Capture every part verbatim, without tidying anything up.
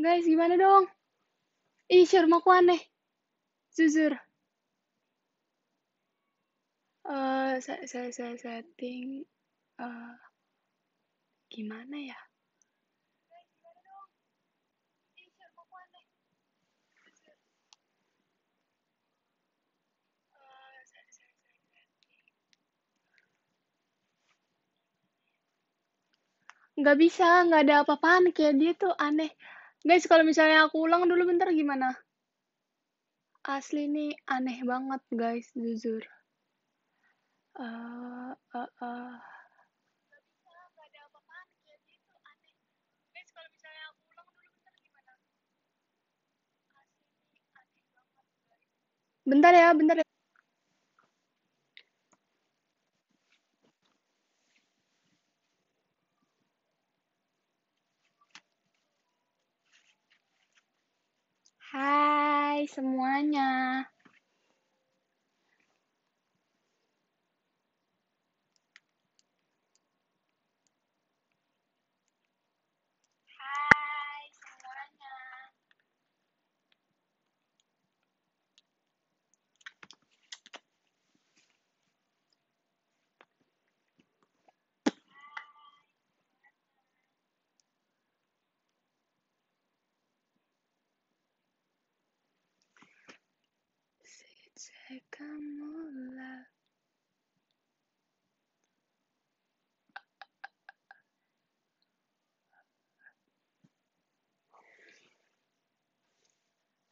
Guys, gimana dong? Ih, rumahku aneh. Jujur. Uh, saya, saya, saya setting. Uh, gimana ya? Nggak bisa, nggak ada apa-apaan. Kayak dia tuh aneh. Guys, kalau misalnya aku ulang dulu bentar gimana? Asli nih, aneh banget guys, jujur. Uh, uh, uh. Nggak bisa, nggak ada apa-apaan. Kayak dia tuh aneh. Guys, kalau misalnya aku ulang dulu bentar gimana? Asli nih, aneh banget guys. Bentar ya, bentar ya. Hai semuanya. Hai semuanya. Kamu lah.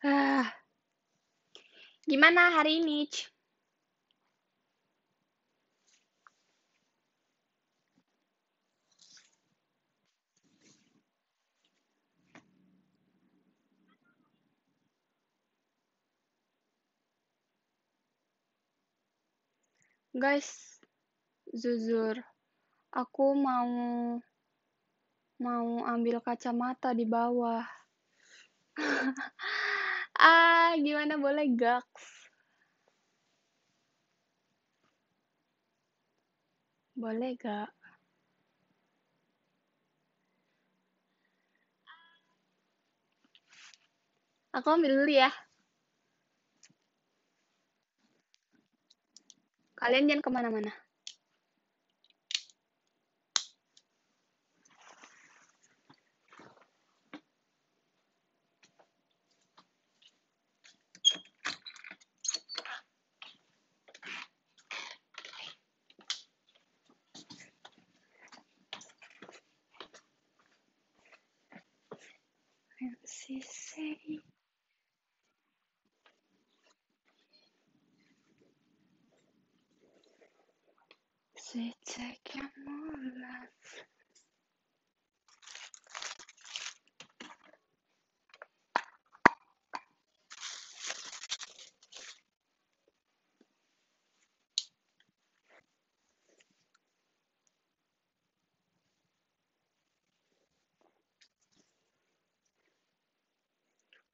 Ah. Gimana hari ini? Guys, jujur, aku mau mau ambil kacamata di bawah. Ah, gimana boleh gaks? Boleh gak? Aku ambil dulu ya. Kalian jangan kemana-mana. Sisi. Take a more love.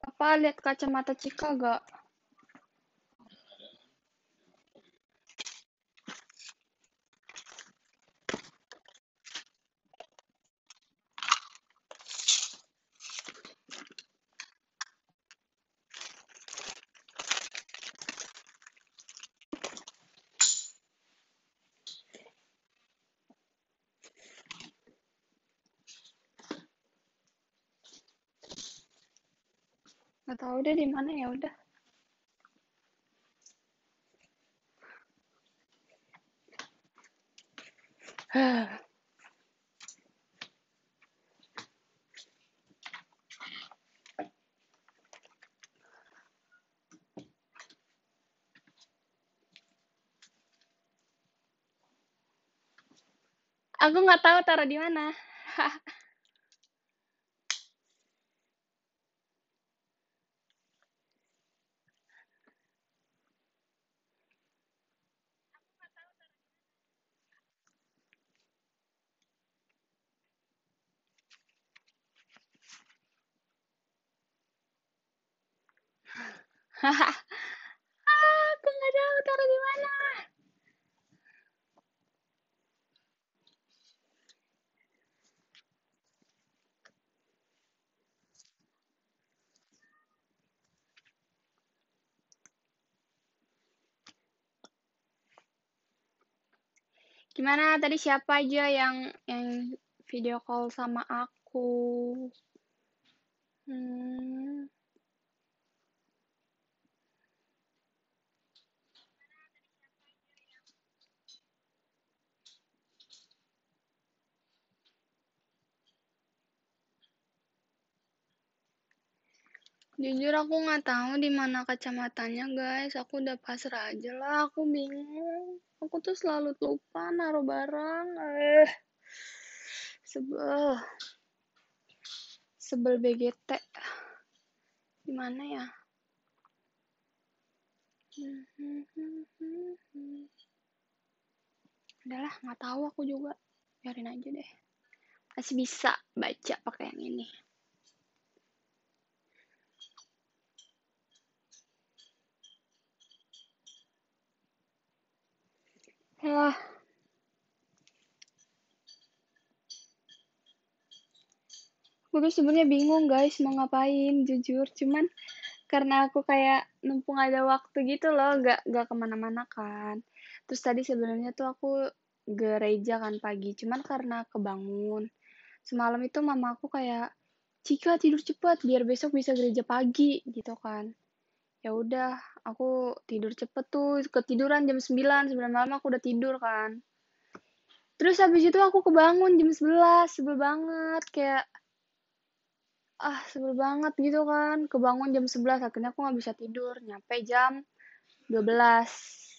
Papa lihat kacamata Cika gak? Nggak tahu deh di mana, ya udah. Aku nggak tahu taruh di mana. Aku nggak tahu taruh di mana. Gimana tadi siapa aja yang yang video call sama aku? Hmm. Jujur aku nggak tahu di mana kacamatannya, guys. Aku udah pasrah aja lah. Aku bingung. Aku tuh selalu lupa naruh barang. Eh, sebel, sebel B G T. Gimana ya? Udahlah, nggak tahu aku juga. Biarin aja deh. Masih bisa baca pakai yang ini. Ah. Gue tuh sebenarnya bingung, guys, mau ngapain, jujur. Cuman karena aku kayak numpung ada waktu gitu loh, gak, gak kemana-mana kan. Terus tadi sebenarnya tuh aku gereja kan pagi, cuman karena kebangun. Semalam itu mama aku kayak, Cika tidur cepet biar besok bisa gereja pagi gitu kan. Ya udah, aku tidur cepet tuh, ketiduran jam sembilan, sembilan malam aku udah tidur kan. Terus habis itu aku kebangun jam sebelas, sebel banget, kayak, ah sebel banget gitu kan. Kebangun jam sebelas, akhirnya aku gak bisa tidur, nyampe jam dua belas,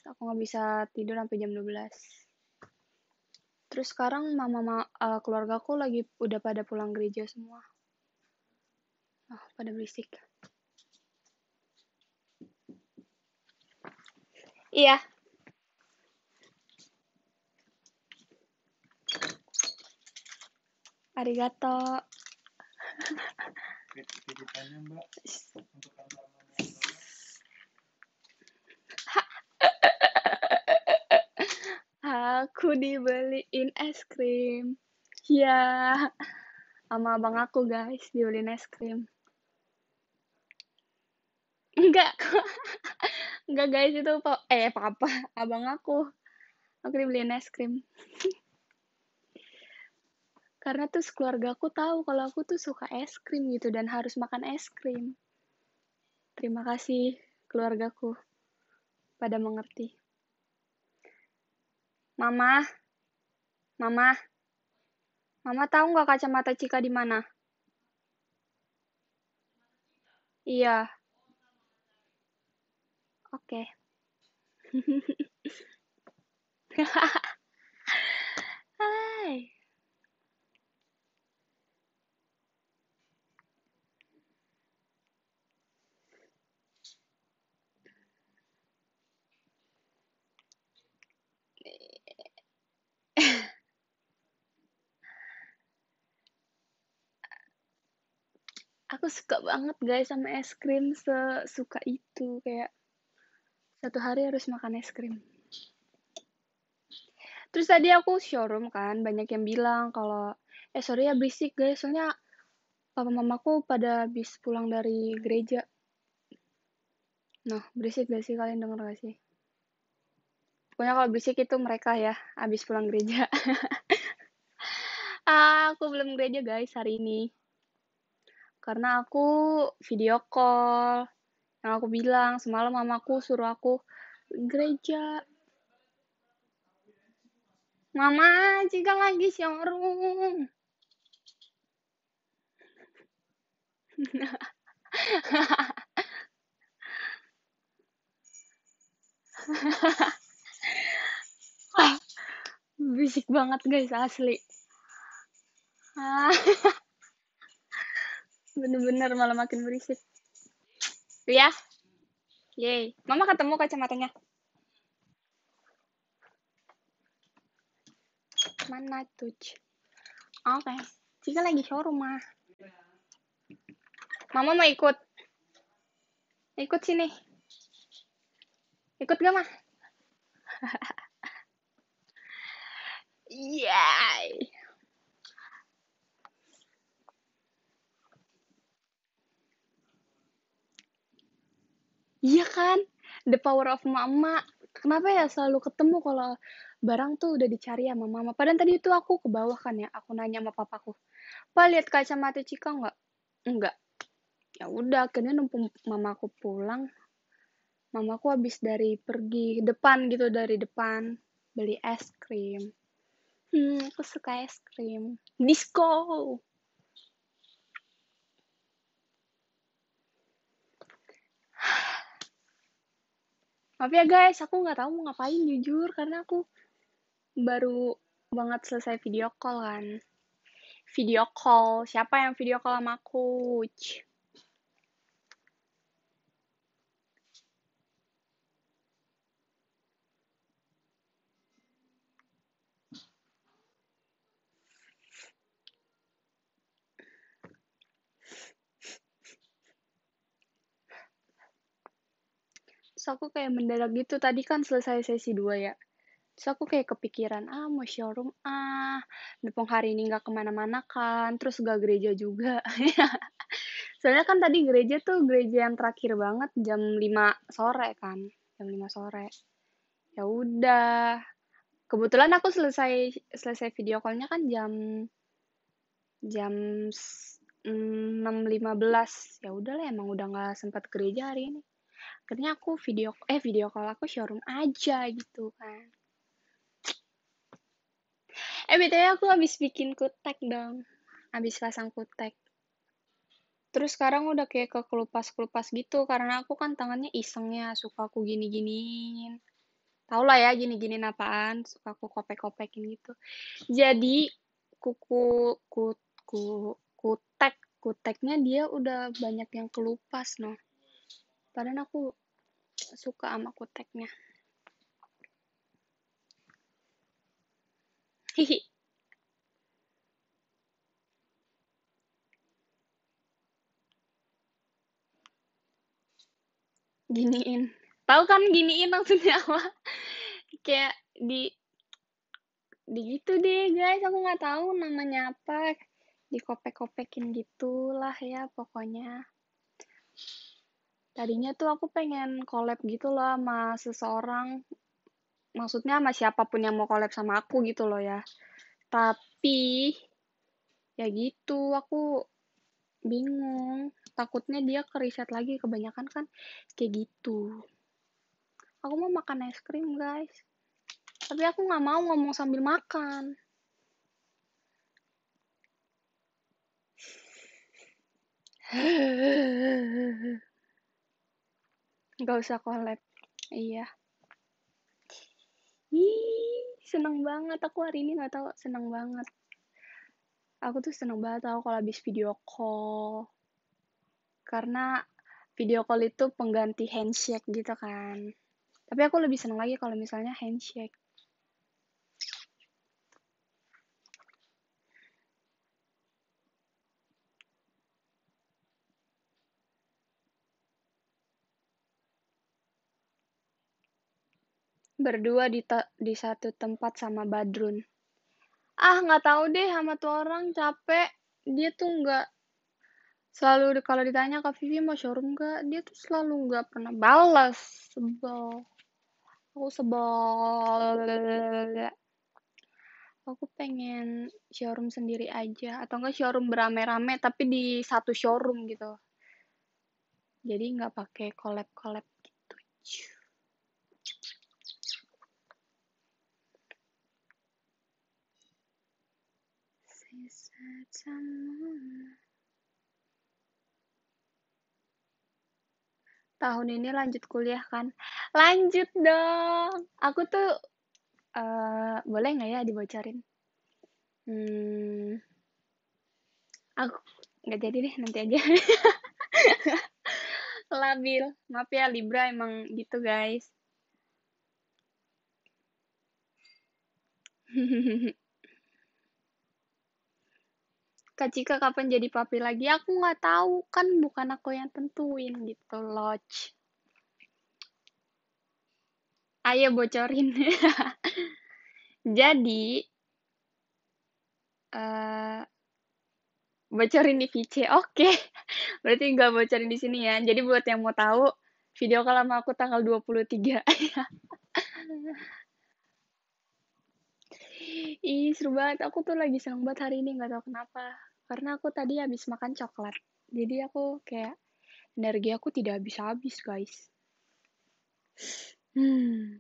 aku gak bisa tidur sampai jam dua belas. Terus sekarang mama, mama uh, keluarga aku lagi udah pada pulang gereja semua. Ah, pada berisik. Iya. Arigato. Titipannya, Mbak. Untuk anak-anak yang baru. Aku dibeliin es krim. Ya. Sama abang aku, guys, dibeliin es krim. Enggak kok. Enggak, guys, itu pa eh papa abang aku aku dibeliin es krim. Karena tuh keluarga aku tahu kalau aku tuh suka es krim gitu dan harus makan es krim. Terima kasih keluargaku pada mengerti. Mama, mama, mama tahu nggak kacamata Cika di mana? Iya. Oke. Okay. Hai. Aku suka banget, guys, sama es krim, sesuka itu, kayak satu hari harus makan es krim. Terus tadi aku showroom kan, banyak yang bilang kalau, eh sorry ya berisik, guys, soalnya papa mamaku pada habis pulang dari gereja. Nah, berisik gak sih, kalian denger gak sih? Pokoknya kalau berisik itu mereka ya, habis pulang gereja. Ah, aku belum gereja, guys, hari ini. Karena aku video call. Yang aku bilang, semalam mamaku suruh aku gereja. Mama, Cika lagi showroom. Ah, bisik banget, guys, asli. Bener-bener malah makin berisik. Ya, yay, mama ketemu kacamatanya. Mana tuh? Oke, okay. Cika lagi showroom mah. Mama mau ikut, ikut sini, ikut gak, mah? Yay. Iya kan, the power of mama. Kenapa ya selalu ketemu kalau Barang tuh udah dicari sama mama. Padahal tadi tuh aku ke bawah kan ya, aku nanya sama papaku, "Pa, lihat kacamata Cika nggak?" "Enggak." Ya udah, akhirnya nunggu mamaku pulang. Mamaku habis dari pergi depan gitu, dari depan beli es krim. Hmm, aku suka es krim. Disco. Maaf ya guys, aku nggak tahu mau ngapain jujur, karena aku baru banget selesai video call kan. Video call, siapa yang video call sama aku? Terus aku kayak mendadak gitu, tadi kan selesai sesi dua ya. Terus aku kayak kepikiran, ah mau showroom, ah Depong hari ini gak kemana-mana kan, terus gak gereja juga. Soalnya kan tadi gereja tuh gereja yang terakhir banget, jam lima sore kan, jam lima sore. Ya udah, kebetulan aku selesai selesai video call-nya kan jam jam enam lima belas. Ya udahlah, emang udah gak sempat gereja hari ini. Akhirnya aku video eh video call aku showroom aja gitu kan. Eh btw aku habis bikin kutek dong, habis pasang kutek. Terus sekarang udah kayak ke kelupas-kelupas gitu, karena aku kan tangannya isengnya suka aku gini-giniin. Tau lah ya gini-giniin apaan, suka aku kopek-kopekin gitu. Jadi kuku kut ku kutek kuteknya dia udah banyak yang kelupas noh. Padahal aku suka sama kuteknya. Hihi. Giniin. Tahu kan giniin maksudnya apa? Kayak di di gitu deh guys, aku nggak tahu namanya apa. Dikopek-kopekin gitulah ya pokoknya. Tadinya tuh aku pengen collab gitu loh sama seseorang. Maksudnya sama siapapun yang mau collab sama aku gitu loh ya. Tapi ya gitu, aku bingung. Takutnya dia keriset lagi, kebanyakan kan kayak gitu. Aku mau makan es krim guys. Tapi aku gak mau ngomong sambil makan. Gak usah collab. Iya. Ih, seneng banget. Aku hari ini gak tahu seneng banget. Aku tuh seneng banget tau kalau habis video call. Karena video call itu pengganti handshake gitu kan. Tapi aku lebih seneng lagi kalau misalnya handshake. Berdua di, di satu tempat sama Badrun. Ah, nggak tahu deh sama tuh orang, capek. Dia tuh nggak selalu kalau ditanya Kak Vivi mau showroom nggak, dia tuh selalu nggak pernah balas. Sebel. Aku sebel. Aku pengen showroom sendiri aja atau nggak showroom berame-rame tapi di satu showroom gitu. Jadi nggak pakai collab-collab gitu. Tahun ini lanjut kuliah kan? Lanjut dong. Aku tuh uh, boleh nggak ya dibocorin? Hmm, aku nggak jadi deh, nanti aja. Labil, maaf ya Libra emang gitu guys. Kak Cika kapan jadi papi lagi? Aku nggak tahu, kan bukan aku yang tentuin gitu, Lodge. Ayo bocorin. Jadi, uh, bocorin di V C, oke. Berarti nggak bocorin di sini ya. Jadi buat yang mau tahu, video call sama aku tanggal dua puluh tiga. Ih, seru banget. Aku tuh lagi seneng banget hari ini, nggak tahu kenapa. Karena aku tadi habis makan coklat. Jadi aku kayak energi aku tidak habis-habis, guys. Hmm.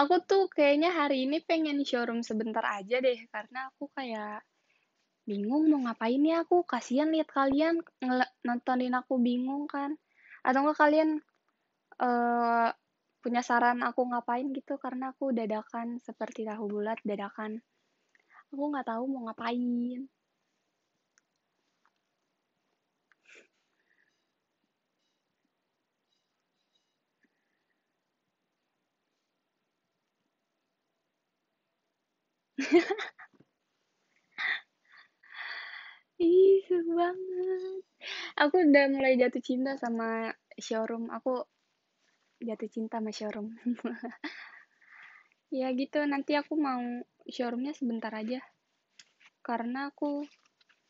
Aku tuh kayaknya hari ini pengen showroom sebentar aja deh, karena aku kayak bingung mau ngapain ya aku. Kasihan lihat kalian ngele- nontonin aku bingung kan. Atau enggak kalian eh punya saran aku ngapain gitu, karena aku dadakan seperti tahu bulat dadakan. Aku nggak tahu mau ngapain. Ih, seru banget. Aku udah mulai jatuh cinta sama showroom. Aku jatuh cinta sama showroom. Ya gitu, nanti aku mau showroomnya sebentar aja. Karena aku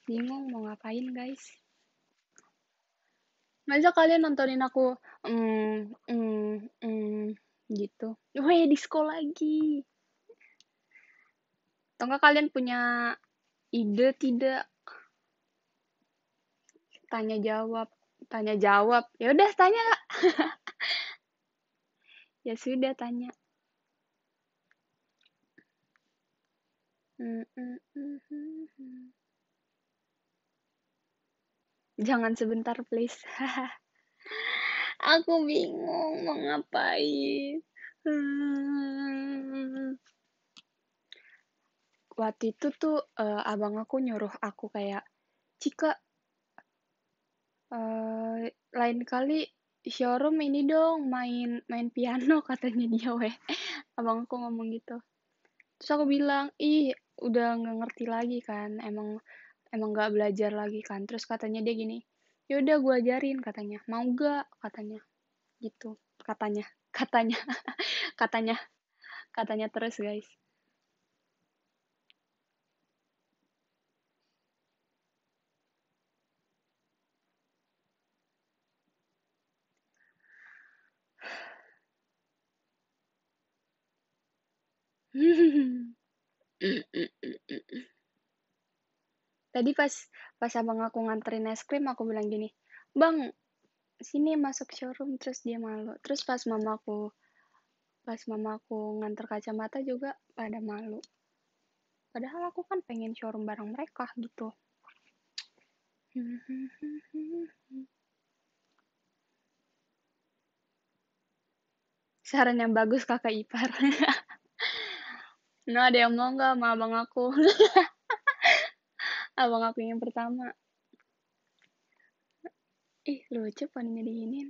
bingung mau ngapain, guys. Masa kalian nontonin aku mm, mm, mm, gitu. Weh, disco lagi. Atau enggak kalian punya ide tidak? Tanya jawab, tanya jawab. Ya udah tanya lah. Ya sudah tanya. Mm, mm, mm, mm, mm. Jangan sebentar, please. Aku bingung mau ngapain. Hmm. Waktu itu tuh eh, abang aku nyuruh aku kayak, "Cika, eh, lain kali showroom ini dong main main piano," katanya dia weh. Abang aku ngomong gitu. Terus aku bilang, "Ih, udah nggak ngerti lagi kan, emang emang nggak belajar lagi kan." Terus katanya dia gini, "Ya udah gue ajarin," katanya. "Mau gak?" katanya gitu. Katanya, katanya, katanya, katanya terus, guys. Tadi pas pas abang aku nganterin es krim, aku bilang gini, "Bang, sini masuk showroom." Terus dia malu. Terus pas mama aku pas mama aku nganter kacamata juga pada malu. Padahal aku kan pengen showroom bareng mereka gitu. Saran yang bagus kakak ipar. No, ada yang mau nggak sama abang aku? Abang aku yang pertama. Ih, lucu paninya diinin.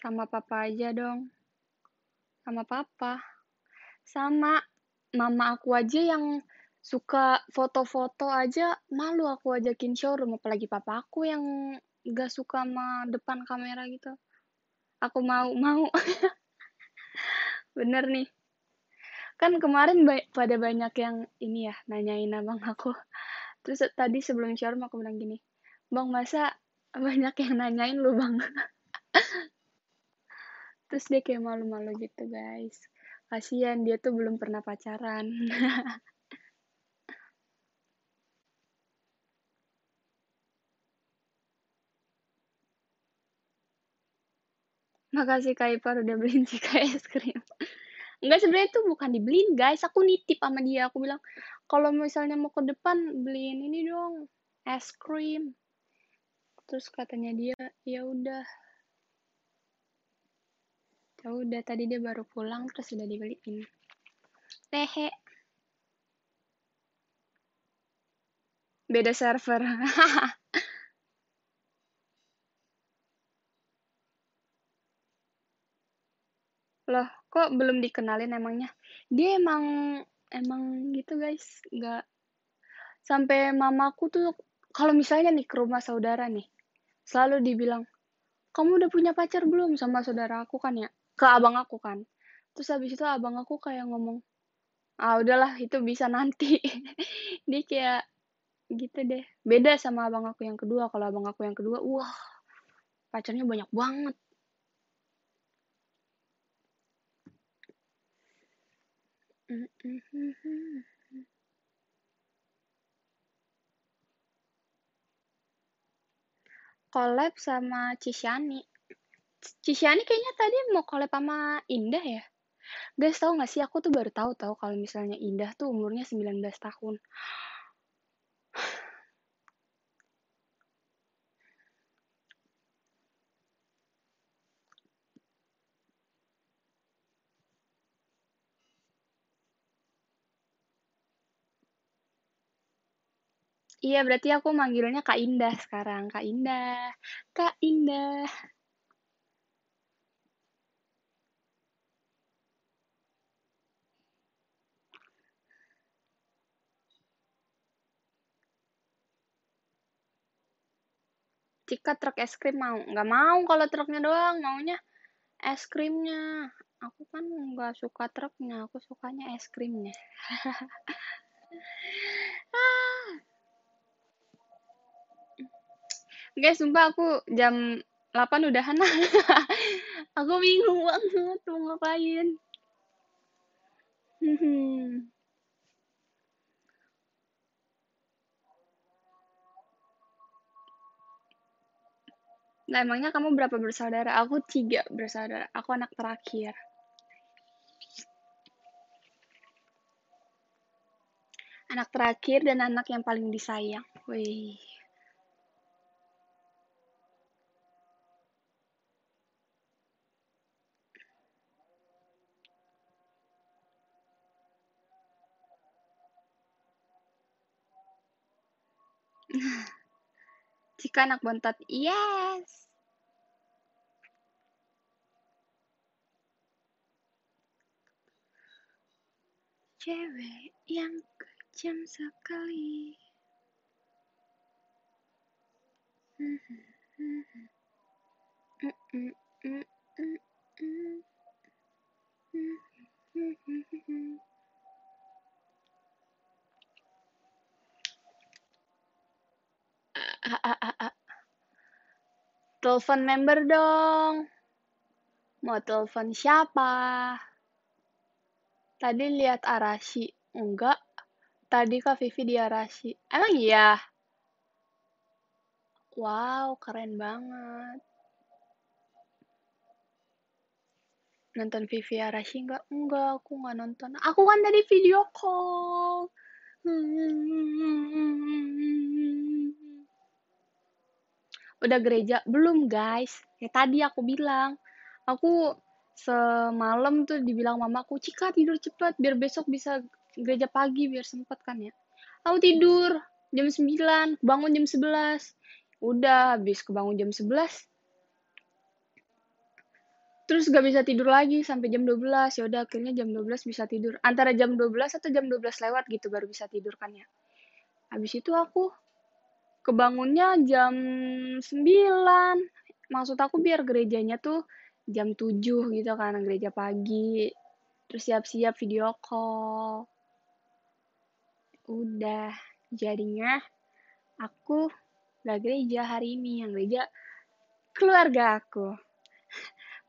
Sama papa aja dong. Sama papa. Sama mama aku aja yang suka foto-foto aja malu aku ajakin showroom, apalagi papa aku yang gak suka sama depan kamera gitu. Aku mau mau. Bener nih. Kan kemarin ba- pada banyak yang ini ya nanyain abang aku. Terus tadi sebelum showroom aku bilang gini, "Bang, masa banyak yang nanyain lu, Bang?" Terus dia kayak malu-malu gitu, guys. Kasihan dia tuh belum pernah pacaran. Makasih Kak Ipar udah beliin Cika es krim. Enggak, sebenarnya itu bukan dibeliin, guys. Aku nitip sama dia. Aku bilang, "Kalau misalnya mau ke depan beliin ini dong, es krim." Terus katanya dia, "Ya udah." Ya udah, tadi dia baru pulang terus udah dibeliin. Tehe, beda server. Loh, kok belum dikenalin emangnya? Dia emang emang gitu, guys. Enggak sampai mamaku tuh kalau misalnya nih ke rumah saudara nih, selalu dibilang, "Kamu udah punya pacar belum?" sama saudara aku kan ya, ke abang aku kan. Terus habis itu abang aku kayak ngomong, ah udahlah itu bisa nanti. Dia kayak gitu deh. Beda sama abang aku yang kedua. Kalau abang aku yang kedua, wah pacarnya banyak banget. Collab sama Cisyani. Cisyani kayaknya tadi mau collab sama Indah ya. Guys, tahu nggak sih, aku tuh baru tahu tahu kalau misalnya Indah tuh umurnya sembilan belas tahun. Iya, berarti aku manggilnya Kak Indah sekarang. Kak Indah. Kak Indah. Cika truk es krim mau. Nggak mau kalau truknya doang. Maunya es krimnya. Aku kan nggak suka truknya. Aku sukanya es krimnya. Ah. Guys, sumpah aku jam delapan udahan. Aku bingung banget mau ngapain. Hmm. Nah, emangnya kamu berapa bersaudara? Aku tiga bersaudara. Aku anak terakhir. Anak terakhir dan anak yang paling disayang. Wih. Cika anak bontot, yes. Cewek yang kejam sekali. Ah, ah, ah, ah. Telepon member dong. Mau telepon siapa? Tadi lihat Arashi. Enggak. Tadi Kak Vivi di Arashi. Emang iya? Wow, keren banget. Nonton Vivi Arashi enggak? Enggak, aku enggak nonton. Aku kan tadi video call. Hmm. Udah gereja belum guys? Ya tadi aku bilang, aku semalam tuh dibilang mamaku, Cika tidur cepat biar besok bisa gereja pagi biar sempet kan ya. Aku tidur jam sembilan, bangun jam sebelas. Udah habis kebangun jam sebelas. Terus gak bisa tidur lagi sampai jam dua belas. Ya udah akhirnya jam dua belas bisa tidur. Antara jam dua belas atau jam dua belas lewat gitu baru bisa tidur kan ya. Habis itu aku kebangunnya jam sembilan. Maksud aku biar gerejanya tuh jam tujuh gitu kan, gereja pagi. Terus siap-siap video call. Udah, jadinya aku gak gereja hari ini, yang gereja keluarga aku.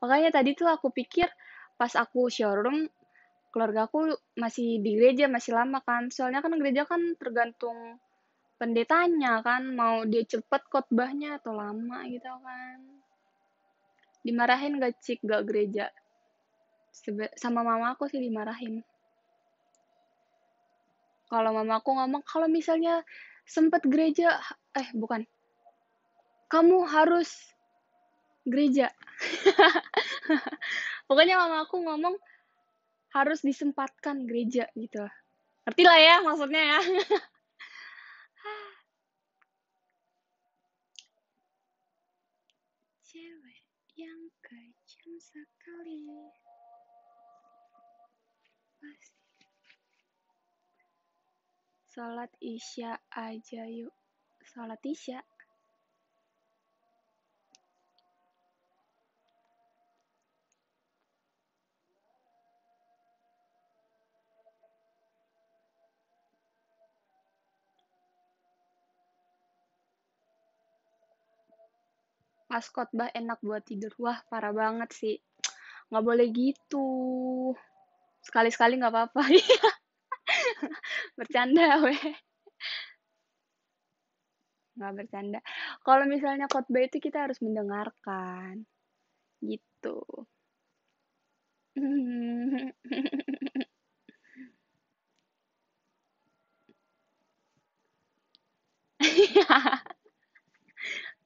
Makanya tadi tuh aku pikir pas aku showroom, keluarga aku masih di gereja, masih lama kan. Soalnya kan gereja kan tergantung pendetanya kan, mau dia cepet khotbahnya atau lama gitu kan. Dimarahin gak Cik gak gereja? Sebe- sama mama aku sih dimarahin. Kalau mama aku ngomong, kalau misalnya sempet gereja, eh bukan, kamu harus gereja. Pokoknya mama aku ngomong harus disempatkan gereja gitu. Ngerti lah ya maksudnya ya. Cewek yang kejam sekali. Pasti. Salat Isya aja yuk. Salat Isya. Mas khotbah enak buat tidur. Wah, parah banget sih. Nggak boleh gitu. Sekali-sekali nggak apa-apa. Bercanda, weh. Nggak bercanda. Kalau misalnya khotbah itu kita harus mendengarkan. Gitu.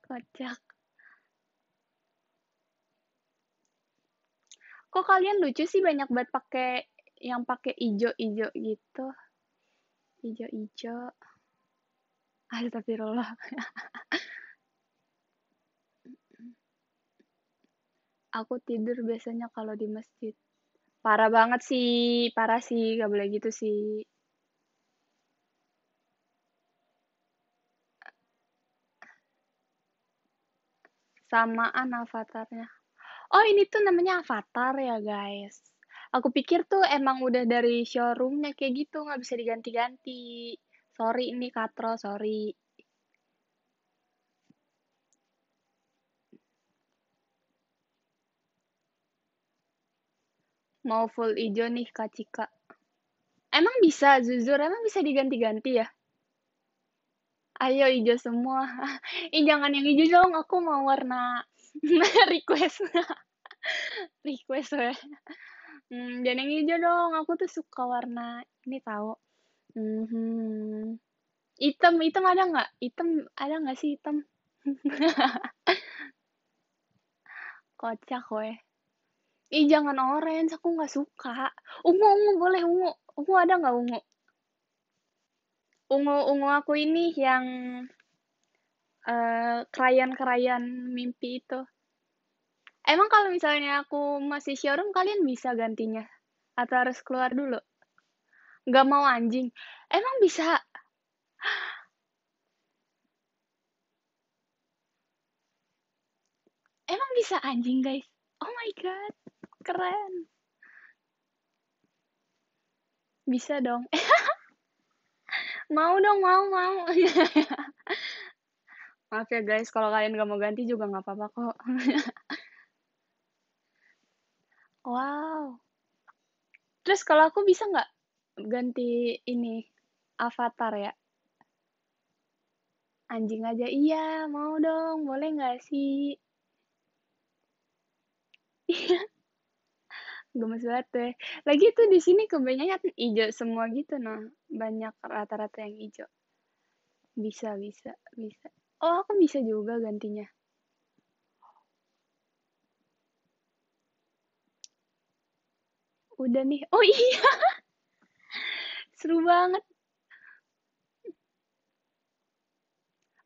Kocak. Kok kalian lucu sih, banyak banget pakai yang pakai ijo-ijo gitu. Ijo-ijo. Astagfirullah. Aku tidur biasanya kalau di masjid. Parah banget sih, parah sih, gak boleh gitu sih. Samaan avatarnya. Oh, ini tuh namanya avatar ya, guys. Aku pikir tuh emang udah dari showroomnya kayak gitu, nggak bisa diganti-ganti. Sorry ini Katro, sorry. Mau full hijau nih, Kak Cika. Emang bisa, Zuzur? Emang bisa diganti-ganti ya? Ayo hijau semua. Ih, jangan yang hijau dong, aku mau warna request. Request ya. Hmm, jangan yang hijau dong, aku tuh suka warna ini tahu. Hmm. Hitam, hitam ada nggak? Hitam ada nggak sih hitam? Kocak we. Ih, jangan orange, aku nggak suka. Ungu, ungu boleh ungu. Ungu ada nggak ungu? Ungu-ungu aku ini yang uh, krayon-krayon mimpi itu. Emang kalau misalnya aku masih showroom, kalian bisa gantinya? Atau harus keluar dulu? Gak mau anjing. Emang bisa? Emang bisa anjing, guys? Oh my god, keren. Bisa dong. Mau dong, mau, mau. Maaf ya guys, kalau kalian gak mau ganti juga gak apa-apa kok. Wow. Terus kalau aku bisa gak ganti ini, avatar ya? Anjing aja, iya, mau dong, boleh gak sih? Gemes banget deh. Lagi tuh di sini kebanyakan hijau semua gitu, nah. Banyak rata-rata yang hijau. Bisa, bisa, bisa. Oh, aku bisa juga gantinya. Udah nih. Oh iya. Seru banget.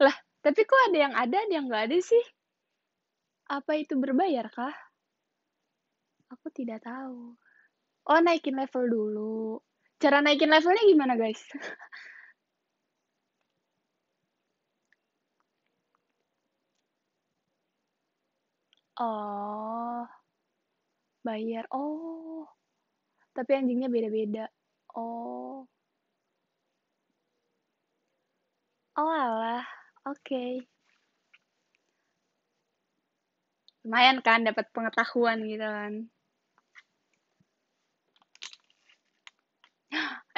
Lah, tapi kok ada yang ada, ada yang nggak ada sih? Apa itu berbayar kah? Aku tidak tahu. Oh, naikin level dulu. Cara naikin levelnya gimana, guys? Oh. Bayar. Oh. Tapi anjingnya beda-beda. Oh. Oh, alah. Oke. Okay. Lumayan kan, dapat pengetahuan gitu kan.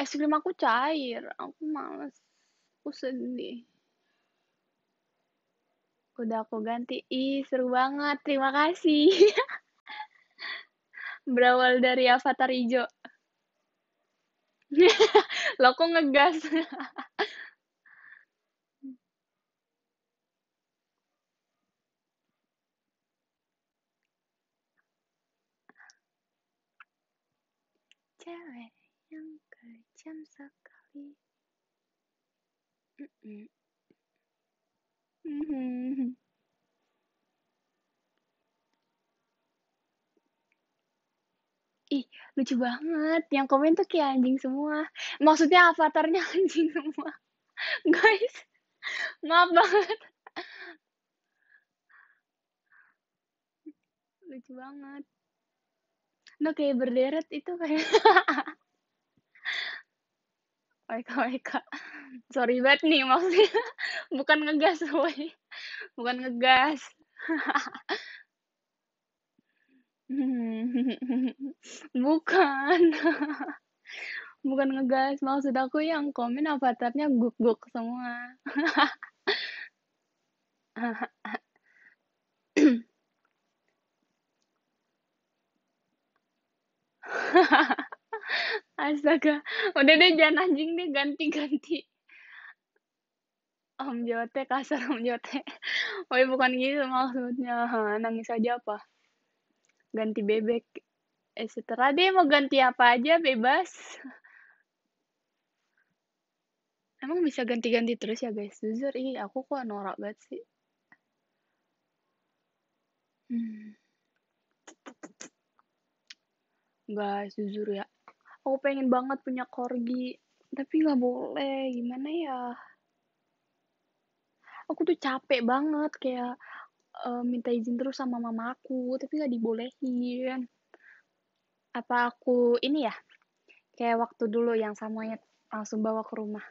Es krim aku cair, aku males, aku sedih. Udah aku ganti. Ih, seru banget, terima kasih. Berawal dari avatar hijau. Lo kok ngegas. Cewek yang jam sekali. Mm-mm. Mm-hmm. Ih, lucu banget. Yang komen tuh kayak anjing semua. Maksudnya avatarnya anjing semua. Guys, maaf banget. Lucu banget. Nah, kayak berderet itu kayak... Weka-weka. Sorry banget nih, maksudnya bukan ngegas, woy. Bukan ngegas. Hmm, Bukan. Bukan ngegas. Maksud aku yang komen avatarnya guk-guk semua. Astaga. Udah deh jangan anjing deh, ganti-ganti. Om Jote kasar, Om Jote. Woi bukan gitu maksudnya. Hah, nangis aja apa? Ganti bebek. Eh setelah deh mau ganti apa aja bebas. Emang bisa ganti-ganti terus ya guys? Jujur ih aku kok norak banget sih. Hmm. Guys jujur ya. Aku pengen banget punya corgi. Tapi nggak boleh. Gimana ya? Aku tuh capek banget kayak eh, minta izin terus sama mama aku, tapi nggak dibolehin. Apa aku ini ya? Kayak waktu dulu yang sama monyet langsung bawa ke rumah.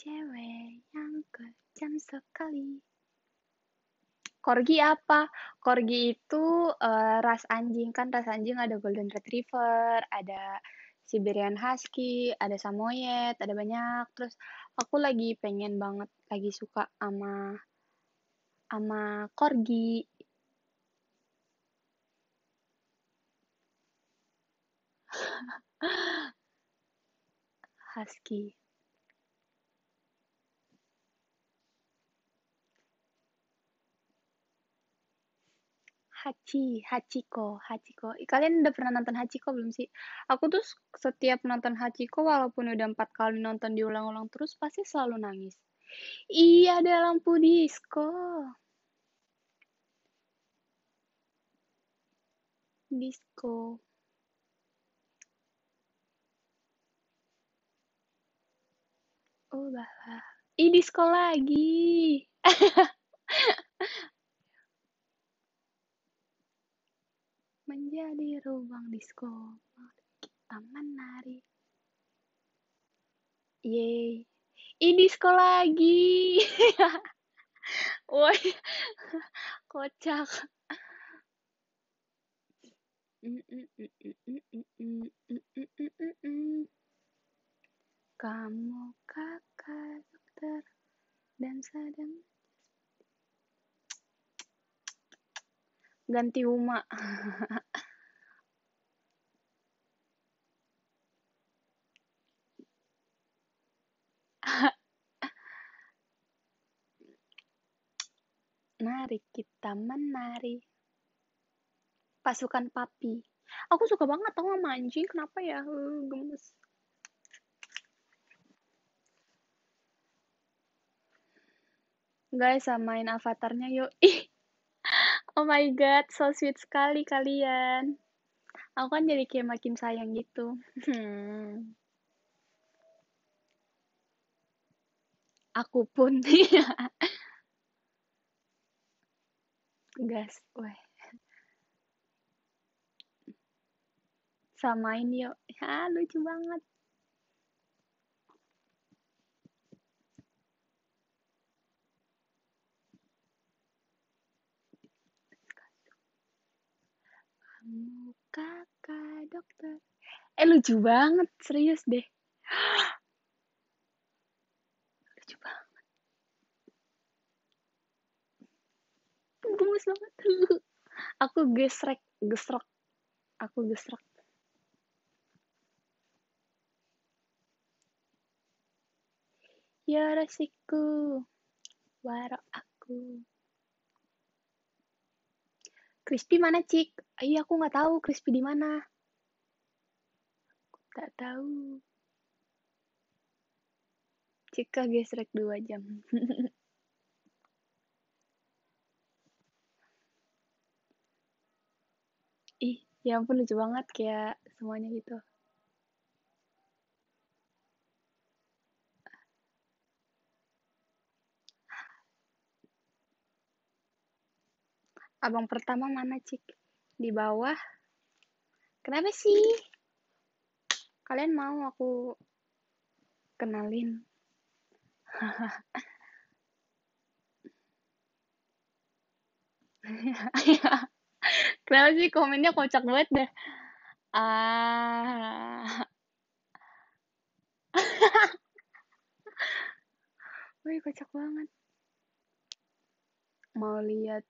Cewek yang kejam sekali. Korgi apa? Korgi itu uh, ras anjing kan, ras anjing ada Golden Retriever, ada Siberian Husky, ada Samoyed, ada banyak. Terus aku lagi pengen banget, lagi suka sama sama korgi. Husky. Hachi, Hachiko, Hachiko. Ih, kalian udah pernah nonton Hachiko belum sih? Aku tuh setiap nonton Hachiko, walaupun udah empat kali nonton diulang-ulang terus, pasti selalu nangis. Iya, ada lampu disco. Disco. Oh, bapak. Ih, disco lagi. Menjadi ruang disco, kita menari. Yeay. Ih, disco lagi. Woi, kocak. Kamu kakak dokter dan sedang ganti Uma. Mari kita menari. Pasukan papi. Aku suka banget tau sama anjing, kenapa ya? Uh, gemes. Guys, samain avatarnya yuk. Ih. Oh my god, so sweet sekali kalian. Aku kan jadi kayak makin sayang gitu. Hmm. Aku pun gas, weh. Samain yuk. Ya, lucu banget. Kamu kakak dokter. Eh lucu banget, serius deh. Lucu banget. Gemes banget. Aku gesrek, gesrok. Aku gesrok. Yoroshiku, waro aku. Crispy mana, Cik? Iya, aku nggak tahu Crispy di mana. Aku tak tahu. Cika gesrek dua jam. Ih, ya ampun lucu banget kayak semuanya gitu. Abang pertama mana, Cik? Di bawah. Kenapa sih? Kalian mau aku Kenalin. Kenapa sih komennya kocak banget deh. Ah. Wih, kocak banget. Mau lihat,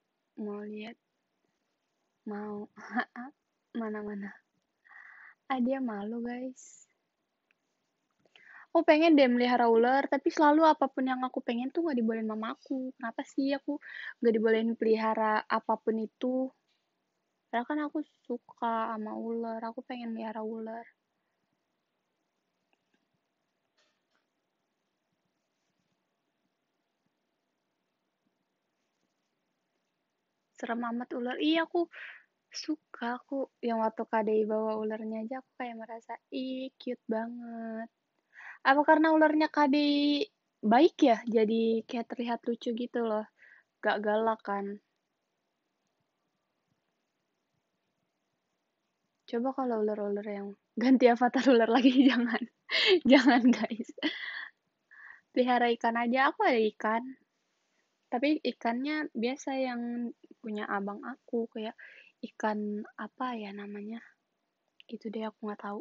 mau lihat. Mau. Mana-mana. Ah, dia malu, guys. Aku pengen deh melihara ular, tapi selalu apapun yang aku pengen tuh gak dibolehin mamaku. Kenapa sih aku gak dibolehin pelihara apapun itu? Karena kan aku suka sama ular, aku pengen melihara ular. Serem amat ular. Iya, aku suka. Aku yang waktu K D I bawa ularnya aja aku kayak merasa, ih, cute banget. Apa karena ularnya K D I baik ya? Jadi kayak terlihat lucu gitu loh. Gak galak kan? Coba kalau ular-ular yang ganti avatar ular lagi. Jangan. Jangan, guys. Pelihara ikan aja. Aku ada ikan. Tapi ikannya biasa yang punya abang aku. Kayak ikan apa ya namanya. Itu deh aku gak tahu.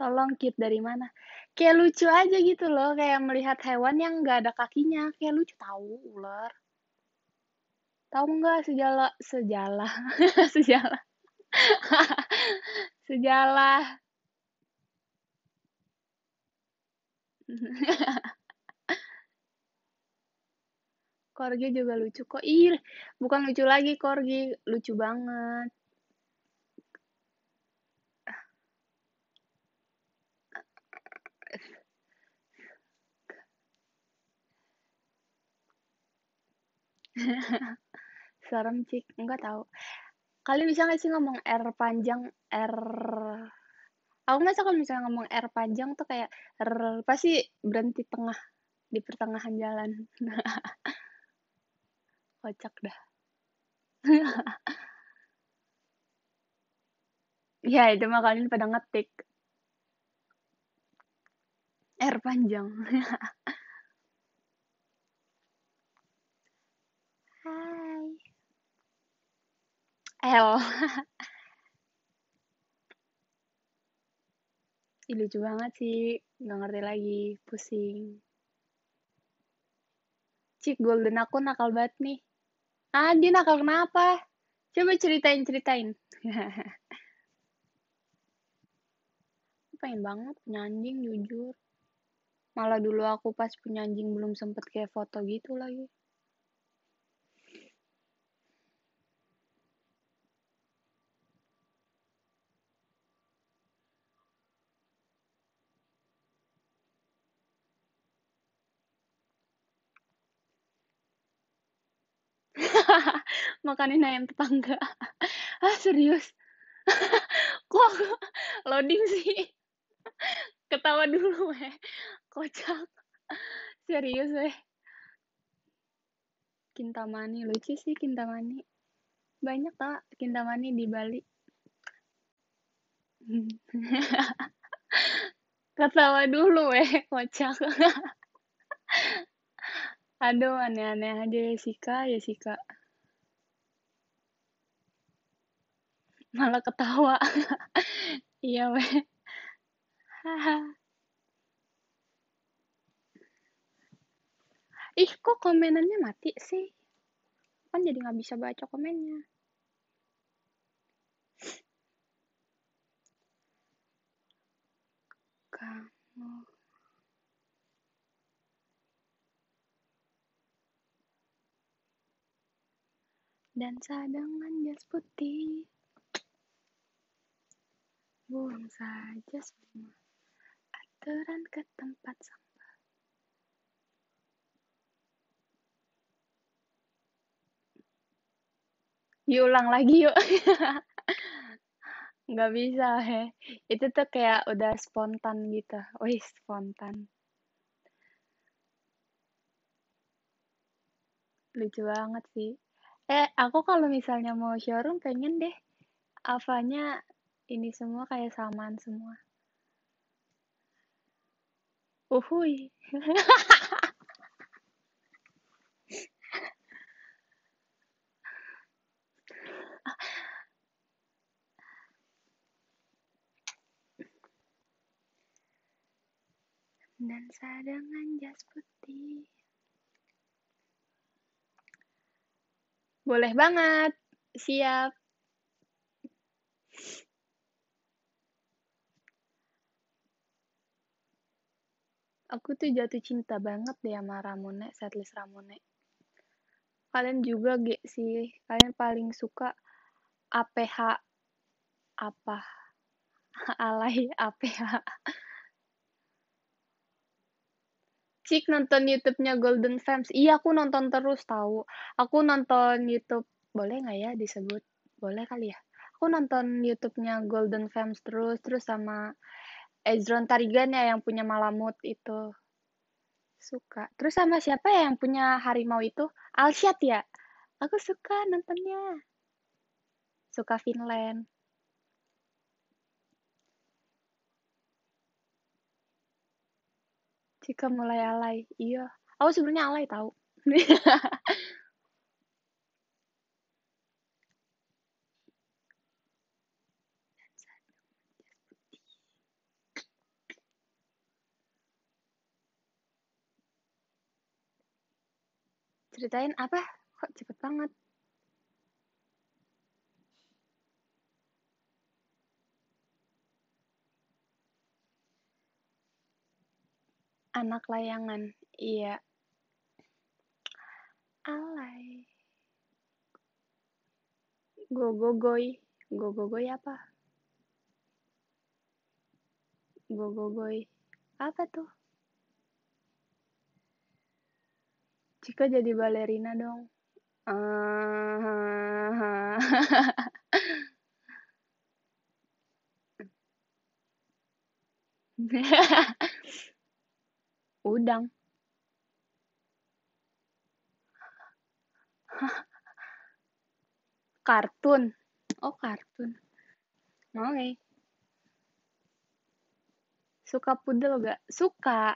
Tolong cute dari mana? Kayak lucu aja gitu loh, kayak melihat hewan yang nggak ada kakinya, kayak lucu tahu ular. Tahu nggak sejala sejala sejala sejala. Corgi juga lucu kok. Ih, bukan lucu lagi Corgi, lucu banget. Serem cik, enggak tahu. Kalian bisa nggak sih ngomong R panjang? R aku nggak tahu, kalau misalnya ngomong R panjang tuh kayak R pasti berhenti tengah di pertengahan jalan. Kocak dah. Ya itu mah kalian pada ngetik R panjang. L. Ih, lucu banget sih, nggak ngerti lagi, pusing. Cik, golden aku nakal banget nih. Ah, dia nakal kenapa? Coba ceritain ceritain. Pengen banget punya anjing jujur. Malah dulu aku pas punya anjing belum sempet kayak foto gitu lagi. Makanin ayam tetangga. Ah, serius. Kok loading sih, ketawa dulu weh, kocak serius weh. Kintamani lucu sih, Kintamani banyak tau Kintamani di Bali. Ketawa dulu weh, kocak. Aduh, aneh-aneh aja Yesika, Yesika. Malah ketawa. Iya weh. Ih, kok komenannya mati sih? Kan jadi nggak bisa baca komennya. Kamu dan cadangan jas putih. Buang saja semua aturan ke tempat sampah. Yuk ulang lagi yuk. Nggak bisa heh. Itu tuh kayak udah spontan gitu. Wih, spontan. Lucu banget sih. Eh, aku kalau misalnya mau showroom pengen deh avanya ini semua kayak samaan semua. Uhuy. Dan dengan jas putih. Boleh banget. Siap. Aku tuh jatuh cinta banget deh sama Ramune, setlist Ramune. Kalian juga gak sih? Kalian paling suka A P H apa? Alay A P H. Cik nonton YouTube-nya Golden Femmes. Iya, aku nonton terus tahu. Aku nonton YouTube, boleh nggak ya disebut? Boleh kali ya. Aku nonton YouTube-nya Golden Femmes terus, terus sama Ezron Tarigan ya yang punya Malamut itu. Suka. Terus sama siapa ya yang punya harimau itu? Alsyad ya. Aku suka nontonnya. Suka Finland. Jika mulai alay. Iya. Aku sebenarnya alay tahu. Ceritain apa? Kok cepet banget? Anak layangan. Iya. Alay. Gogogoy. Gogogoy apa? Gogogoy. Apa tuh? Cika jadi balerina dong. Ah. Udang. Kartun. Oh, kartun. Oke. Okay. Suka pudel gak? Suka.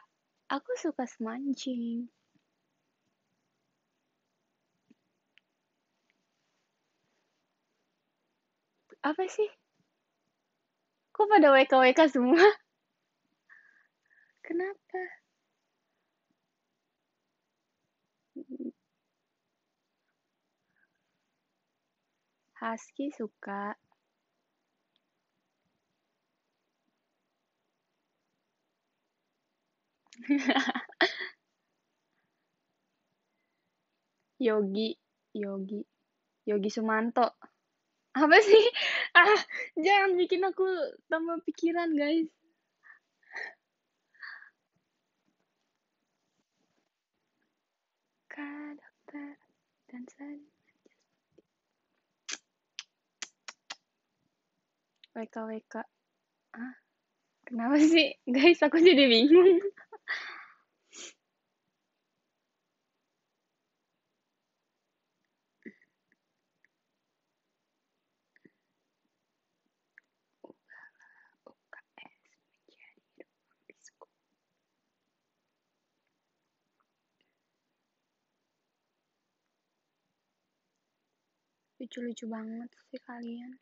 Aku suka semancing. Apa sih? Kok pada W K W K semua? Kenapa? Husky suka. Yogi, Yogi, Yogi Sumanto. Apa sih? Ah, jangan bikin aku tambah pikiran, guys. Kak dokter dan saya. W K W K. Ah, kenapa sih, guys? Aku jadi bingung. Lucu-lucu banget sih kalian.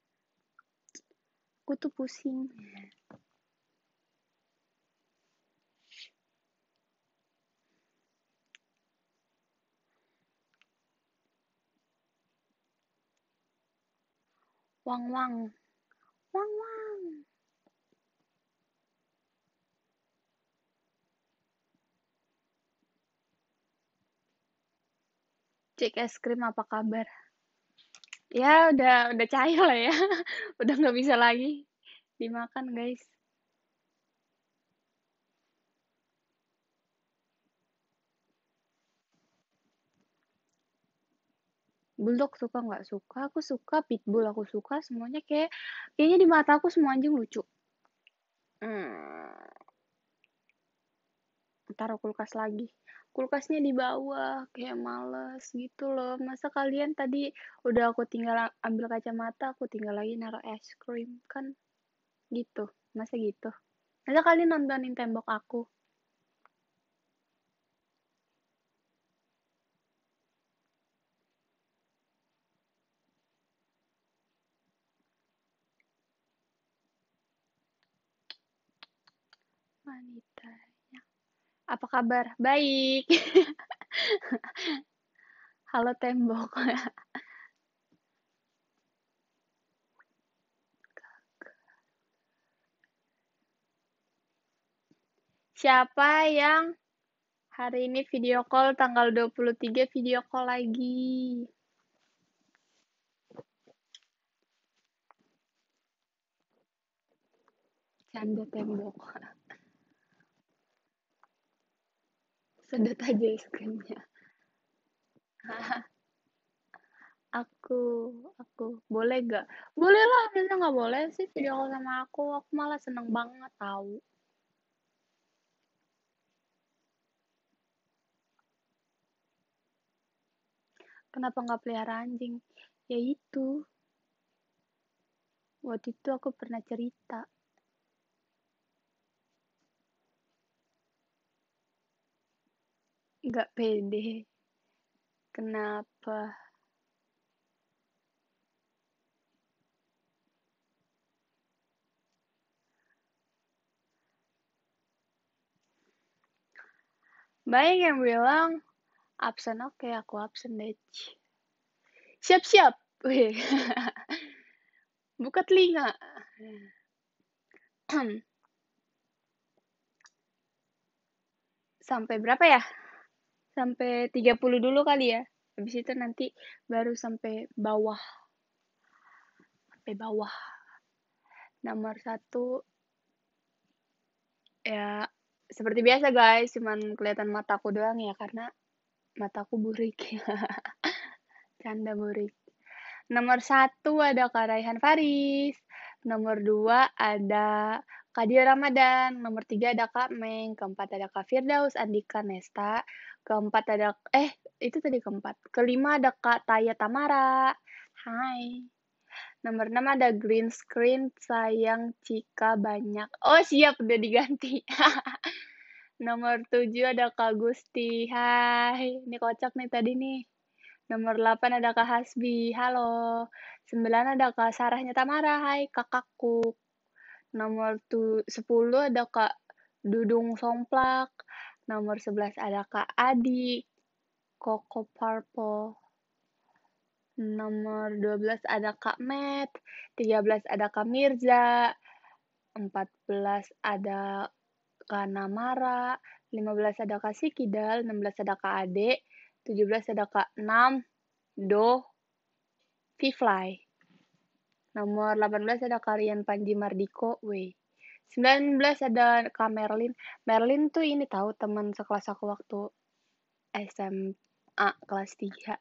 Aku tuh pusing. Wang-wang. Wang-wang. Cek es krim apa kabar? Ya udah udah cair lah ya. Udah nggak bisa lagi dimakan, guys. Bulldog suka nggak suka? Aku suka, pitbull aku suka, semuanya kayak kayaknya di mata aku semua anjing lucu. Hmm. taruh kulkas lagi. Kulkasnya di bawah, kayak males gitu loh. Masa kalian tadi udah aku tinggal ambil kacamata, aku tinggal lagi naruh es krim, kan gitu, masa gitu. Masa kalian nontonin tembok aku. Wanitanya. Apa kabar? Baik. Halo tembok. Siapa yang hari ini video call tanggal dua puluh tiga video call lagi? Canda tembok. Sedot aja es krimnya. Aku, aku. Boleh gak? Boleh lah, masa gak boleh sih video call sama aku. Aku malah seneng banget tahu. Kenapa nggak pelihara anjing? Ya itu. Waktu itu aku pernah cerita. Nggak pede. Kenapa? Banyak yang bilang, absen, oke, okay, aku absen deh. Siap-siap. Buka telinga. Sampai berapa ya? Sampai tiga puluh dulu kali ya. Habis itu nanti baru sampai bawah. Sampai bawah. Nomor satu. Ya, seperti biasa guys. Cuman kelihatan mataku doang ya. Karena mataku burik. Canda burik. Nomor satu ada Kak Raihan Faris. Nomor dua ada Kak Dio Ramadan. Nomor tiga ada Kak Meng. Keempat ada Kak Firdaus Andika Nesta. Keempat ada, eh itu tadi keempat. Kelima ada Kak Taya Tamara. Hai. Nomor enam ada green screen. Sayang Cika banyak. Oh siap, udah diganti. Nomor tujuh ada Kak Gusti. Hai. Ini kocak nih tadi nih. Nomor delapan ada Kak Hasbi. Halo. sembilan ada Kak Sarahnya Tamara. Hai kakakku. Nomor tu- sepuluh ada Kak Dudung Somplak. Nomor sebelas ada Kak Adi. Koko Purple. Nomor dua belas ada Kak Matt. tiga belas ada Kak Mirza. empat belas ada Kak Namara, lima belas ada Kak Sikidal, enam belas ada Kak Ade, tujuh belas ada Kak Nam, Do, Vfly. Nomor delapan belas ada Kak Rian Panji Mardiko, W. sembilan belas ada Kak Merlin. Merlin tuh ini tahu teman sekelas aku waktu S M A kelas tiga.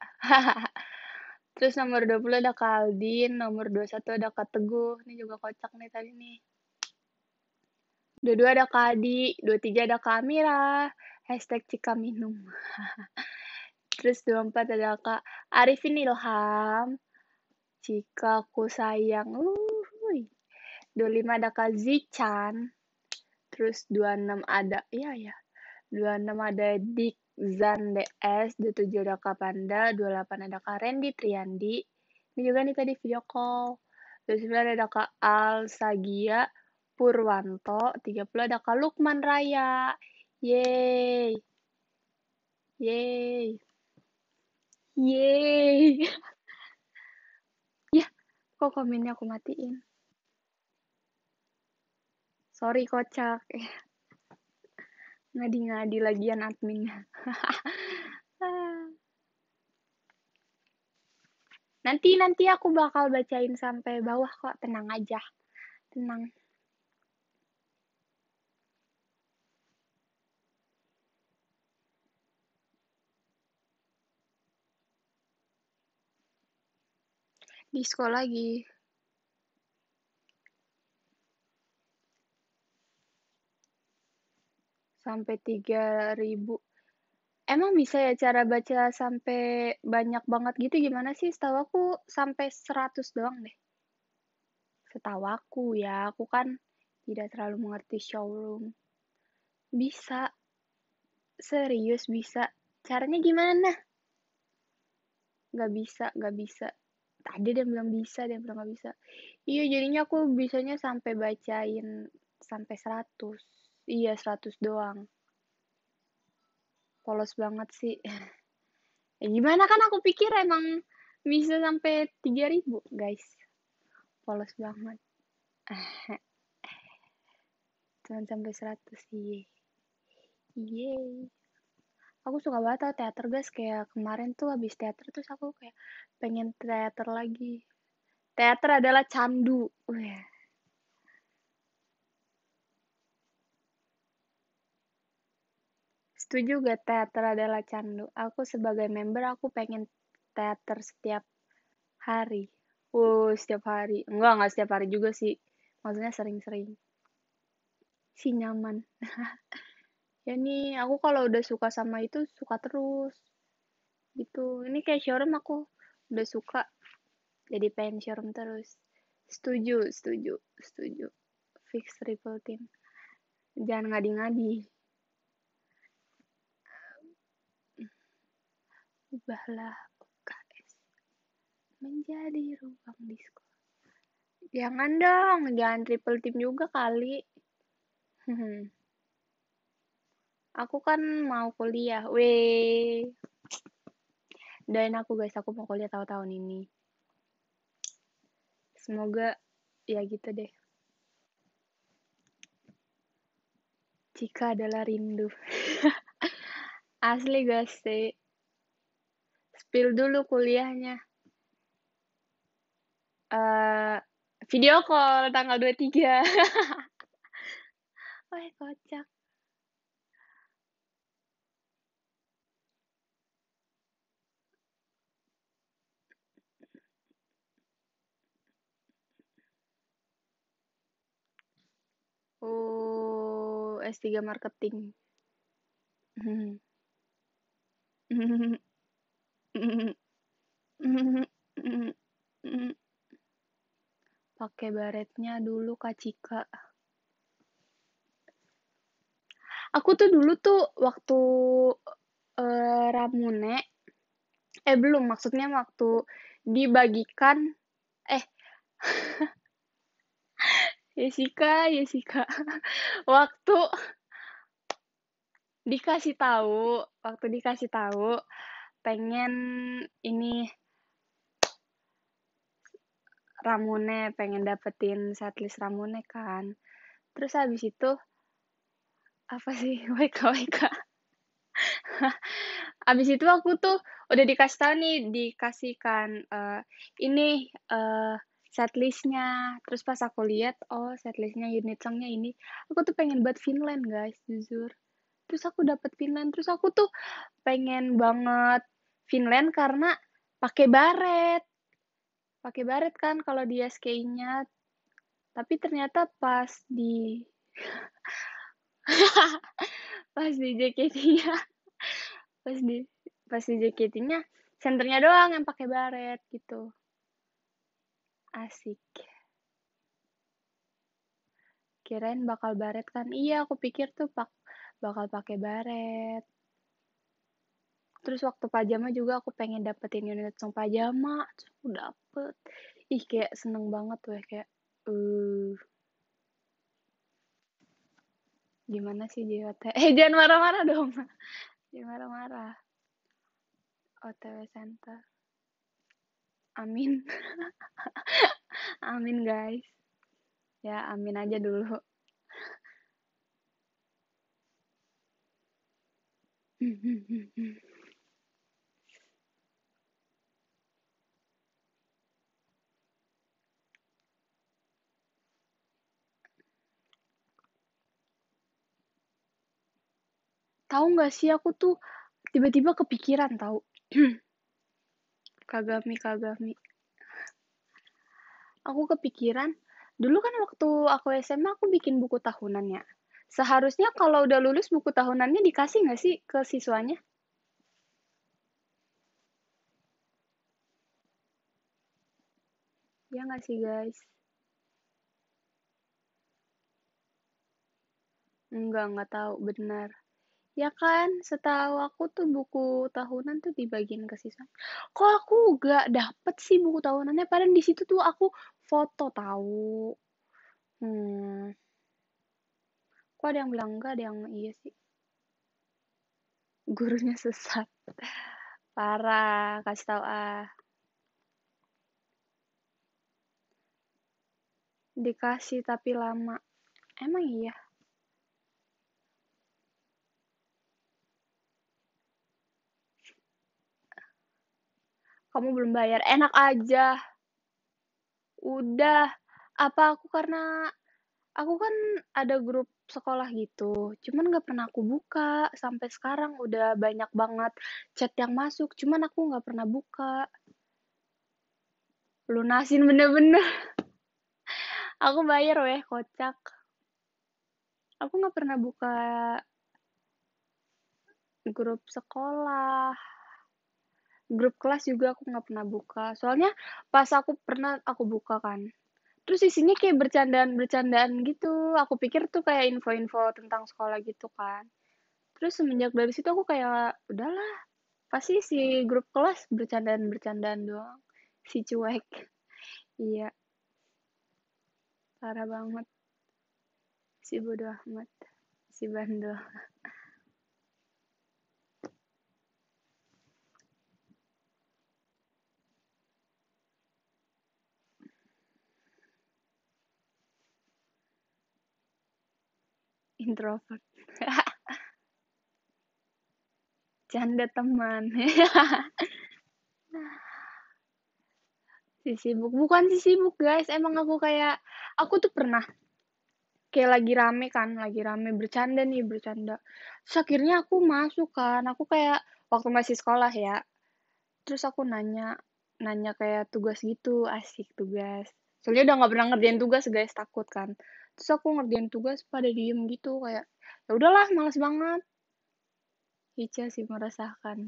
Terus nomor dua puluh ada Kak Aldin, nomor dua puluh satu ada Kak Teguh. Ini juga kocak nih tadi nih. dua puluh dua ada Kak Adi, dua puluh tiga ada Kak Amira, hashtag Cika Minum. Terus dua puluh empat ada Kak Arifin Ilham, Cika Ku Sayang. Uhuy. dua puluh lima ada Kak Zichan. Terus dua puluh enam ada, iya ya, dua puluh enam ada Dik Zan D S, dua puluh tujuh ada Kak Panda, dua puluh delapan ada Kak Randy Triandi. Ini juga nih tadi video call. dua puluh sembilan ada Kak Al Sagia Purwanto, tiga puluh ada Kak Lukman Raya. Yeay. Yeay. Yeay. Yah, kok komennya aku matiin? Sorry kocak. Ngadi-ngadi lagian adminnya. Nanti-nanti aku bakal bacain sampai bawah kok, tenang aja. Tenang. Di sekolah lagi. sampai tiga ribu. Emang bisa ya cara baca sampai banyak banget gitu? Gimana sih? Setahu aku sampai seratus doang deh. Setahu aku ya, aku kan tidak terlalu mengerti showroom. Bisa. Serius bisa. Caranya gimana? Gak bisa, gak bisa. Tadi dia bilang bisa, dia bilang gak bisa. Iya, jadinya aku bisanya sampai bacain sampai seratus. Iya, seratus doang. Polos banget sih. Ya gimana kan aku pikir emang bisa sampai tiga ribu, guys. Polos banget. Cuman sampai seratus, iya. Yeay. Aku suka banget tau teater, guys. Kayak kemarin tuh habis teater terus aku kayak pengen teater lagi. Teater adalah candu. Wih. Setuju gak teater adalah candu? Aku sebagai member aku pengen teater setiap hari. Uh, setiap hari. Enggak, enggak setiap hari juga sih. Maksudnya sering-sering. Si nyaman. Ya nih, aku kalau udah suka sama itu suka terus gitu. Ini kayak showroom aku udah suka jadi pengen showroom terus. Setuju, setuju, setuju. Fix triple team. Jangan ngadi-ngadi. Ubahlah U K S menjadi ruang diskon. Jangan dong, jangan triple team juga kali. Hmm. Aku kan mau kuliah, weh. Doain aku guys, aku mau kuliah tahun-tahun ini. Semoga ya gitu deh. Cika adalah rindu. Asli guys sih. Spill dulu kuliahnya. Uh, video call tanggal dua puluh tiga. Wah, kocak. Oh, S tiga marketing. Pakai baretnya dulu Kak Cika. Aku tuh dulu tuh waktu uh, Ramune eh belum maksudnya waktu dibagikan eh Jessica, Jessica. Waktu dikasih tahu, waktu dikasih tahu pengen ini Ramune, pengen dapetin setlist Ramune kan. Terus habis itu apa sih? W K W K. Habis itu aku tuh udah dikasih tahu nih, dikasihkan uh, ini uh, setlistnya. Terus pas aku lihat, oh setlistnya unit songnya ini, aku tuh pengen buat Finland guys, jujur. Terus aku dapet Finland, terus aku tuh pengen banget Finland karena pakai baret, pakai baret kan kalau di S K I-nya. Tapi ternyata pas di pas di J K T-nya, pas di pas di J K T-nya, senternya doang yang pakai baret gitu. Asik. Kirain bakal baret kan. Iya, aku pikir tuh pak bakal pakai baret. Terus waktu pajama juga aku pengen dapetin unit song pajama, terus aku dapet. Ih, kayak seneng banget weh, kayak uh. Gimana sih J W T? Eh, jangan marah-marah dong. Jangan marah-marah. O T W center. Amin. Amin guys. Ya amin aja dulu. Tahu nggak sih aku tuh tiba-tiba kepikiran tahu. Kagami, Kagami. Aku kepikiran, dulu kan waktu aku S M A aku bikin buku tahunan ya. Seharusnya kalau udah lulus buku tahunannya dikasih nggak sih ke siswanya? Ya nggak sih guys? Enggak, nggak tahu benar. Ya kan, setahu aku tuh buku tahunan tuh dibagiin ke siswa. Kok aku nggak dapet sih buku tahunannya? Padahal di situ tuh aku foto tahu. Hmm. Kok ada yang bilang enggak, ada yang iya sih. Gurunya sesat. Parah, kasih tahu ah. Dikasih tapi lama. Emang iya? Kamu belum bayar, enak aja. Udah, apa aku karena aku kan ada grup sekolah gitu, cuman gak pernah aku buka. Sampai sekarang udah banyak banget chat yang masuk, cuman aku gak pernah buka. Lunasin bener-bener. Aku bayar weh, kocak. Aku gak pernah buka grup sekolah. Grup kelas juga aku nggak pernah buka. Soalnya pas aku pernah aku buka kan. Terus isinya kayak bercandaan-bercandaan gitu. Aku pikir tuh kayak info-info tentang sekolah gitu kan. Terus semenjak dari situ aku kayak udahlah. Pasti si grup kelas bercandaan-bercandaan doang. Si cuek. Iya. Parah banget. Si bodoh amat. Si bandel. Introvert. Canda teman. Si sibuk, bukan si sibuk guys, emang aku kayak aku tuh pernah kayak lagi rame kan, lagi rame bercanda nih, bercanda. Terus akhirnya aku masuk kan, aku kayak waktu masih sekolah ya. Terus aku nanya, nanya kayak tugas gitu, asik tugas. Soalnya udah nggak pernah ngerjain tugas guys, takut kan. Terus aku ngerjain tugas pada diem gitu kayak ya udahlah malas banget. Ica sih merasakan.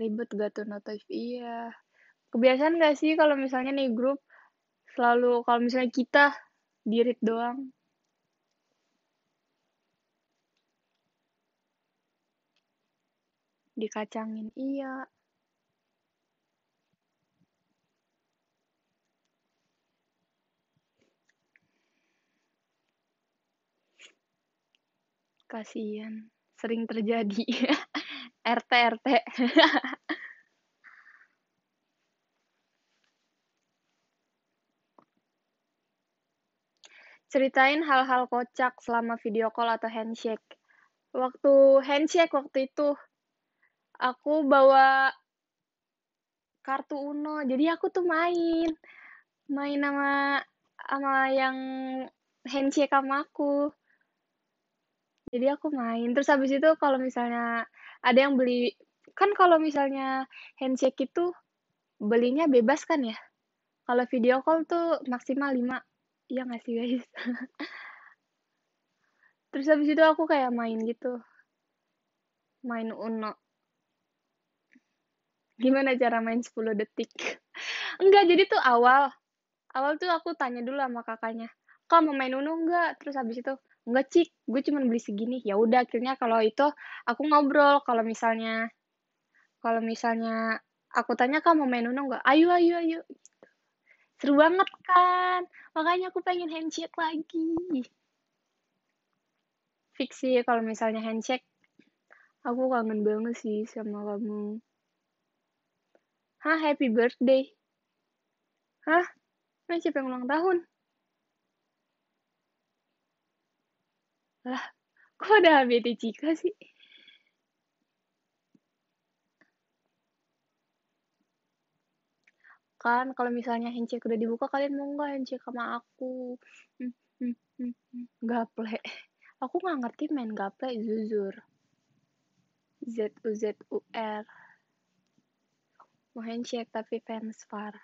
Ribet gak tuh notif? Iya. Kebiasaan gak sih kalau misalnya nih grup selalu kalau misalnya kita dirit doang. Dikacangin. Iya. Kasian, sering terjadi. R T R T. Ceritain hal-hal kocak selama video call atau handshake. Waktu handshake waktu itu aku bawa kartu Uno. Jadi aku tuh main main sama sama yang handshake sama aku. Jadi aku main, terus habis itu kalau misalnya ada yang beli, kan kalau misalnya handshake itu belinya bebas kan ya. Kalau video call tuh maksimal lima, iya nggak sih guys? Terus habis itu aku kayak main gitu, main Uno. Gimana cara main sepuluh detik? Enggak, jadi tuh awal, awal tuh aku tanya dulu sama kakaknya, kak mau main Uno nggak? Terus habis itu, enggak cik, gue cuma beli segini. Ya udah akhirnya kalau itu aku ngobrol kalau misalnya kalau misalnya aku tanya kamu mau main Uno enggak? Ayo ayo ayo. Seru banget kan? Makanya aku pengen handshake lagi. Fix sih kalau misalnya handshake. Aku kangen banget sih sama kamu. Hah, happy birthday. Hah? Kan siapa yang ulang tahun? Lah, kok ada H B T Cika sih? Kan, kalau misalnya handshake udah dibuka, kalian mau nggak handshake sama aku? Hmm, hmm, hmm, hmm. Gaple. Aku nggak ngerti main gaple, jujur. Z U Z U R. Mau handshake tapi fans far.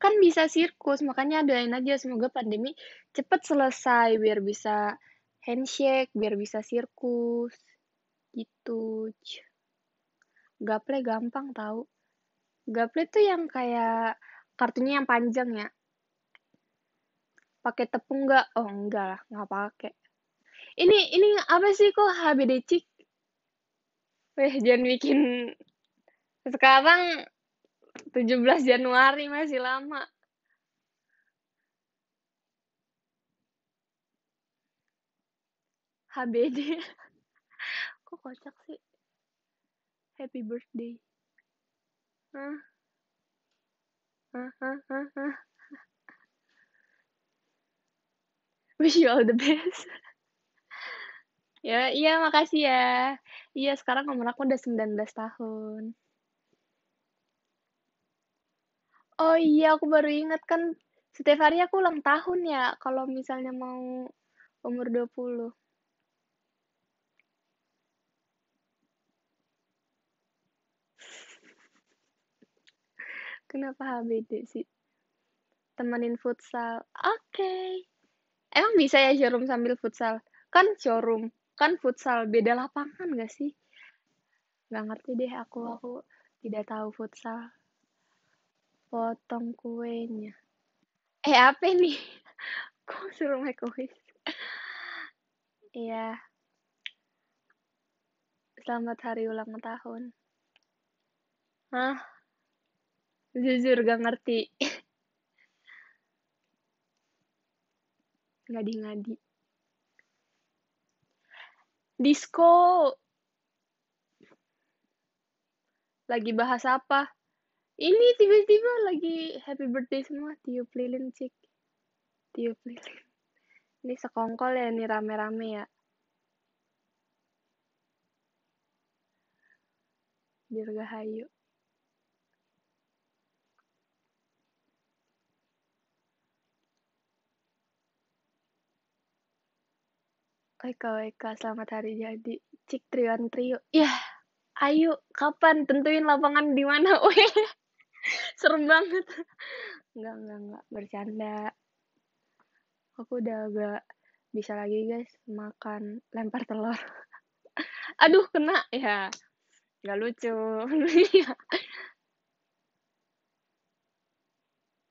Kan bisa sirkus, makanya adain aja semoga pandemi cepat selesai biar bisa handshake, biar bisa sirkus gitu. Gaple gampang tau. Gaple tuh yang kayak kartunya yang panjang ya. Pakai tepung nggak? Oh enggak lah, nggak pakai. Ini ini apa sih kok H B D Cik? Weh, jangan bikin sekarang tujuh belas Januari masih lama. H B D. Kok kocak sih? Happy birthday. Hah? Hah, hah, hah, hah. Wish you all the best. Ya, iya makasih ya. Iya, sekarang umur aku udah sembilan belas tahun. Oh iya, aku baru ingat kan setiap hari aku ulang tahun ya, kalau misalnya mau umur dua puluh. Kenapa H B D sih? Temenin futsal. Oke. Okay. Emang bisa ya showroom sambil futsal? Kan showroom, kan futsal beda lapangan gak sih? Gak ngerti deh aku, aku tidak tahu futsal. Potong kuenya. Eh, apa nih? Kok suruh make a wish? Iya. Selamat hari ulang tahun. Hah? Jujur gak ngerti. Ngadi-ngadi. Disko. Lagi bahas apa? Ini tiba-tiba lagi happy birthday semua. Tiup lilin, cik. Tiup lilin. Ini sekongkol ya, ini rame-rame ya. Dirgahayu. Weka-weka, selamat hari jadi. Cik Triwan Trio. Yah, ayo, kapan? Tentuin lapangan di mana? Weh. Serem banget. Enggak, enggak, enggak. Bercanda. Aku udah agak bisa lagi guys. Makan lempar telur. Aduh, kena. Ya, enggak lucu.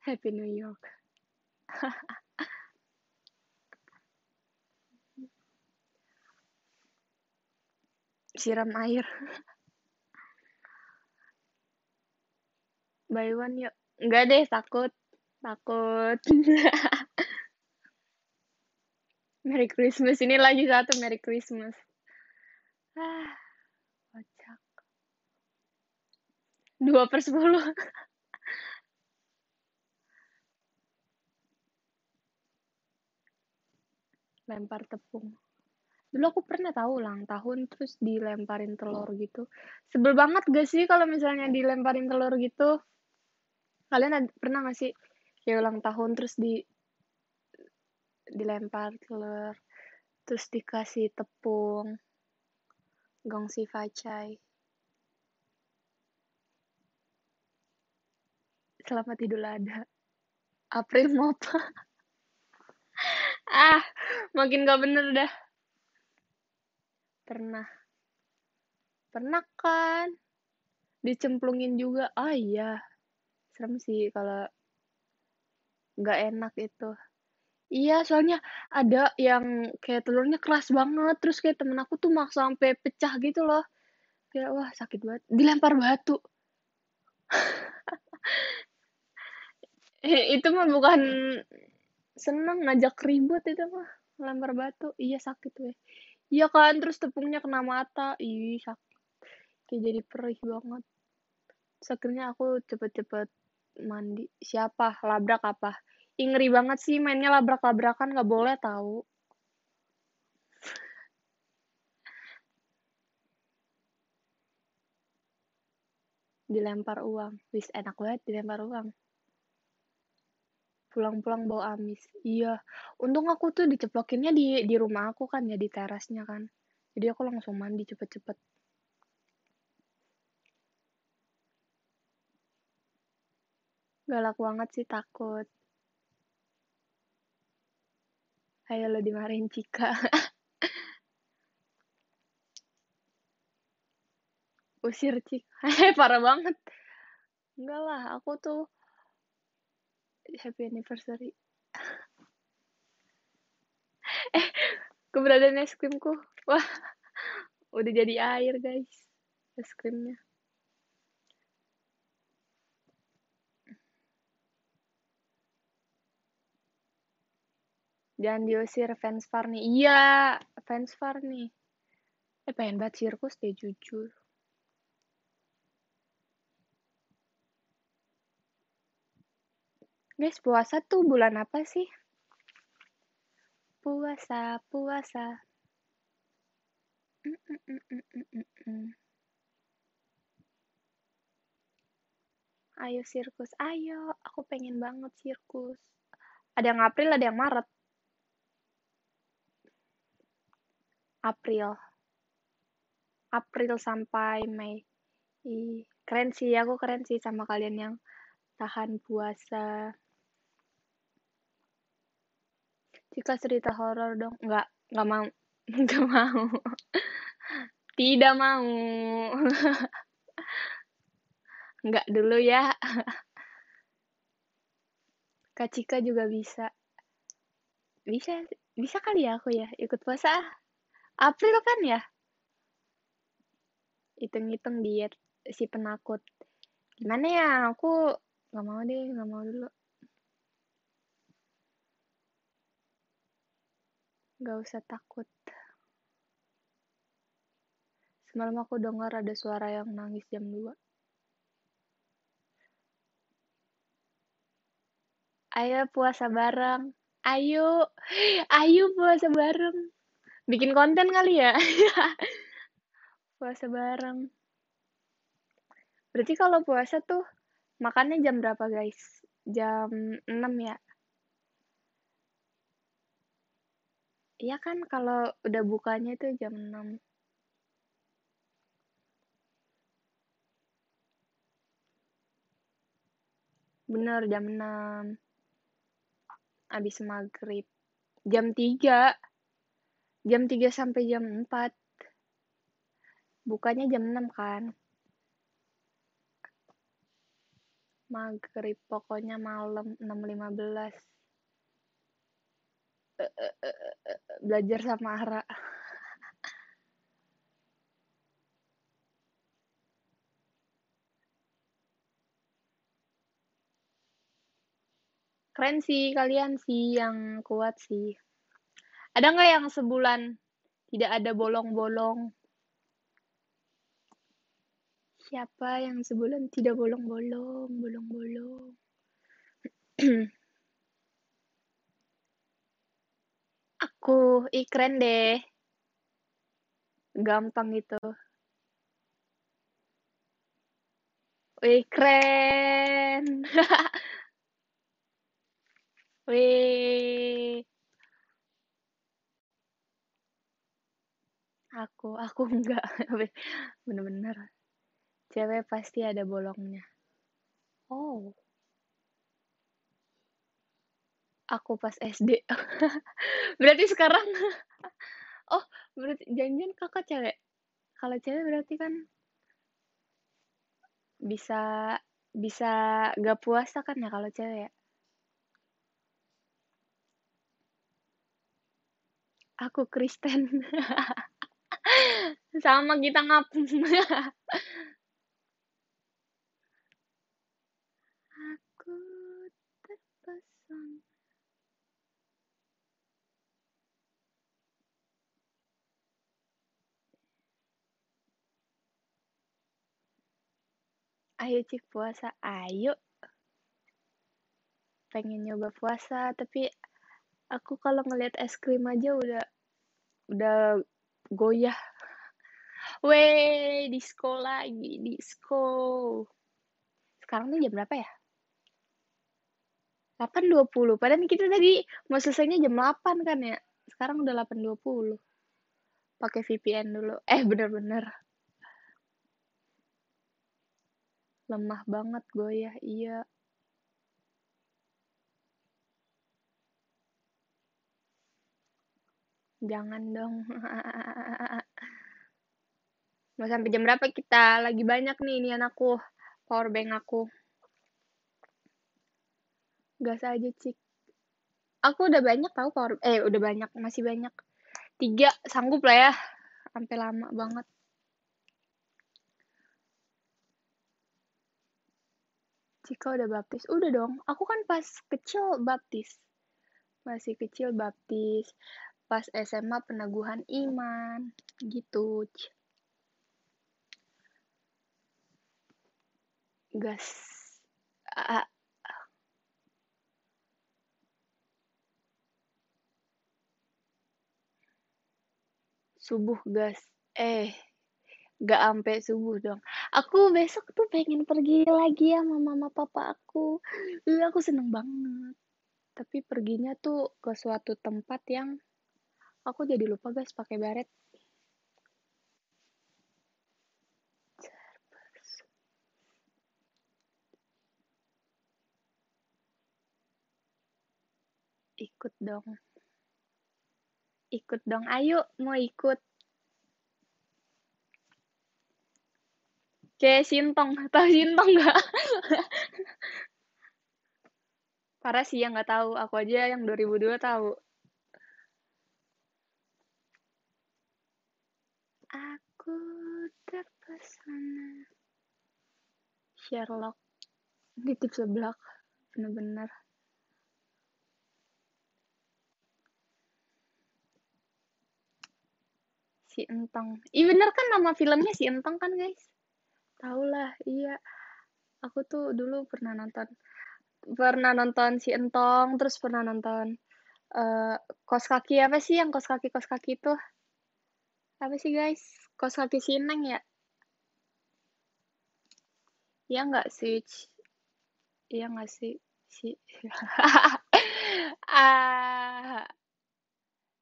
Happy New York. Siram air. Buy one yuk. Enggak deh, takut. Takut. Merry Christmas. Ini lagi satu Merry Christmas. Ah, kocak. dua per sepuluh. Lempar tepung. Dulu aku pernah tahu ulang tahun terus dilemparin telur gitu. Sebel banget gak sih kalau misalnya dilemparin telur gitu? Kalian ada, pernah nggak sih kayak ulang tahun terus di dilempar telur, terus dikasih tepung, gongsi facai. Selamat Idul Adha. April mau apa? Ah, makin gak bener dah. Pernah. Pernah kan? Dicemplungin juga. Ah iya. Serem sih kalau nggak enak itu. Iya, soalnya ada yang kayak telurnya keras banget. Terus kayak temen aku tuh maksa sampai pecah gitu loh. Kayak, wah sakit banget. Dilempar batu. Itu mah bukan seneng ngajak ribut itu mah. Lempar batu. Iya sakit weh. Iya kan, terus tepungnya kena mata. Ih, sakit. Kayak jadi perih banget. Terus akhirnya aku cepet-cepet mandi. Siapa labrak apa? Ih, ngeri banget sih mainnya labrak-labrakan, nggak boleh tahu. Dilempar uang, wis enak banget dilempar uang. Pulang-pulang bau amis. Iya, untung aku tuh diceplokinnya di di rumah aku kan ya, di terasnya kan. Jadi aku langsung mandi cepet-cepet. Galak banget sih, takut. Ayo lo dimarahin Cika. Usir Cika. Parah banget. Enggak lah, aku tuh happy anniversary. eh, keberadaan es krimku. Wah, udah jadi air guys, es krimnya. Jangan diusir fans Farni. Iya, fans Farni. Eh, pengen banget sirkus deh, jujur. Guys, puasa tuh bulan apa sih? Puasa, puasa. Mm -mm -mm -mm -mm -mm. Ayo sirkus, ayo. Aku pengen banget sirkus. Ada yang April, ada yang Maret. April. April sampai Mei. Ih, keren sih, aku keren sih sama kalian yang tahan puasa. Cika cerita horor dong. Enggak, enggak mau. Enggak mau. Tidak mau. Enggak dulu ya. Kak Cika juga bisa. Bisa bisa kali ya aku ya ikut puasa. April kan ya? Hitung-hitung diet si penakut. Gimana ya? Aku gak mau deh, gak mau dulu. Gak usah takut. Semalam aku dengar ada suara yang nangis jam dua. Ayo puasa bareng. Ayo. Ayo puasa bareng. Bikin konten kali ya. Puasa bareng. Berarti kalau puasa tuh makannya jam berapa guys? Jam enam ya? Iya kan kalau udah bukanya tuh jam enam. Bener jam enam. Abis maghrib. Jam tiga. Jam tiga sampai jam empat. Bukanya jam enam kan. Maghrib pokoknya malam enam lima belas. Uh, uh, uh, uh, belajar sama Ara. Keren sih kalian sih yang kuat sih. Ada nggak yang sebulan tidak ada bolong-bolong? Siapa yang sebulan tidak bolong-bolong, bolong-bolong? Aku, ih keren deh. Gampang gitu. Wih, keren. Wih. Aku, aku enggak. Bener-bener. Cewek pasti ada bolongnya. Oh. Aku pas S D. Berarti sekarang. Oh, berarti janjian kakak cewek. Kalau cewek berarti kan bisa bisa gak puasa kan ya kalau cewek. Aku Kristen. Sama kita ngapung. Aku terpesona. Ayo cik puasa, ayo. Pengen nyoba puasa, tapi aku kalau ngelihat es krim aja udah udah goyah. Weh, disco lagi, disco. Sekarang tuh jam berapa ya? delapan dua puluh. Padahal kita tadi mau selesainya jam delapan kan ya. Sekarang udah delapan dua puluh. Pakai V P N dulu. Eh, bener-bener. Lemah banget goyah, iya. Jangan dong. Mau sampai jam berapa kita? Lagi banyak nih ini anakku. Powerbank aku. Gas aja, Cik. Aku udah banyak tahu power eh udah banyak, masih banyak. Tiga, sanggup lah ya. Sampai lama banget. Cika udah baptis. Udah dong. Aku kan pas kecil baptis. Masih kecil baptis. Pas S M A peneguhan iman. Gitu. Gas. Ah. Subuh gas. Eh, gak sampai subuh dong. Aku besok tuh pengen pergi lagi ya sama mama papa aku. Lalu aku seneng banget. Tapi perginya tuh ke suatu tempat yang aku jadi lupa gas pakai baret. Ikut dong. Ikut dong. Ayo, mau ikut. Kayak Sintong. Tahu Sintong nggak? Parah sih yang nggak tahu. Aku aja yang dua ribu dua tahu. Aku terpesona. Sherlock. Ini tips seblak. Bener-bener. Si Entong. Ih bener kan nama filmnya Si Entong kan guys? Taulah, iya. Aku tuh dulu pernah nonton. Pernah nonton Si Entong, terus pernah nonton uh, Kos Kaki apa sih yang Kos Kaki-Kos Kaki itu? Apa sih guys? Kos Kaki Sineng ya? Iya nggak sih? Iya nggak sih? Si... ah.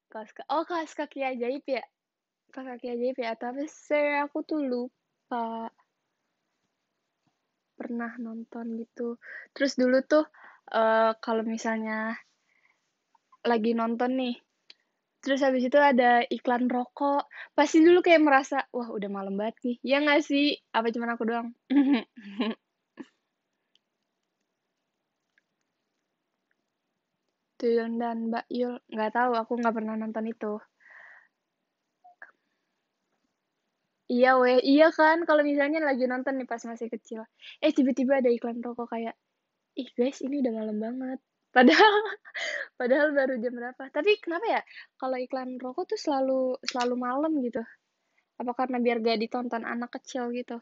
Kos Kaki. Oh, Kos Kaki Ajaib ya? Kos Kaki Ajaib ya, tapi saya aku tuh lupa pernah nonton gitu. Terus dulu tuh uh, kalau misalnya lagi nonton nih, terus habis itu ada iklan rokok, pasti dulu kayak merasa wah udah malam banget nih, ya nggak sih? Apa cuman aku doang? Tuyul dan Mbak Yul, nggak tahu, aku nggak pernah nonton itu. Iya weh, iya kan kalau misalnya lagi nonton nih pas masih kecil. Eh tiba-tiba ada iklan rokok kayak, ih guys ini udah malam banget. Padahal padahal baru jam berapa. Tapi kenapa ya kalau iklan rokok tuh selalu selalu malam gitu? Apa karena biar gak ditonton anak kecil gitu?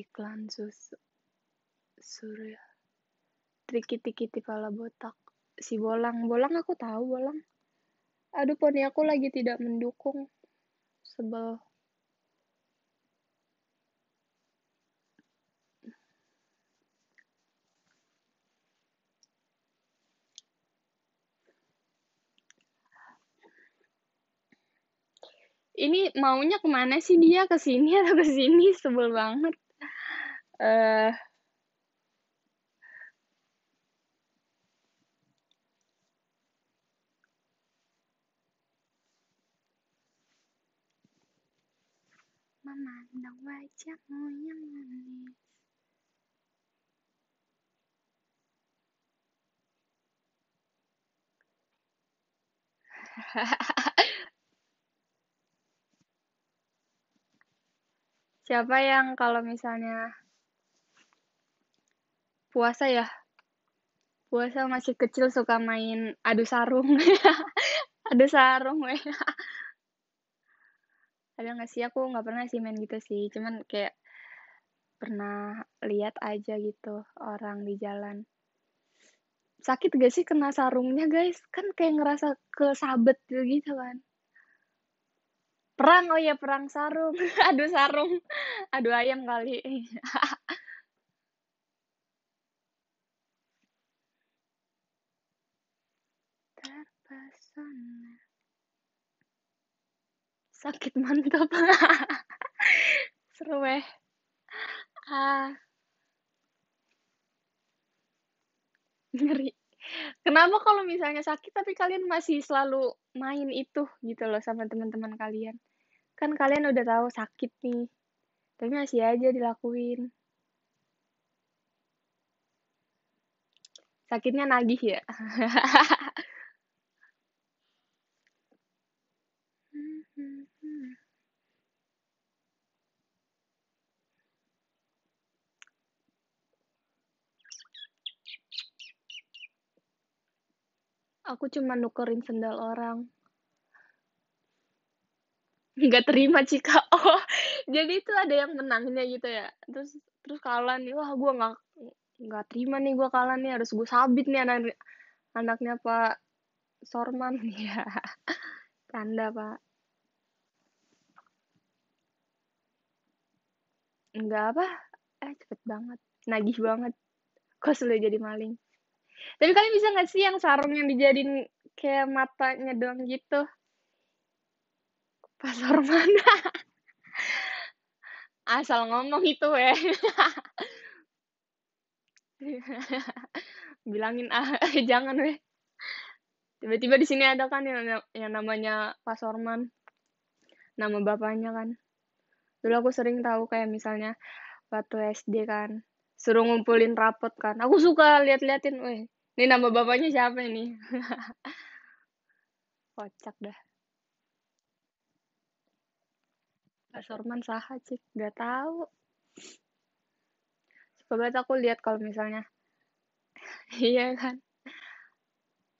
Iklan susu Surya. Triki-tiki-tiki pala botak. Si Bolang, Bolang aku tahu Bolang. Aduh, poni aku lagi tidak mendukung. Sebel. Ini maunya kemana sih dia? Ke sini atau ke sini? Sebel banget. Eh... Uh... Memandang wajahmu yang manis. Siapa yang kalau misalnya puasa ya, puasa masih kecil suka main adu sarung. Adu sarung weh. Ada nggak sih? Aku nggak pernah sih main gitu sih, cuman kayak pernah lihat aja gitu orang di jalan. Sakit gak sih kena sarungnya guys? Kan kayak ngerasa kesabet gitu kan. Perang, oh ya perang sarung. Aduh sarung, aduh ayam kali. Terpesona. Sakit mantap. Seru weh. Ah. Ngeri. Kenapa kalau misalnya sakit tapi kalian masih selalu main itu gitu loh sama teman-teman kalian? Kan kalian udah tahu sakit nih, tapi masih aja dilakuin. Sakitnya nagih ya. Aku cuma nukerin sendal orang. Nggak terima Cika. Oh, jadi itu ada yang menangnya gitu ya. Terus terus kalah nih. Wah, gue nggak nggak terima nih, gue kalah nih. Harus gue sabit nih anak anaknya Pak Sorman ya. Tanda Pak. Nggak apa? Eh cepet banget, nagih banget. Kok sudah jadi maling. Tapi kalian bisa nggak sih yang sarung yang dijadiin kayak matanya doang gitu? Pasar mana? Asal ngomong itu ya. Bilangin ah jangan weh. Tiba-tiba di sini ada kan yang, yang namanya Pak Sorman. Nama bapaknya kan. Dulu aku sering tahu kayak misalnya waktu S D kan. Suruh ngumpulin rapot kan. Aku suka lihat-liatin, weh. Ini nama bapaknya siapa ini? Kocak dah. Pak Sorman saha sih, nggak tahu. Suka banget aku lihat kalau misalnya, iya kan,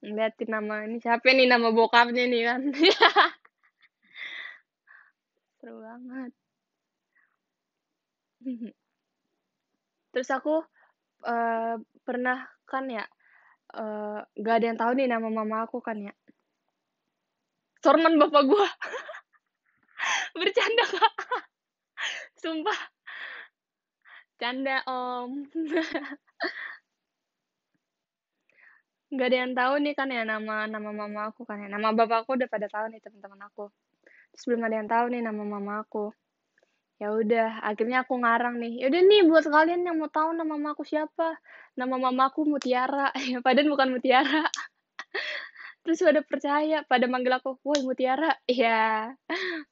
ngeliatin nama ini siapa nih nama bokapnya nih kan, seru banget. Terus aku uh, pernah kan ya, uh, nggak ada yang tahu nih nama mama aku kan ya, Sorman bapak gua. Bercanda Kak, sumpah, canda Om. Nggak ada yang tahu nih kan ya nama nama mama aku kan ya, nama bapakku udah pada tahu nih teman-teman aku, terus belum ada yang tahu nih nama mama aku. Ya udah, akhirnya aku ngarang nih. Yaudah nih buat kalian yang mau tahu nama mama aku siapa, nama mama aku Mutiara, padahal bukan Mutiara. Terus pada percaya, pada manggil aku, woi Mutiara, ya,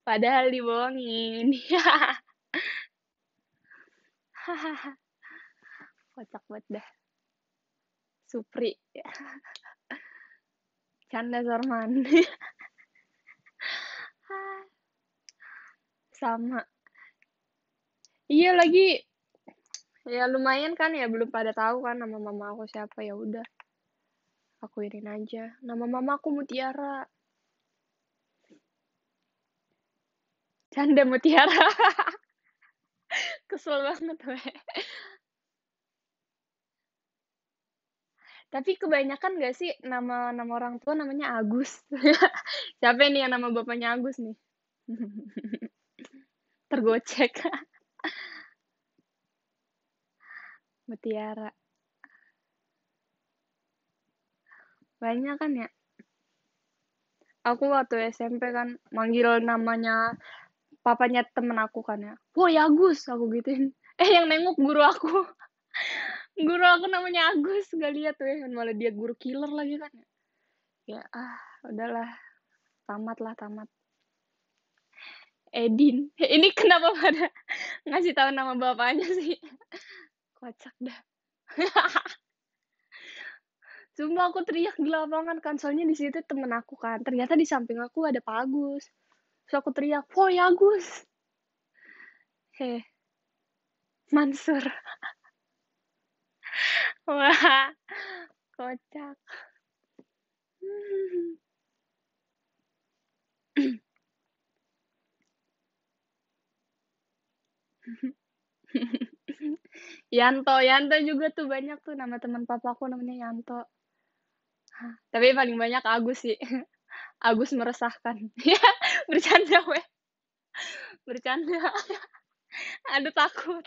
padahal dibohongin, ya, hahaha, kocak banget dah, Supri, canda Sorman, sama, iya lagi, ya lumayan kan ya, belum pada tahu kan nama mama aku siapa, ya udah. Aku irin aja. Nama mama aku Mutiara. Canda Mutiara. Kesel banget weh. Tapi kebanyakan gak sih nama-nama orang tua namanya Agus. Siapa nih yang nama bapaknya Agus nih? Tergocek. Mutiara. Banyak kan ya. Aku waktu S M P kan manggil namanya papanya temen aku kan ya. Woi Agus, aku gituin. Eh yang nengok guru aku. Guru aku namanya Agus, gak lihat weh. Malah dia guru killer lagi kan ya. Ya ah, udahlah. Tamat lah, tamat. Edin. Ini kenapa pada ngasih tahu nama bapaknya sih? Kocak dah. Cuma aku teriak di lapangan kan, soalnya di situ temen aku kan. Ternyata di samping aku ada Pak Agus. Terus aku teriak, "Woi Agus!" Heh. Mansur. Wah. Kocak. Hmm. Yanto, Yanto juga tuh banyak tuh nama teman papaku namanya Yanto. Tapi paling banyak Agus sih. Agus meresahkan. Ya, bercanda weh. Bercanda. Aduh takut.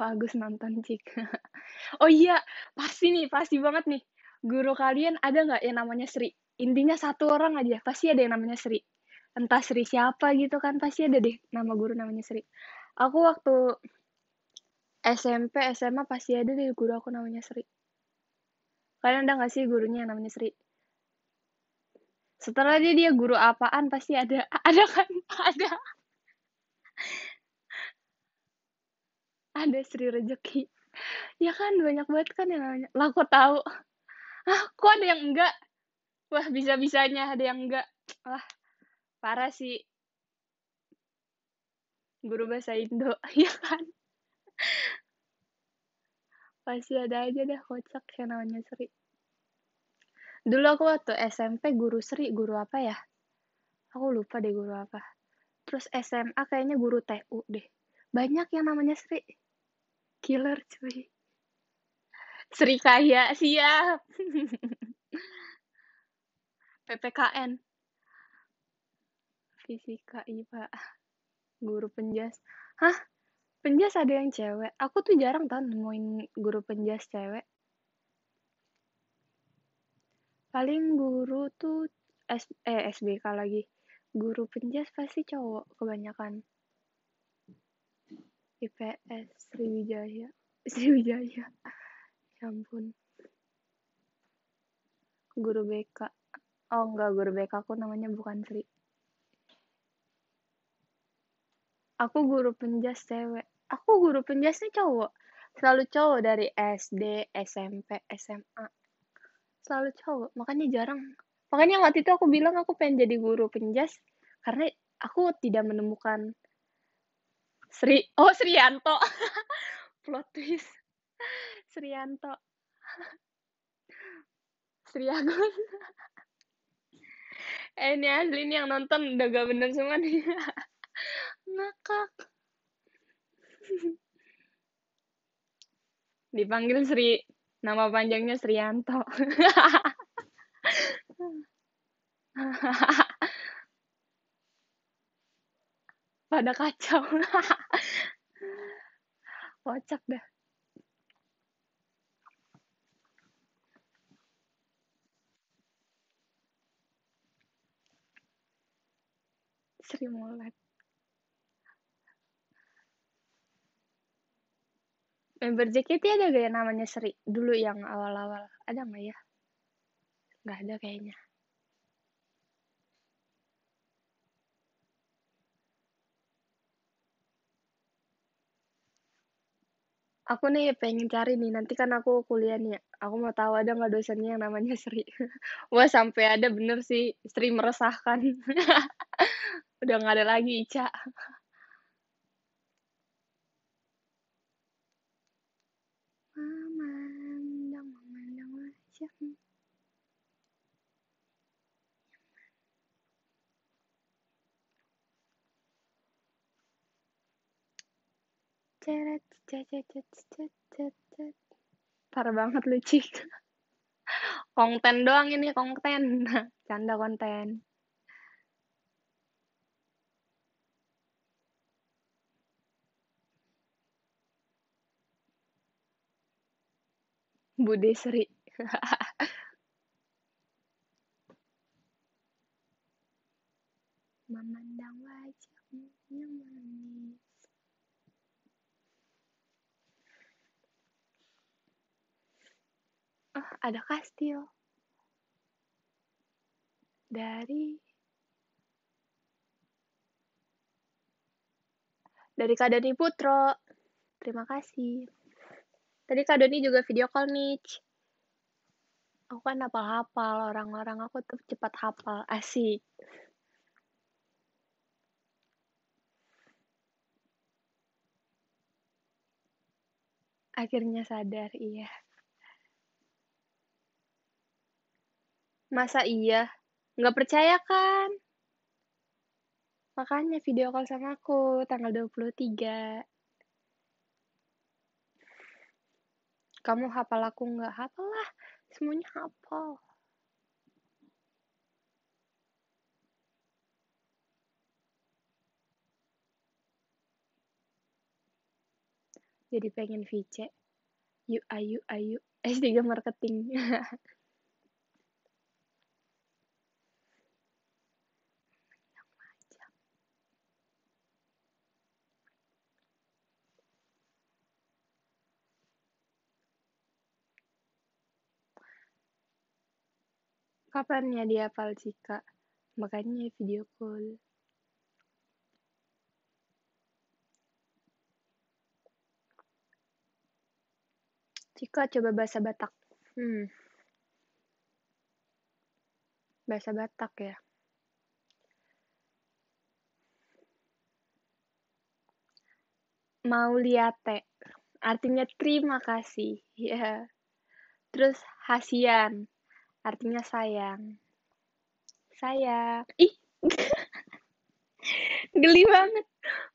Pak Agus nonton Cik. Oh iya, pasti nih, pasti banget nih. Guru kalian ada nggak yang namanya Sri? Intinya satu orang aja, pasti ada yang namanya Sri. Entah Sri siapa gitu kan, pasti ada deh nama guru namanya Sri. Aku waktu S M P, S M A pasti ada deh guru aku namanya Sri. Kalian ada nggak sih gurunya yang namanya Sri? Setelah dia, dia guru apaan pasti ada. Ada kan? Ada. Ada Sri Rezeki. Ya kan, banyak banget kan yang namanya. Lah, kok tahu? Ah, kok ada yang enggak? Wah, bisa-bisanya ada yang enggak. Wah, parah sih. Guru bahasa Indo, ya kan? Pasti ada aja deh kocak yang namanya Sri. Dulu aku waktu S M P guru Sri, guru apa ya? Aku lupa deh guru apa. Terus S M A kayaknya guru T U deh. Banyak yang namanya Sri. Killer cuy. Sri Kaya, siap. P P K N. Fisika, I P A. Guru penjas. Hah? Penjas ada yang cewek? Aku tuh jarang tau nemuin guru penjas cewek. Paling guru tuh S, eh, S B K lagi. Guru penjas pasti cowok kebanyakan. I P S Sriwijaya. Sriwijaya. Ya ampun. Guru B K. Oh enggak, guru B K aku namanya bukan Sri. Aku guru penjas cewek. Aku guru penjasnya cowok. Selalu cowok dari S D, S M P, S M A. Selalu cowok, makanya jarang. Makanya waktu itu aku bilang aku pengen jadi guru penjas karena aku tidak menemukan Sri. Oh, Srianto. Plot twist. Srianto. Sri Agus. Eh, ini asli nih yang nonton udah gak bener semua nih. Ngakak. Dipanggil Sri. Nama panjangnya Srianto. Pada kacau. Kocak dah. Sri Mulat. Member J K T ada gak ya namanya Sri? Dulu yang awal-awal. Ada gak ya? Gak ada kayaknya. Aku nih pengen cari nih. Nanti kan aku kuliahnya. Aku mau tahu ada gak dosennya yang namanya Sri. Wah, sampai ada bener sih. Sri meresahkan. Udah gak ada lagi, Ica. Memandang, memandang wajahmu. Ceret, ceret, ceret, ceret. Parah banget lu, Cik. Konten doang ini, konten. Canda konten. Bude Sri. Memandang wajahmu yang manis. Oh, ada kastil. Dari Dari Kadani Putro. Terima kasih. Tadi Kak Doni juga video call nih. Aku kan hafal-hafal. Orang-orang aku tuh cepat hafal. Asik. Akhirnya sadar, iya. Masa iya? Nggak percaya kan? Makanya video call sama aku tanggal dua puluh tiga. Kamu hafal aku nggak? Hafal lah. Semuanya hafal. jadi pengen V C. Yuk ayu ayu S tiga marketing. Kapan ya dia hafal Cika? Makanya video call. Cika coba bahasa Batak. Hmm. Bahasa Batak ya. Mauliate. Artinya terima kasih. Ya. Yeah. Terus hasian. Artinya sayang. Sayang. Ih. Geli banget.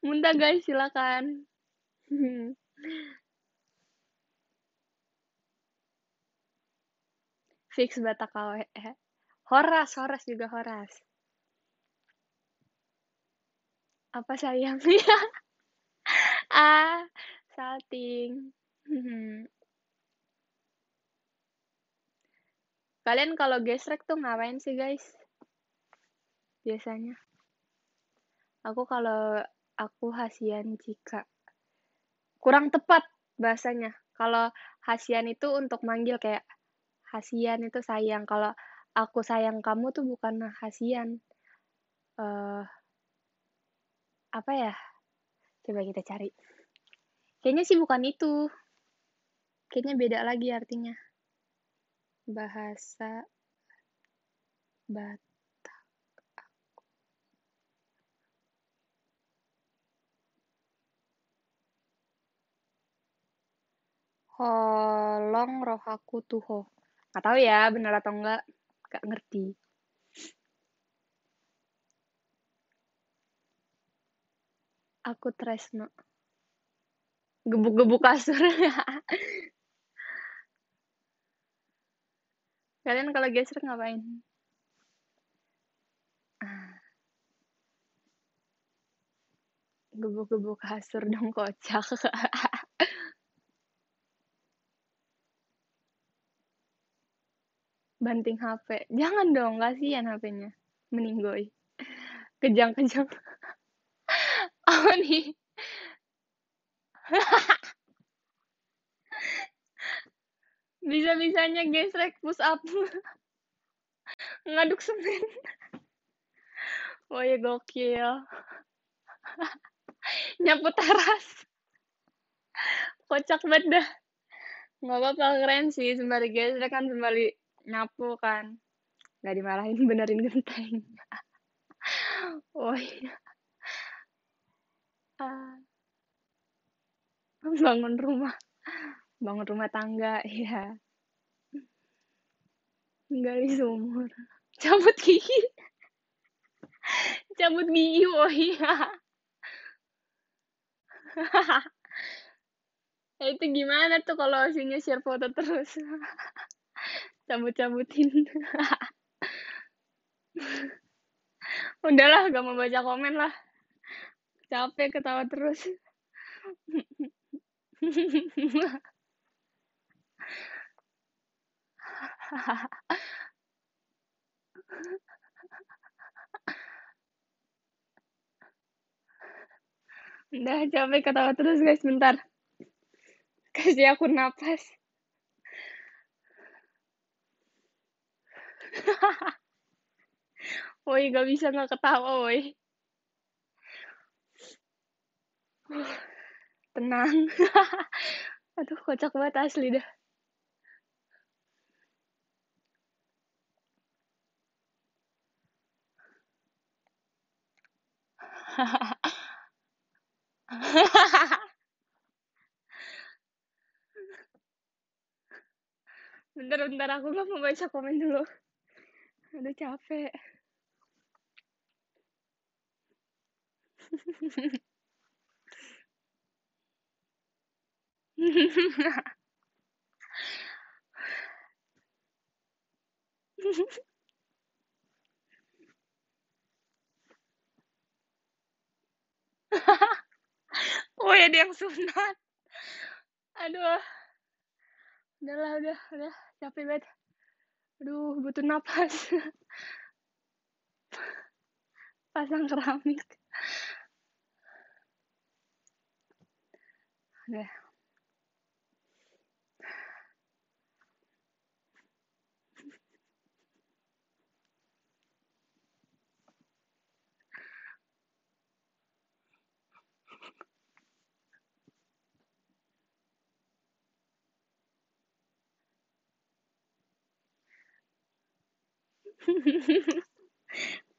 Muntah guys, silakan. Fix Batakawe. Horas, Horas juga Horas. Apa sayangnya? Ah, salting. Kalian kalau gesrek tuh ngapain sih guys? Biasanya. Aku kalau aku hasian Cika. Kurang tepat bahasanya. Kalau hasian itu untuk manggil kayak hasian itu sayang. Kalau aku sayang kamu tuh bukan hasian. Uh, apa ya? Coba kita cari. Kayaknya sih bukan itu. Kayaknya beda lagi artinya. Bahasa Batak aku. Holong rohaku tuho. Nggak tahu ya benar atau enggak. Nggak ngerti. Aku tresno. Gebuk-gebuk kasur. Kalian kalau gesrek ngapain? Gebuk-gebuk kasur dong kocak. Banting H P. Jangan dong, kasihan H P-nya. Meninggoy. Kejang-kejang. Apa nih? Bisa-bisanya gesrek push up. Ngaduk semen. Oh ya gokil. Nyapu teras. Kocak banget dah. Nggak apa-apa, keren sih. Sembari gesrek kan sembari nyapu kan. Nggak dimarahin, benerin genteng. Oh iya. Uh, bangun rumah. Bangun rumah tangga, ya. Gali sumur. Cabut gigi. Cabut gigi, oh iya. Itu gimana tuh kalau isinya share foto terus. Cabut-cabutin. Udahlah, gak mau baca komen lah. Capek ketawa terus. Udah capek ketawa terus guys, bentar kasih aku nafas. Woi gak bisa gak ketawa woi. Tenang. Aduh kocak banget asli dah. Bentar-bentar aku gak mau baca komen dulu. Aduh capek. Oh ya, dia yang sunat. Aduh. Udahlah, udah, udah. Capek banget. Aduh, butuh nafas. Pasang keramik. Udah.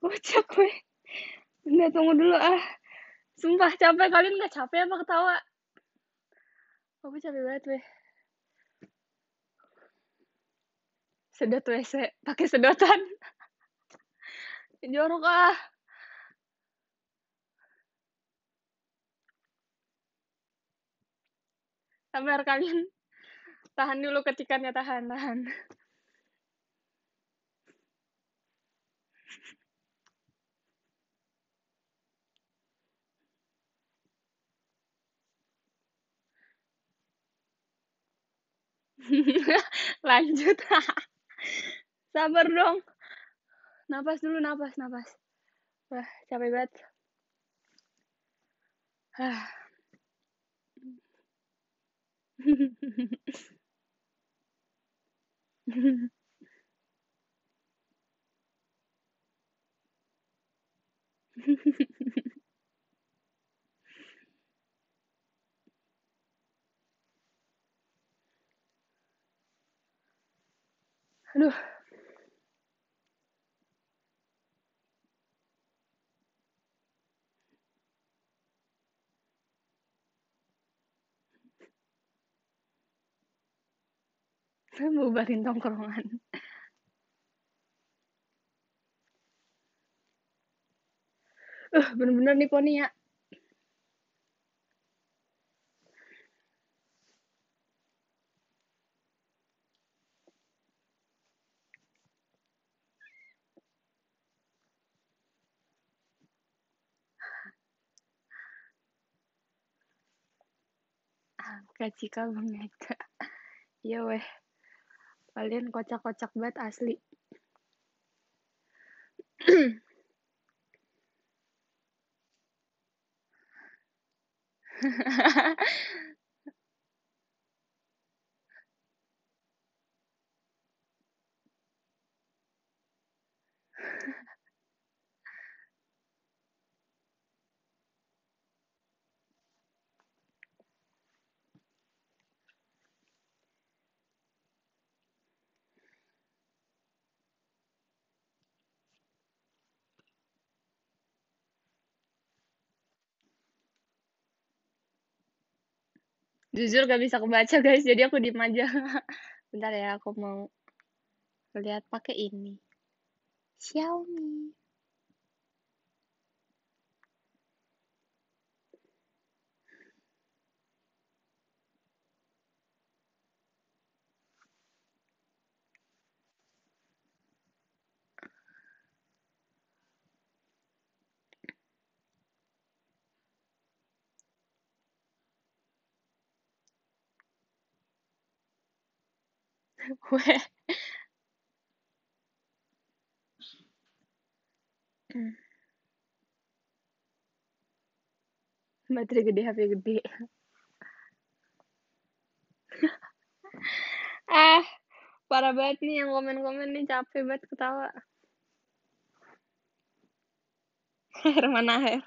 Kocak gue. Nggak, tunggu dulu ah. Sumpah capek. Kalian nggak capek apa ketawa? Aku capek banget weh. Sedot W C pakai sedotan. Jorok ah. Sabar kalian. Tahan dulu ketikannya, tahan, tahan. Lanjut. Sabar dong. Napas dulu, napas, napas. Wah, capek banget. Aduh. Saya mau bubarin tongkrongan. Uh, bener-bener nih poni ya. Kacika mengeka. Iya weh. Kalian kocak-kocak banget asli. Jujur gak bisa kebaca guys, jadi aku diem aja. Bentar ya, aku mau lihat pakai ini Xiaomi. Weh. Baterai gede, H P gede. Ah, parah banget nih yang komen-komen nih, capek banget ketawa. Her mana her?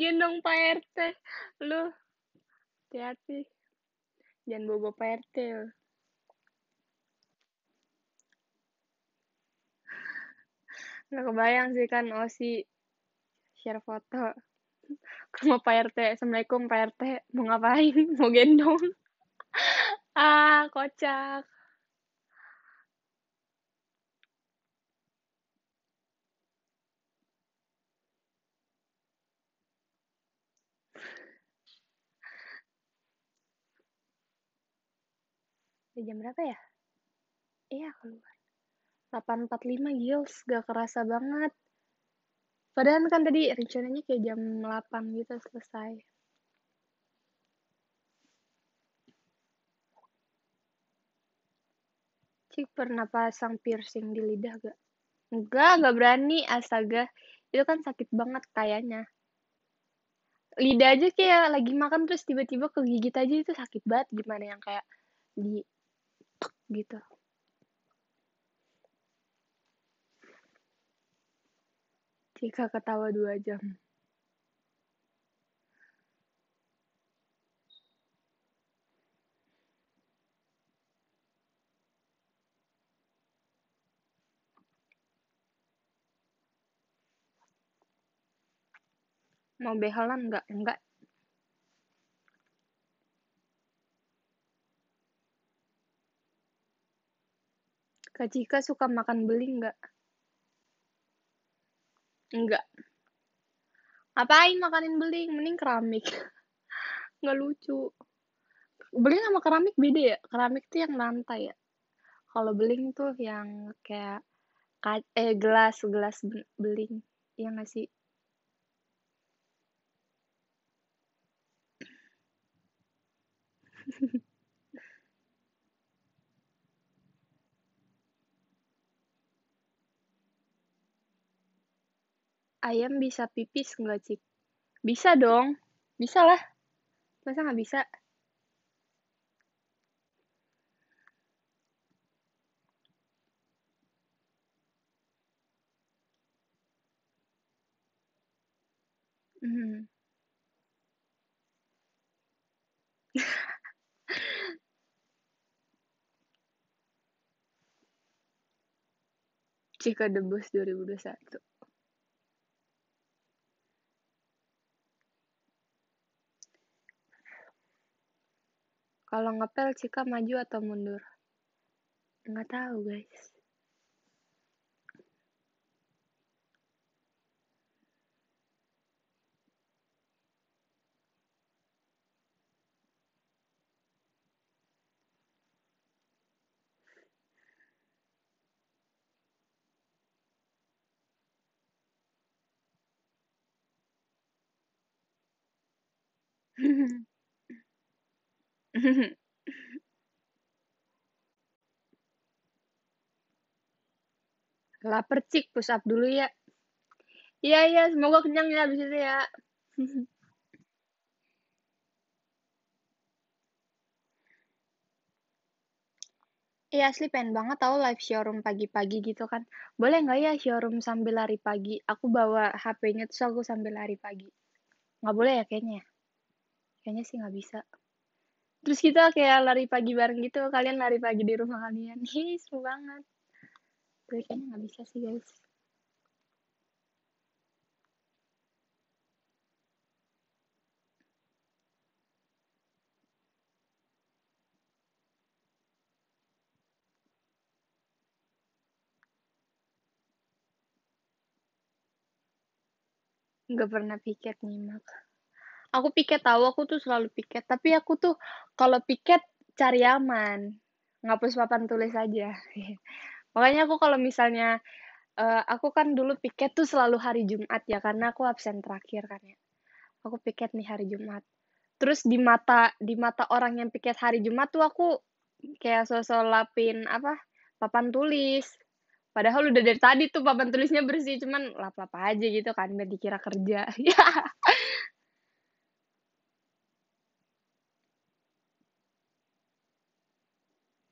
Gendong Pak R T lu, hati-hati jangan bobo Pak R T lu. Nggak kebayang sih kan Osi share foto ke rumah Pak R T. Assalamualaikum Pak R T, mau ngapain? Mau gendong. Ah kocak. Udah jam berapa ya? Iya keluar delapan empat puluh lima. Gils, gak kerasa banget. Padahal kan tadi rencananya kayak jam delapan gitu selesai. Cik pernah pasang piercing di lidah gak? Enggak, gak berani. Astaga, itu kan sakit banget kayaknya. Lidah aja kayak lagi makan terus tiba-tiba kegigit aja itu sakit banget. Gimana yang kayak di gitu. Cika ketawa dua jam. Mau behelan nggak? Enggak. Kak Cika suka makan beli nggak? Enggak. Ngapain makanin beling? Mending keramik. Nggak lucu. Beling sama keramik beda ya? Keramik tuh yang lantai ya? Kalau beling tuh yang kayak eh gelas-gelas beling. Iya nggak sih? Ayam bisa pipis nggak, Cik? Bisa dong. Bisa lah. Masa nggak bisa? Hmm. Cika debus dua ribu dua puluh satu. Kalau ngepel Cika maju atau mundur? Nggak tahu, guys. Laper Cik, push up dulu ya. Iya iya, semoga kenyang ya abis itu ya. Iya asli pengen banget tau live showroom pagi-pagi gitu kan. Boleh nggak ya showroom sambil lari pagi? Aku bawa H P-nya terus aku sambil lari pagi. Nggak boleh ya kayaknya. Kayaknya sih nggak bisa. Terus kita kayak lari pagi bareng gitu. Kalian lari pagi di rumah kalian. Hei, seru banget. Gue kayaknya gak bisa sih, guys. Nggak pernah piket nyimak. Aku piket tahu, aku tuh selalu piket. Tapi aku tuh kalau piket cari aman. Ngapus papan tulis aja. Makanya aku kalau misalnya, uh, aku kan dulu piket tuh selalu hari Jumat ya. Karena aku absen terakhir kan ya. Aku piket nih hari Jumat. Terus di mata di mata orang yang piket hari Jumat tuh aku kayak sosok lapin apa papan tulis. Padahal udah dari tadi tuh papan tulisnya bersih. Cuman lap-lap aja gitu kan. Biar dikira kerja. Ya.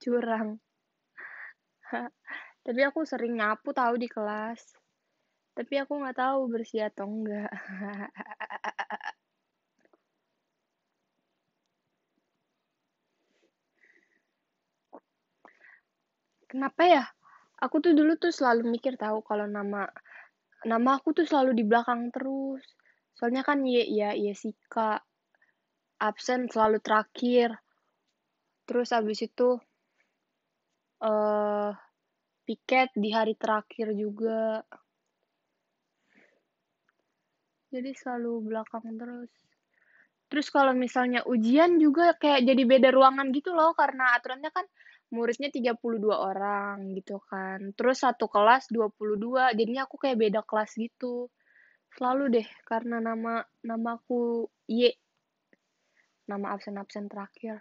Curang. Tapi aku sering nyapu tahu di kelas. Tapi aku nggak tahu bersih atau enggak. Kenapa ya? Aku tuh dulu tuh selalu mikir tahu kalau nama nama aku tuh selalu di belakang terus. Soalnya kan ya ya Yesika absen selalu terakhir. Terus abis itu Uh, piket di hari terakhir juga. Jadi selalu belakang terus. Terus kalau misalnya ujian juga kayak jadi beda ruangan gitu loh. Karena aturannya kan muridnya tiga puluh dua orang gitu kan. Terus satu kelas dua puluh dua. Jadinya aku kayak beda kelas gitu. selalu deh, karena nama namaku Y, nama absen-absen terakhir.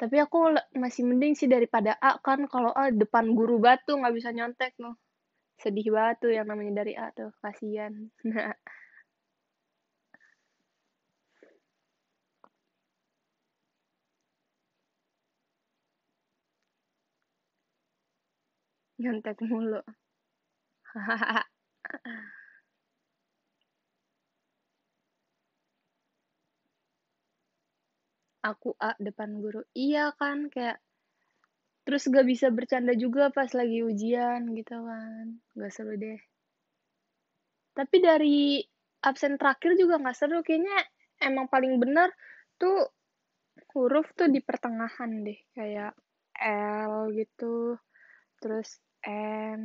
Tapi aku masih mending sih daripada A kan, kalau A depan guru batu nggak bisa nyontek loh. Sedih banget tuh yang namanya dari A tuh, kasihan. Nyontek mulu. Aku A depan guru, iya kan, kayak terus gak bisa bercanda juga pas lagi ujian gitu kan, gak seru deh. Tapi dari absen terakhir juga gak seru, kayaknya emang paling bener tuh huruf tuh di pertengahan deh, kayak L gitu, terus N.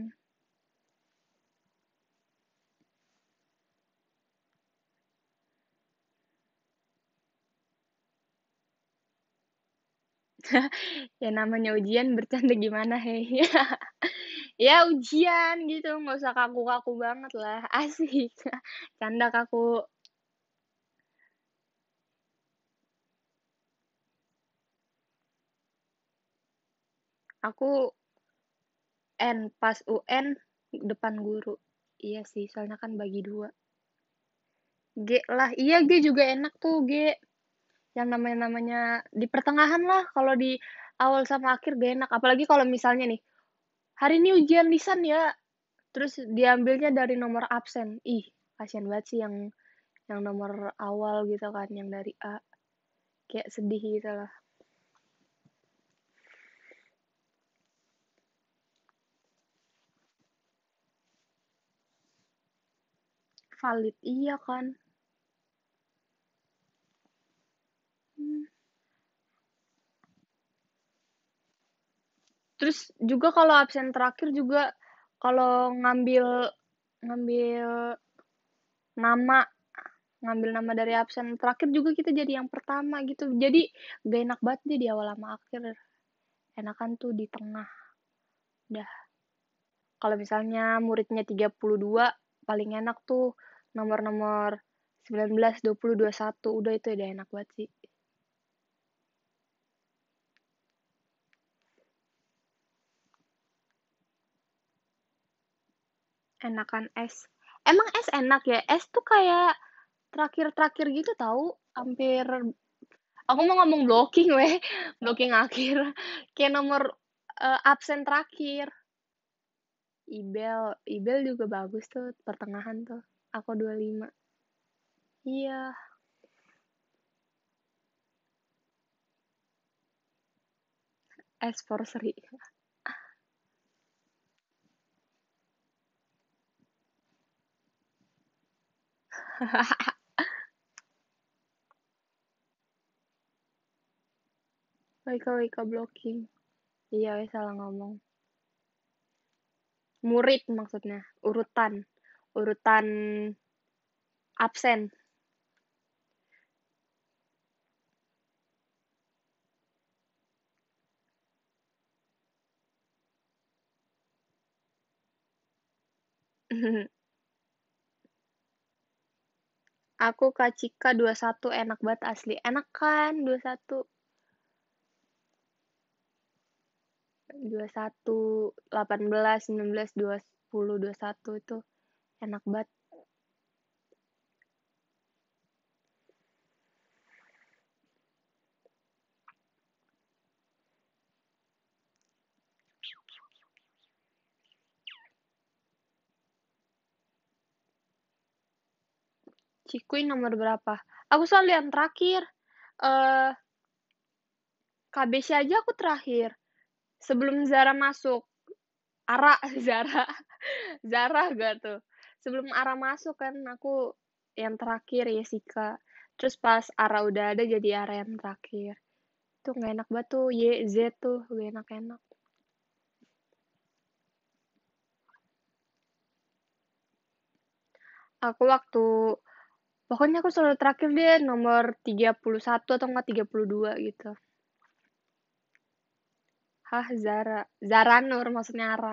Ya namanya ujian, bercanda gimana hei. Ya ujian gitu, nggak usah kaku-kaku banget lah, asik. Canda kaku. Aku N pas U N depan guru. Iya sih, soalnya kan bagi dua. G lah, iya G juga enak tuh, G. Yang namanya-namanya di pertengahan lah, kalau di awal sama akhir gak enak. Apalagi kalau misalnya nih, hari ini ujian lisan ya, terus diambilnya dari nomor absen. Ih, kasihan banget sih yang yang nomor awal gitu kan, yang dari A. Kayak sedih gitu lah. Valid, iya kan. Terus juga kalau absen terakhir juga, kalau ngambil ngambil nama ngambil nama dari absen terakhir juga kita jadi yang pertama gitu, jadi gak enak banget deh di awal sama akhir. Enakan tuh di tengah dah. Kalau misalnya muridnya tiga puluh dua, paling enak tuh nomor-nomor sembilan belas, dua puluh, dua puluh satu, udah itu udah enak banget sih. Enakan S. Emang S enak ya? S tuh kayak terakhir-terakhir gitu tahu, hampir aku mau ngomong blocking weh, blocking akhir. Kayak nomor eh, absen terakhir. Ibel, Ibel juga bagus tuh pertengahan tuh. Aku dua lima. Iya. S for Sri. Wika Wika blocking. Iya, weh, salah ngomong. Murid maksudnya, urutan. Urutan absen. Aku Kacika dua puluh satu enak banget asli. Enak kan dua puluh satu? dua puluh satu, delapan belas, sembilan belas, dua puluh, dua puluh satu itu enak banget. Cikuin nomor berapa? Aku soal yang terakhir. Uh, K B C aja aku terakhir. Sebelum Zara masuk. Ara, Zara. Zara gak tuh. Sebelum Ara masuk kan aku yang terakhir, Yesika. Terus pas Ara udah ada jadi Ara yang terakhir. Tuh gak enak banget tuh. Y, Z tuh gak enak-enak. Aku waktu... Pokoknya aku selalu terakhir deh, nomor tiga puluh satu atau enggak tiga puluh dua gitu. Hah, Zara. Zara Nur maksudnya Ara.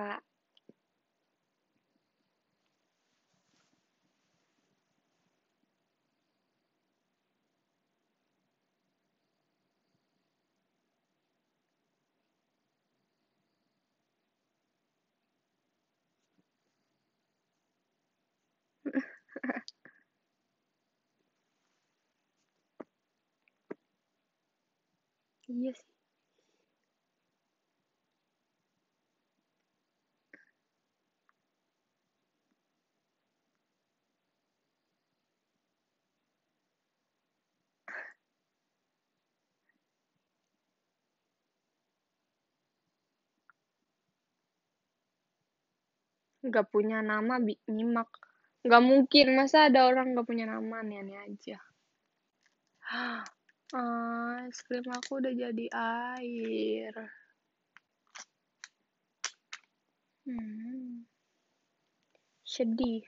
Iya sih. Nggak punya nama bi- nyimak. Nggak mungkin, masa ada orang nggak punya nama, aneh-aneh aja. Ah, es krim aku udah jadi air. Hmm, sedih.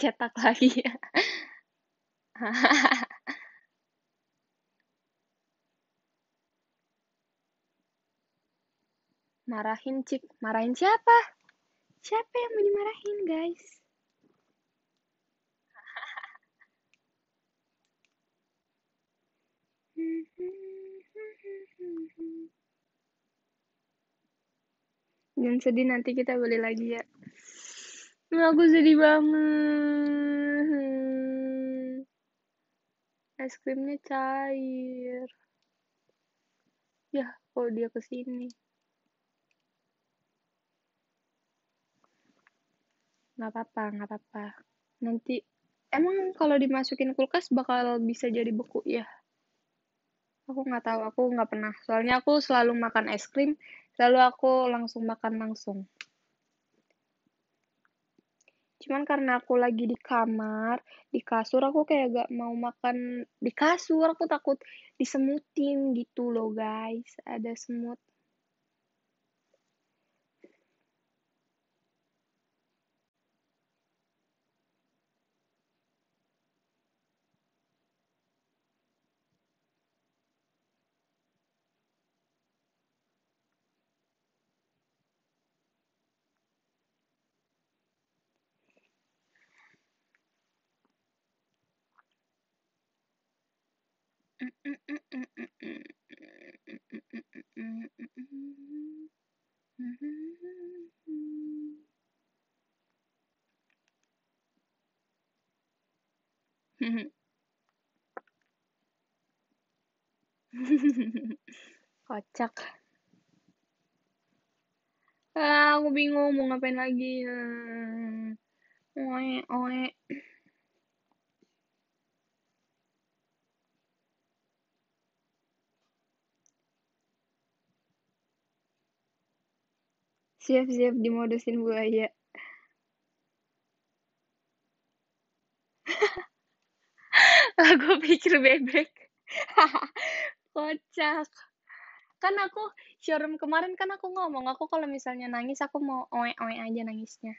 Cetak lagi ya. Marahin Cik. Marahin siapa? Siapa yang mau dimarahin, guys? Jangan sedih, nanti kita beli lagi ya. Aku sedih banget. Es krimnya cair. Yah, kalau dia kesini. Nggak apa-apa, nggak apa-apa. Nanti, emang kalau dimasukin kulkas bakal bisa jadi beku ya? Aku nggak tahu, aku nggak pernah. Soalnya aku selalu makan es krim, lalu aku langsung makan langsung. Cuman karena aku lagi di kamar, di kasur, aku kayak gak mau makan di kasur. Aku takut disemutin gitu loh, guys. Ada semut. Kocak. Ah, aku bingung mau ngapain lagi. Oe, oe. Siap-siap dimodusin buaya. Aku pikir bebek. Kocak. Kan aku showroom kemarin kan aku ngomong, aku kalau misalnya nangis aku mau oe-oe aja nangisnya.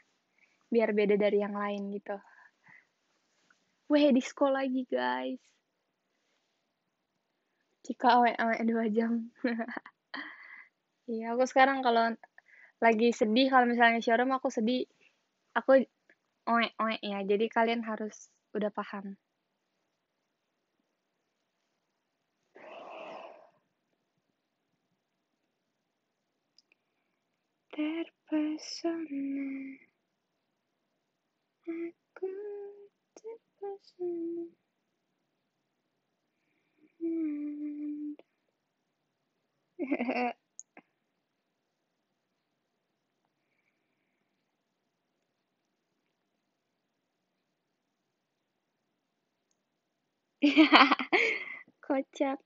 Biar beda dari yang lain gitu. Weh, disco lagi, guys. Cika oe-oe dua jam. Iya, aku sekarang kalau lagi sedih, kalau misalnya showroom aku sedih, aku oe-oe ya. Jadi kalian harus udah paham. Terpesona aku, terpesona anda. Kocak.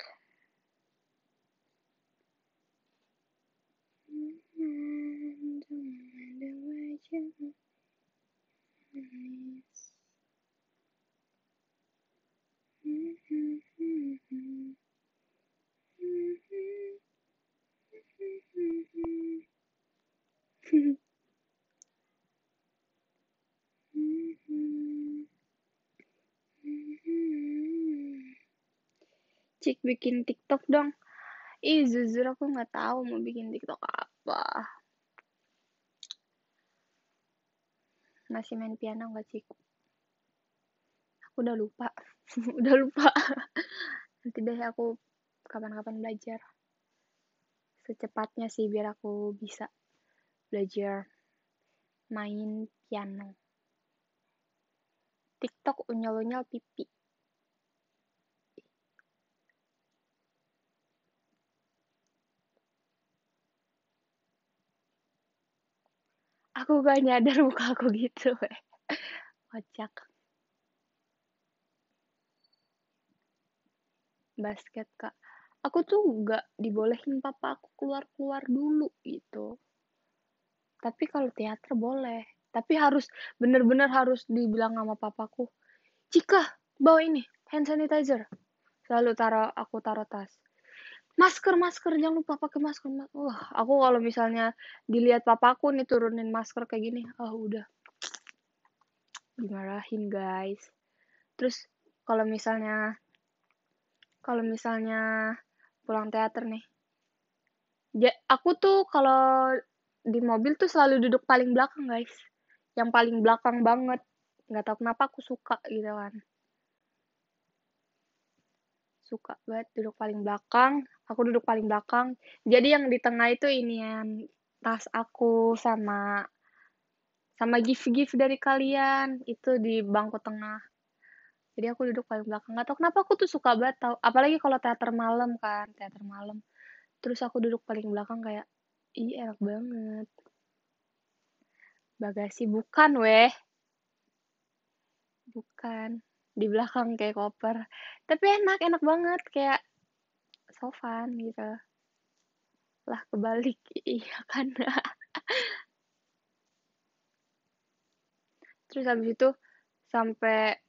Cik bikin TikTok dong. Ih, jujur aku nggak tahu mau bikin TikTok apa. Masih main piano nggak, Cik? Aku udah lupa. Udah lupa. Nanti deh aku kapan-kapan belajar. secepatnya sih biar aku bisa belajar main piano. TikTok unyal-unyal pipi. Aku gak nyadar muka aku gitu, weh. Kocak. Basket, Kak. Aku tuh gak dibolehin papa aku keluar-keluar dulu gitu. Tapi kalau teater boleh. Tapi harus, bener-bener harus dibilang sama papaku, Cika, bawa ini, hand sanitizer. Selalu taruh, aku taruh tas. Masker, masker, jangan lupa pakai masker. Wah, aku kalau misalnya dilihat papaku nih turunin masker kayak gini, ah oh, udah dimarahin guys. Terus kalau misalnya kalau misalnya pulang teater nih, ja, aku tuh kalau di mobil tuh selalu duduk paling belakang guys, yang paling belakang banget. Nggak tahu kenapa aku suka gitu kan. Suka banget duduk paling belakang, aku duduk paling belakang. Jadi yang di tengah itu inian tas aku sama sama gift-gift dari kalian itu di bangku tengah. Jadi aku duduk paling belakang. Nggak tahu kenapa aku tuh suka banget tau. Apalagi kalau teater malam kan, teater malam. Terus aku duduk paling belakang kayak, ih enak banget. Bagasi bukan weh. Bukan. Di belakang kayak koper, tapi enak enak banget kayak sofan gitu lah, kebalik iya kan. Terus habis itu sampai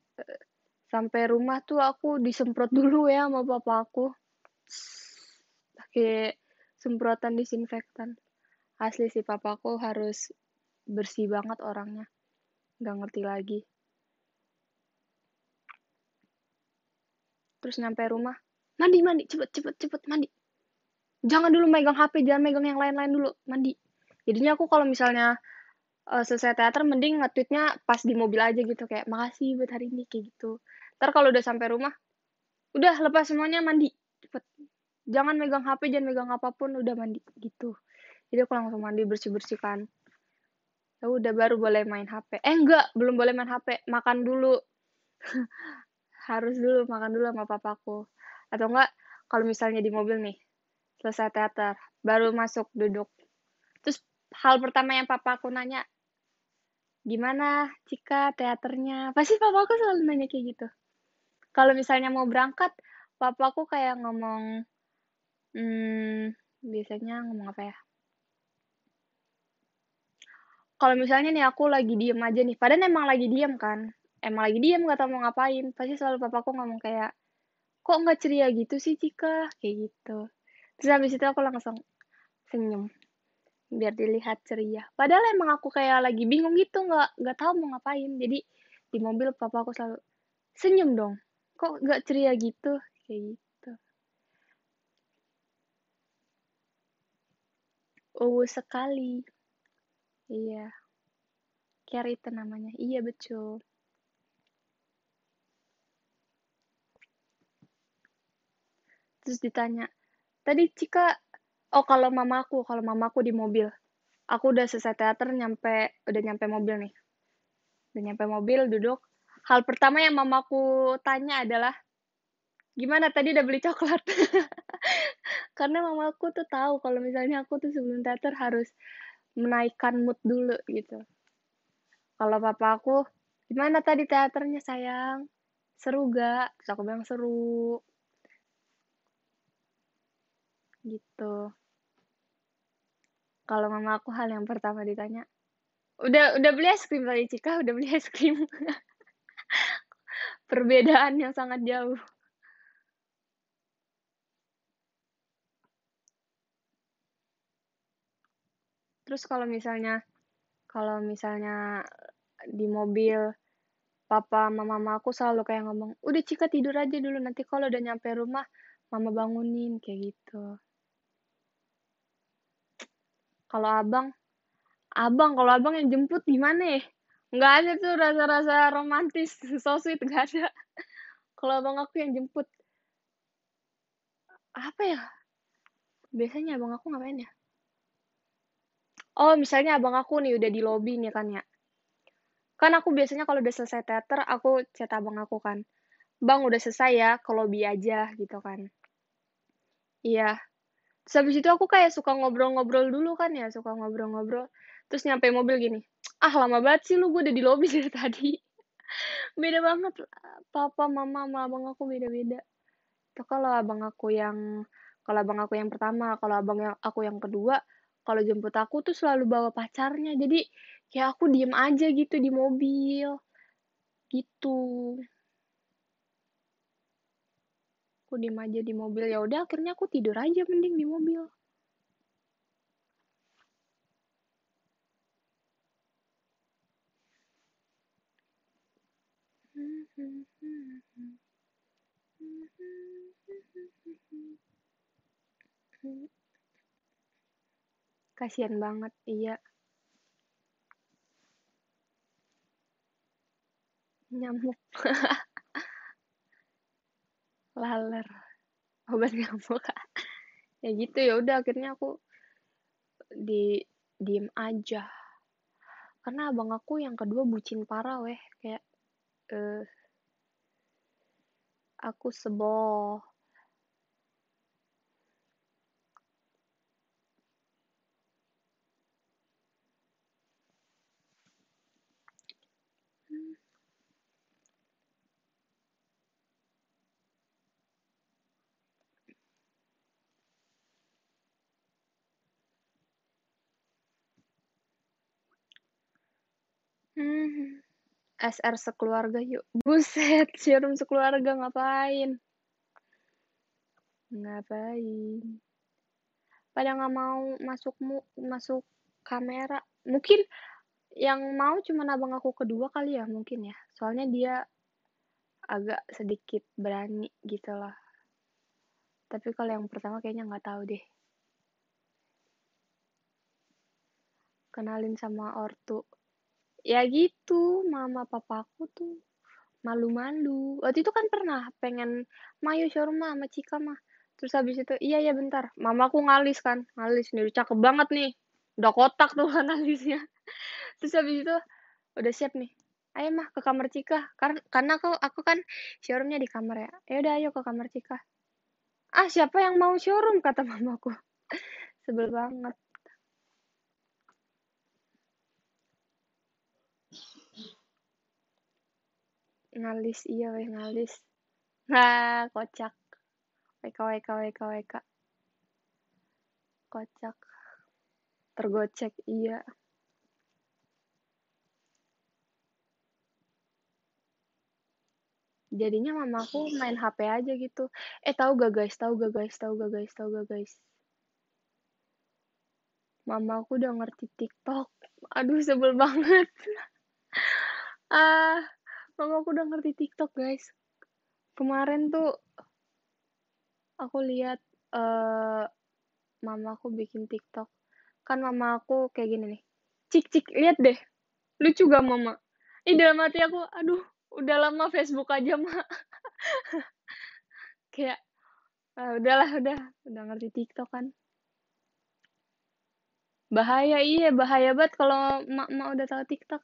sampai rumah tuh aku disemprot dulu ya sama papa aku pakai semprotan disinfektan. Asli sih papaku harus bersih banget orangnya, nggak ngerti lagi. Terus nyampe rumah, mandi, mandi, cepet, cepet, cepet, mandi. Jangan dulu megang H P, jangan megang yang lain-lain dulu, mandi. Jadinya aku kalau misalnya uh, selesai teater, mending nge-tweetnya pas di mobil aja gitu. Kayak, makasih buat hari ini, kayak gitu. Ntar kalau udah sampai rumah, udah, lepas semuanya, mandi. Cepet. Jangan megang H P, jangan megang apapun, udah mandi, gitu. Jadi aku langsung mandi, bersih-bersihkan. Ya udah, baru boleh main H P. Eh, enggak, belum boleh main H P, makan dulu. Harus dulu, makan dulu sama papaku. Atau enggak, kalau misalnya di mobil nih, selesai teater, baru masuk duduk. Terus hal pertama yang papaku nanya, gimana Cika teaternya? Pasti papaku selalu nanya kayak gitu. Kalau misalnya mau berangkat, papaku kayak ngomong, hmm, biasanya ngomong apa ya? Kalau misalnya nih aku lagi diem aja nih, padahal emang lagi diem kan. Emang lagi diam, gak tau mau ngapain. Pasti selalu papaku ngomong kayak, kok gak ceria gitu sih Cika? Kayak gitu. Terus habis itu aku langsung senyum. Biar dilihat ceria. Padahal emang aku kayak lagi bingung gitu. Gak, gak tau mau ngapain. Jadi di mobil papaku selalu, senyum dong. Kok gak ceria gitu? Kayak gitu. Oh sekali. Iya. Care itu namanya. Iya betul. Terus ditanya, tadi Cika, oh kalau mamaku, kalau mamaku di mobil. Aku udah selesai teater, nyampe, udah nyampe mobil nih. Udah nyampe mobil, duduk. Hal pertama yang mamaku tanya adalah, gimana tadi udah beli coklat? Karena mamaku tuh tahu kalau misalnya aku tuh sebelum teater harus menaikkan mood dulu gitu. Kalau papa aku, gimana tadi teaternya sayang? Seru gak? Terus aku bilang seru. Gitu. Kalau mama aku hal yang pertama ditanya, udah udah beli es krim tadi Cika, udah beli es krim. Perbedaan yang sangat jauh. Terus kalau misalnya kalau misalnya di mobil papa mama, mama aku selalu kayak ngomong, udah Cika tidur aja dulu, nanti kalau udah nyampe rumah mama bangunin, kayak gitu. Kalau abang, abang, kalau abang yang jemput gimana ya? Nggak ada tuh rasa-rasa romantis, so sweet, nggak ada. Kalau abang aku yang jemput, apa ya? Biasanya abang aku ngapain ya? Oh, misalnya abang aku nih udah di lobby nih kan ya. Kan aku biasanya kalau udah selesai teater, aku chat abang aku kan. Bang, udah selesai ya, ke lobby aja gitu kan. Iya. Terus habis itu aku kayak suka ngobrol-ngobrol dulu kan ya, suka ngobrol-ngobrol. Terus nyampe mobil gini, ah lama banget sih lu, gue udah di lobby dari tadi. Beda banget, papa, mama, sama abang aku beda-beda. Itu kalau abang aku yang, kalau abang aku yang pertama, kalau abang aku yang kedua, kalau jemput aku tuh selalu bawa pacarnya. Jadi kayak aku diem aja gitu di mobil. Gitu. Aku diem aja di mobil. Ya udah akhirnya aku tidur aja mending di mobil. Kasian banget, iya. Nyamuk. Laler. Obat nyamuk. Ya gitu, ya udah akhirnya aku di diem aja. Karena abang aku yang kedua bucin parah weh, kayak eh aku sebel. Hmm, S R sekeluarga yuk. Buset, serum sekeluarga ngapain? Ngapain? Pada nggak mau masuk mu, masuk kamera. Mungkin yang mau cuma abang aku kedua kali ya mungkin ya. Soalnya dia agak sedikit berani gitu lah. Tapi kalau yang pertama kayaknya nggak tahu deh. Kenalin sama ortu. Ya gitu, mama papaku tuh malu-malu. Waktu itu kan pernah pengen mayu shawarma sama Cika mah. Terus habis itu, iya ya bentar. Mamaku ngalis kan, ngalis nih, cakep banget nih. Udah kotak tuh analisnya. Terus habis itu, udah siap nih. Ayo mah ke kamar Cika. Karena, karena aku, aku kan shawarmanya di kamar ya. Ya udah ayo ke kamar Cika. Ah siapa yang mau shawarma kata mamaku. Sebel banget. Ngalis, iya weh, ngalis. Nah, kocak. Weka, weka, weka, weka. Kocak. Tergocek, iya. Jadinya mamaku main H P aja gitu. Eh, tahu gak guys, tahu gak guys, tahu gak guys, tahu gak guys. Mamaku udah ngerti TikTok. Aduh, sebel banget. Ah... Mama aku udah ngerti TikTok, guys. Kemarin tuh aku lihat uh, mama aku bikin TikTok. Kan mama aku kayak gini nih. Cik-cik, lihat deh. Lucu gak, mama? Ih, dalam hati aku, aduh, udah lama Facebook aja, ma. Kayak, uh, udahlah, udah. Udah ngerti TikTok, kan. Bahaya, iya. Bahaya banget kalau mak-mak udah tahu TikTok.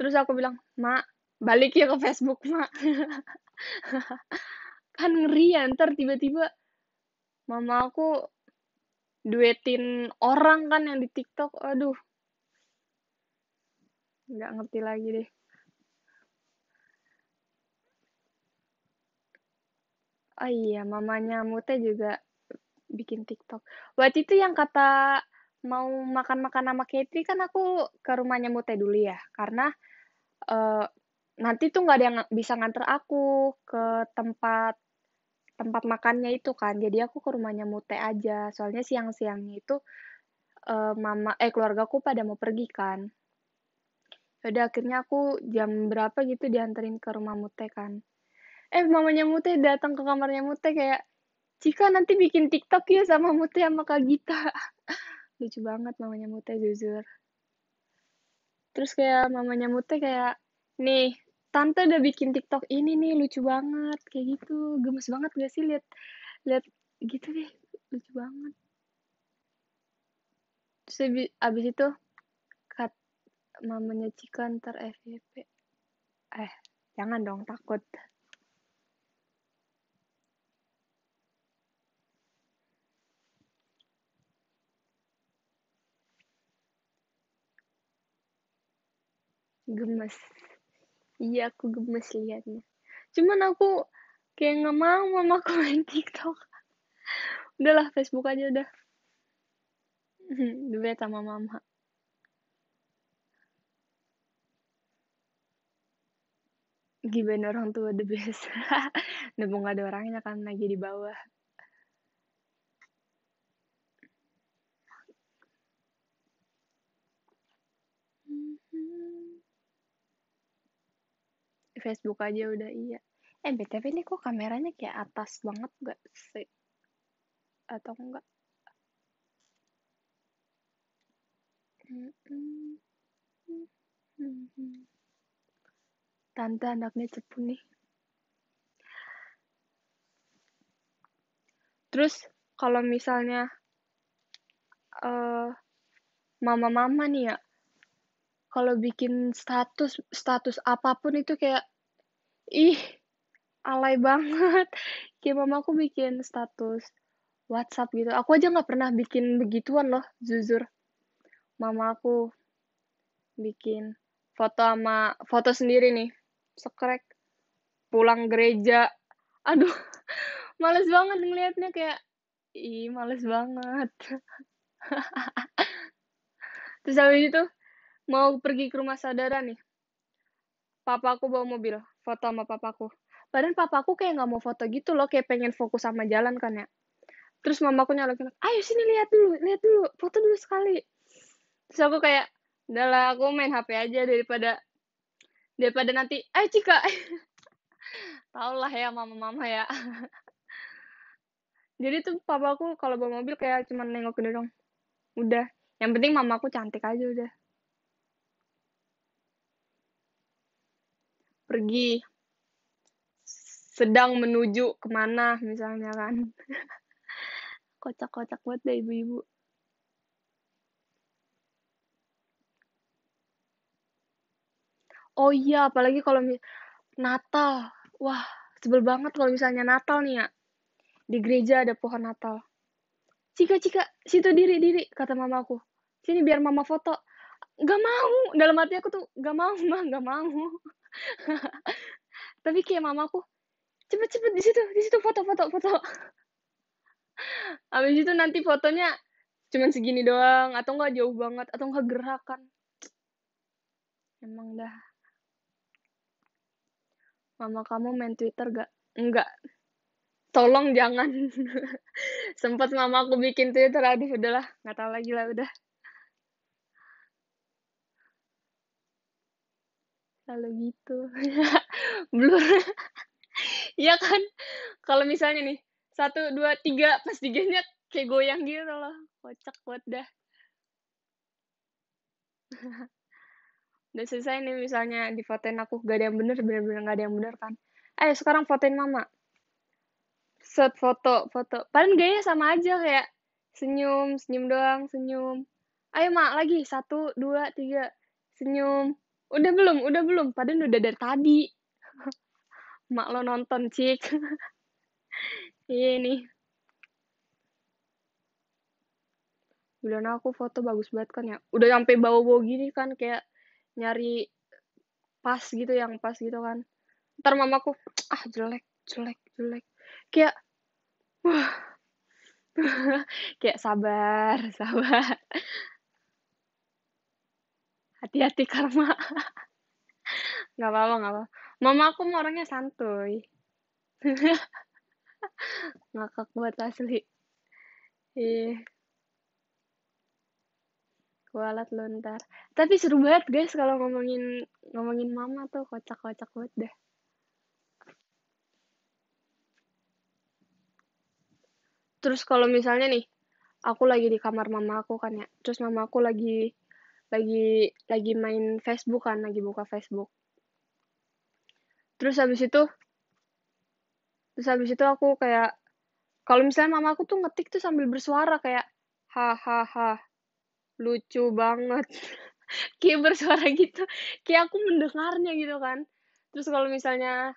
Terus aku bilang, mak, balik ya ke Facebook, mak. Kan ngeri ya, ntar tiba-tiba mama aku duetin orang kan yang di TikTok. Aduh, nggak ngerti lagi deh. Oh iya, mamanya Mute juga bikin TikTok. Waktu itu yang kata mau makan-makan sama Katri kan aku ke rumahnya Mute dulu ya. Karena Uh, nanti tuh nggak ada yang bisa nganter aku ke tempat tempat makannya itu kan, jadi aku ke rumahnya Mute aja. Soalnya siang-siangnya itu uh, mama eh keluargaku pada mau pergi kan. Yaudah akhirnya aku jam berapa gitu dianterin ke rumah Mute kan. Eh mamanya Mute datang ke kamarnya Mute kayak, Cika nanti bikin TikTok ya sama Mute sama Kak Gita. Lucu banget mamanya Mute jujur. Terus kayak mamanya Mute kayak, nih, tante udah bikin TikTok ini nih, lucu banget, kayak gitu. Gemes banget gak sih lihat lihat gitu deh, lucu banget. Terus abis itu kat mamanya Cika ntar F Y P. Eh, jangan dong, takut. Gemes. Iya, aku gemes liatnya. Cuman aku kayak gak mau mamaku main TikTok. Udahlah, Facebook aja udah. Duet sama mama. Gimana orang tua the best. Udah gak ada orangnya kan lagi di bawah. Facebook aja udah iya. Eh, B T W ini kok kameranya kayak atas banget gak sih? Atau enggak? Tante anaknya cepu nih. Terus kalau misalnya uh, mama-mama nih ya, kalau bikin status status apapun itu kayak ih alay banget. Kayak mamaku bikin status WhatsApp gitu. Aku aja nggak pernah bikin begituan loh, jujur. Mama aku bikin foto sama foto sendiri nih, sekrek pulang gereja. Aduh, males banget ngelihatnya kayak ih males banget. Terus habis itu mau pergi ke rumah saudara nih. Papaku bawa mobil, foto sama papaku. Padahal papaku kayak gak mau foto gitu loh, kayak pengen fokus sama jalan kan ya. Terus mamaku nyolokin, ayo sini lihat dulu, lihat dulu, foto dulu sekali. Terus aku kayak, udahlah aku main H P aja daripada daripada nanti, ayo Cika. Tau lah ya mama-mama ya. Jadi tuh papaku kalau bawa mobil kayak cuman nengokin dong. Udah, yang penting mamaku cantik aja udah. Pergi, sedang menuju kemana misalnya kan. Kocak-kocak buat deh ibu-ibu. Oh iya, apalagi kalau mis- Natal. Wah, sebel banget kalau misalnya Natal nih ya. Di gereja ada pohon Natal. Cika-cika, situ diri-diri, kata mamaku. Sini biar mama foto. Gak mau, dalam hati aku tuh gak mau, mah gak mau. Tapi kayak mamaku cepet-cepet di situ di situ foto foto foto. Abis itu nanti fotonya cuman segini doang atau nggak jauh banget atau nggak gerakan. Emang dah. Mama kamu main Twitter gak? Enggak, tolong jangan. Sempat mama aku bikin Twitter, aduh udahlah nggak tahu lagi lah udah. Kalau gitu, blur, ya kan? Kalau misalnya nih satu dua tiga pas tiganya kayak goyang gitu loh, kocak buat dah. Udah selesai nih misalnya difotoin aku gak ada yang bener, bener-bener gak ada yang bener kan? Ayo sekarang fotoin mama. Set foto, foto. Paling gayanya sama aja kayak senyum, senyum doang, senyum. Ayo mak lagi satu dua tiga senyum. Udah belum, udah belum. Padahal udah dari tadi. Mak lo nonton, Cik. Iya nih. Bulan aku foto bagus banget kan ya. Udah sampai bawa-bawa gini kan. Kayak nyari pas gitu, yang pas gitu kan. Ntar mamaku, ah jelek, jelek, jelek. Kayak, wah. Kayak sabar, sabar. Hati-hati karma. Gak apa-apa, gak apa. Mama aku orangnya santuy. Ngakak buat asli. Iya. Kualat lo ntar. Tapi seru banget guys kalau ngomongin ngomongin mama tuh kocak-kocak banget deh. Terus kalau misalnya nih, aku lagi di kamar mama aku kan ya. Terus mama aku lagi lagi lagi main Facebook kan, lagi buka Facebook. Terus habis itu terus habis itu aku kayak Kalau misalnya mama aku tuh ngetik tuh sambil bersuara kayak hahaha lucu banget, kayak bersuara gitu, kayak aku mendengarnya gitu kan. Terus kalau misalnya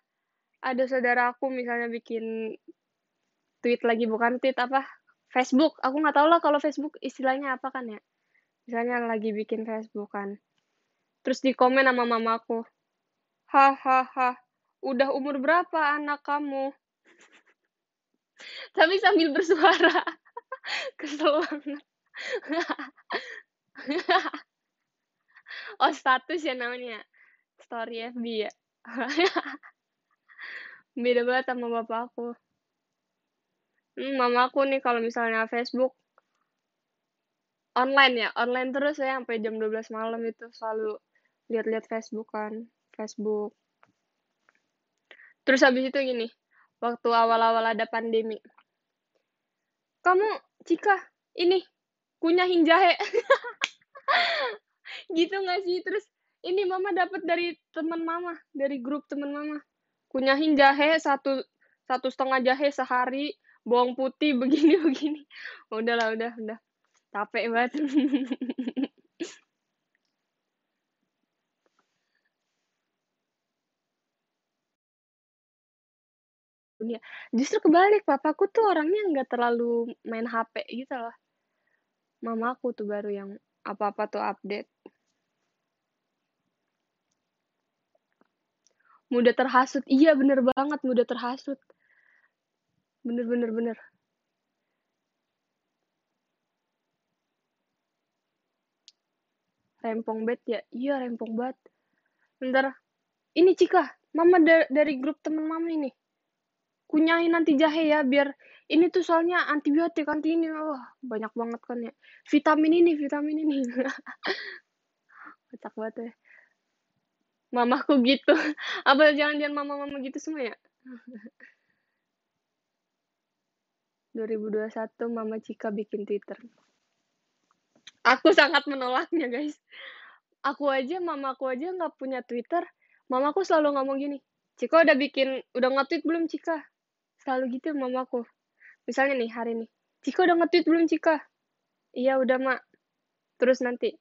ada saudara aku misalnya bikin tweet lagi, bukan tweet apa, Facebook, aku nggak tahu lah kalau Facebook istilahnya apa kan ya, misalnya lagi bikin Facebook kan, terus di komen sama mamaku, hahaha udah umur berapa anak kamu, tapi sambil bersuara. Kesel banget. Oh, status ya namanya, story F B ya. Beda banget sama bapak aku. Hmm, mama aku nih kalau misalnya Facebook online ya, online terus ya sampai jam dua belas malam itu selalu lihat-lihat Facebook kan, Facebook. Terus habis itu gini, waktu awal-awal ada pandemi. Kamu, Cika, ini kunyahin jahe. Gitu nggak sih? Terus ini mama dapat dari teman mama, dari grup teman mama. Kunyahin jahe satu satu setengah jahe sehari, bawang putih begini begini. Udahlah, udah, udah. Capek banget. Dunia. Justru kebalik, papaku tuh orangnya nggak terlalu main H P gitu loh. Mamaku tuh baru yang apa-apa tuh update. Mudah terhasut, iya bener banget, mudah terhasut. Bener, bener, bener. Rempong bet ya, iya rempong banget. Bentar, ini Cika, mama da- dari grup temen mama ini. Kunyahin nanti jahe ya, biar ini tuh soalnya antibiotik, anti ini, wah oh, banyak banget kan ya, vitamin ini, vitamin ini. Kocak banget ya mamaku gitu. Apa jangan-jangan mama-mama gitu semua ya. dua ribu dua puluh satu mama Cika bikin Twitter, aku sangat menolaknya guys. Aku aja, mamaku aja nggak punya Twitter, mamaku selalu ngomong gini, Cika udah bikin, udah nge-tweet belum Cika? Selalu gitu mamaku. Misalnya nih hari ini, Cika udah nge-tweet belum Cika? Iya udah mak. Terus nanti,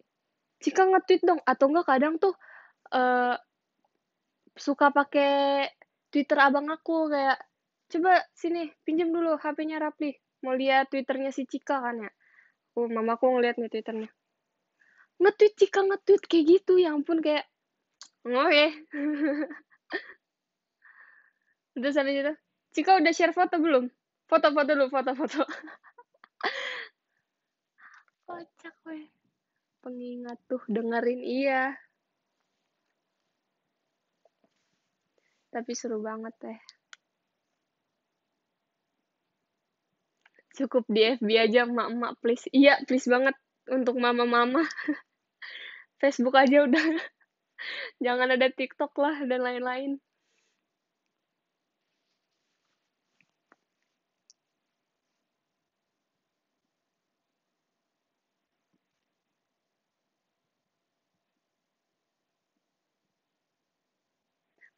Cika nge-tweet dong. Atau enggak kadang tuh uh, suka pakai Twitter abang aku kayak, coba sini pinjam dulu H P-nya Rapli, mau lihat Twitternya si Cika kan ya. Oh mamaku ngeliat nih Twitternya, nge-tweet Cika nge-tweet kayak gitu, ya ampun kayak, oh ya. Terus habis itu, Cika udah share foto belum? Foto-foto dulu, foto-foto. Kocak weh. Pengingat tuh, dengerin iya. Tapi seru banget teh. Cukup di F B aja, mak-mak please. Iya, please banget untuk mama-mama. Facebook aja udah. Jangan ada TikTok lah dan lain-lain.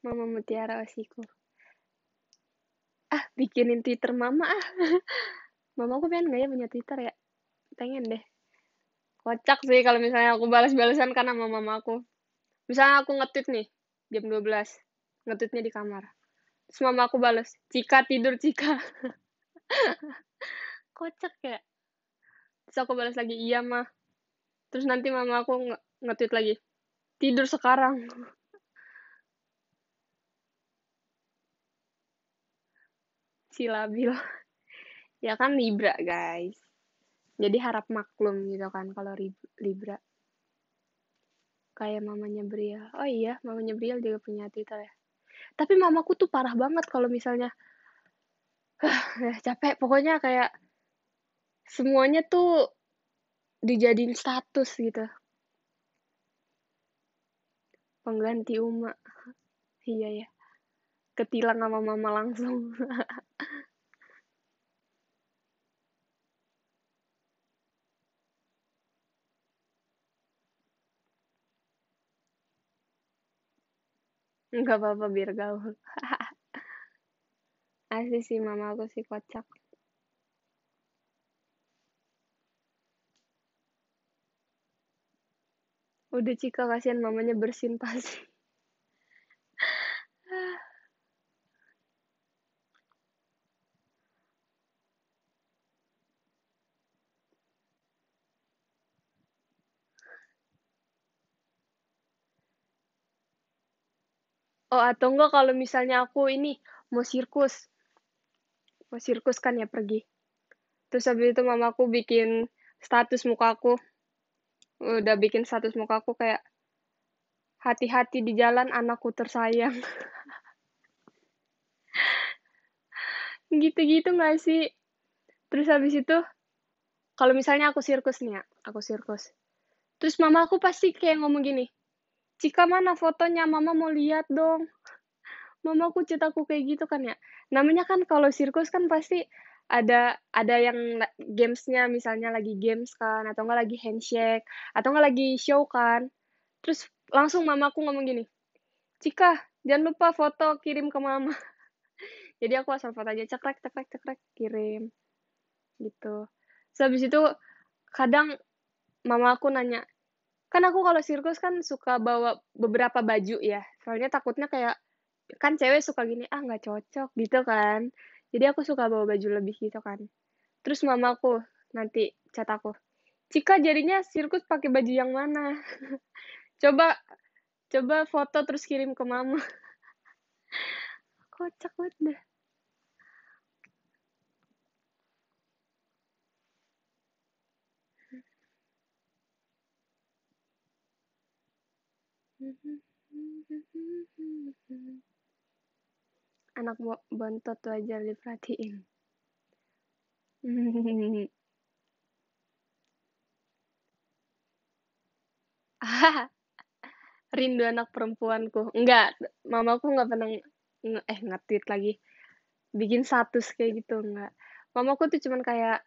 Mama mutiara osiku. Ah, bikinin Twitter mama ah. Mama aku pengen gak ya punya Twitter ya? Pengen deh. Kocak sih kalau misalnya aku balas-balasan karena sama mama aku. Misalnya aku nge-tweet nih, jam dua belas. Nge-tweetnya di kamar. Terus mama aku balas, Cika tidur Cika. Kocak ya? Terus aku balas lagi, iya mah. Terus nanti mama aku nge-tweet lagi, tidur sekarang. Silabil. Ya kan Libra, guys. Jadi harap maklum gitu kan kalau Libra. Kayak mamanya Briel. Oh iya, mamanya Briel juga punya Twitter ya. Tapi mamaku tuh parah banget kalau misalnya huh, capek, pokoknya kayak semuanya tuh dijadiin status gitu. Pengganti Uma. Iya ya. Ketilang sama mama langsung. Nggak apa-apa biar gaul. Asli sih mama aku sih kocak. Udah Cika, kasihan mamanya bersimpati. Oh, atau enggak kalau misalnya aku ini mau sirkus. Mau sirkus kan ya pergi. Terus habis itu mamaku bikin status muka aku. Udah bikin status muka aku kayak hati-hati di jalan anakku tersayang. Gitu-gitu nggak sih? Terus habis itu kalau misalnya aku sirkus nih ya, aku sirkus. Terus mamaku pasti kayak ngomong gini. Cika mana fotonya? Mama mau lihat dong. Mamaku ceritaku kayak gitu kan ya. Namanya kan kalau sirkus kan pasti ada ada yang gamesnya, misalnya lagi games kan, atau nggak lagi handshake, atau nggak lagi show kan. Terus langsung mamaku ngomong gini, Cika, jangan lupa foto kirim ke mama. Jadi aku asal foto aja, cekrek, cekrek, cekrek, kirim. Gitu. Terus habis itu kadang mamaku nanya, kan aku kalau sirkus kan suka bawa beberapa baju ya. Soalnya takutnya kayak, kan cewek suka gini, ah nggak cocok gitu kan. Jadi aku suka bawa baju lebih gitu kan. Terus mamaku nanti cat aku, Cika jadinya sirkus pakai baju yang mana? coba coba foto terus kirim ke mama. Kocak banget deh. Anak bontot wajar diperhatiin. Rindu anak perempuanku. Enggak, mamaku nggak pernah nge- eh nge-tweet lagi, bikin status kayak gitu enggak. Mamaku tuh cuman kayak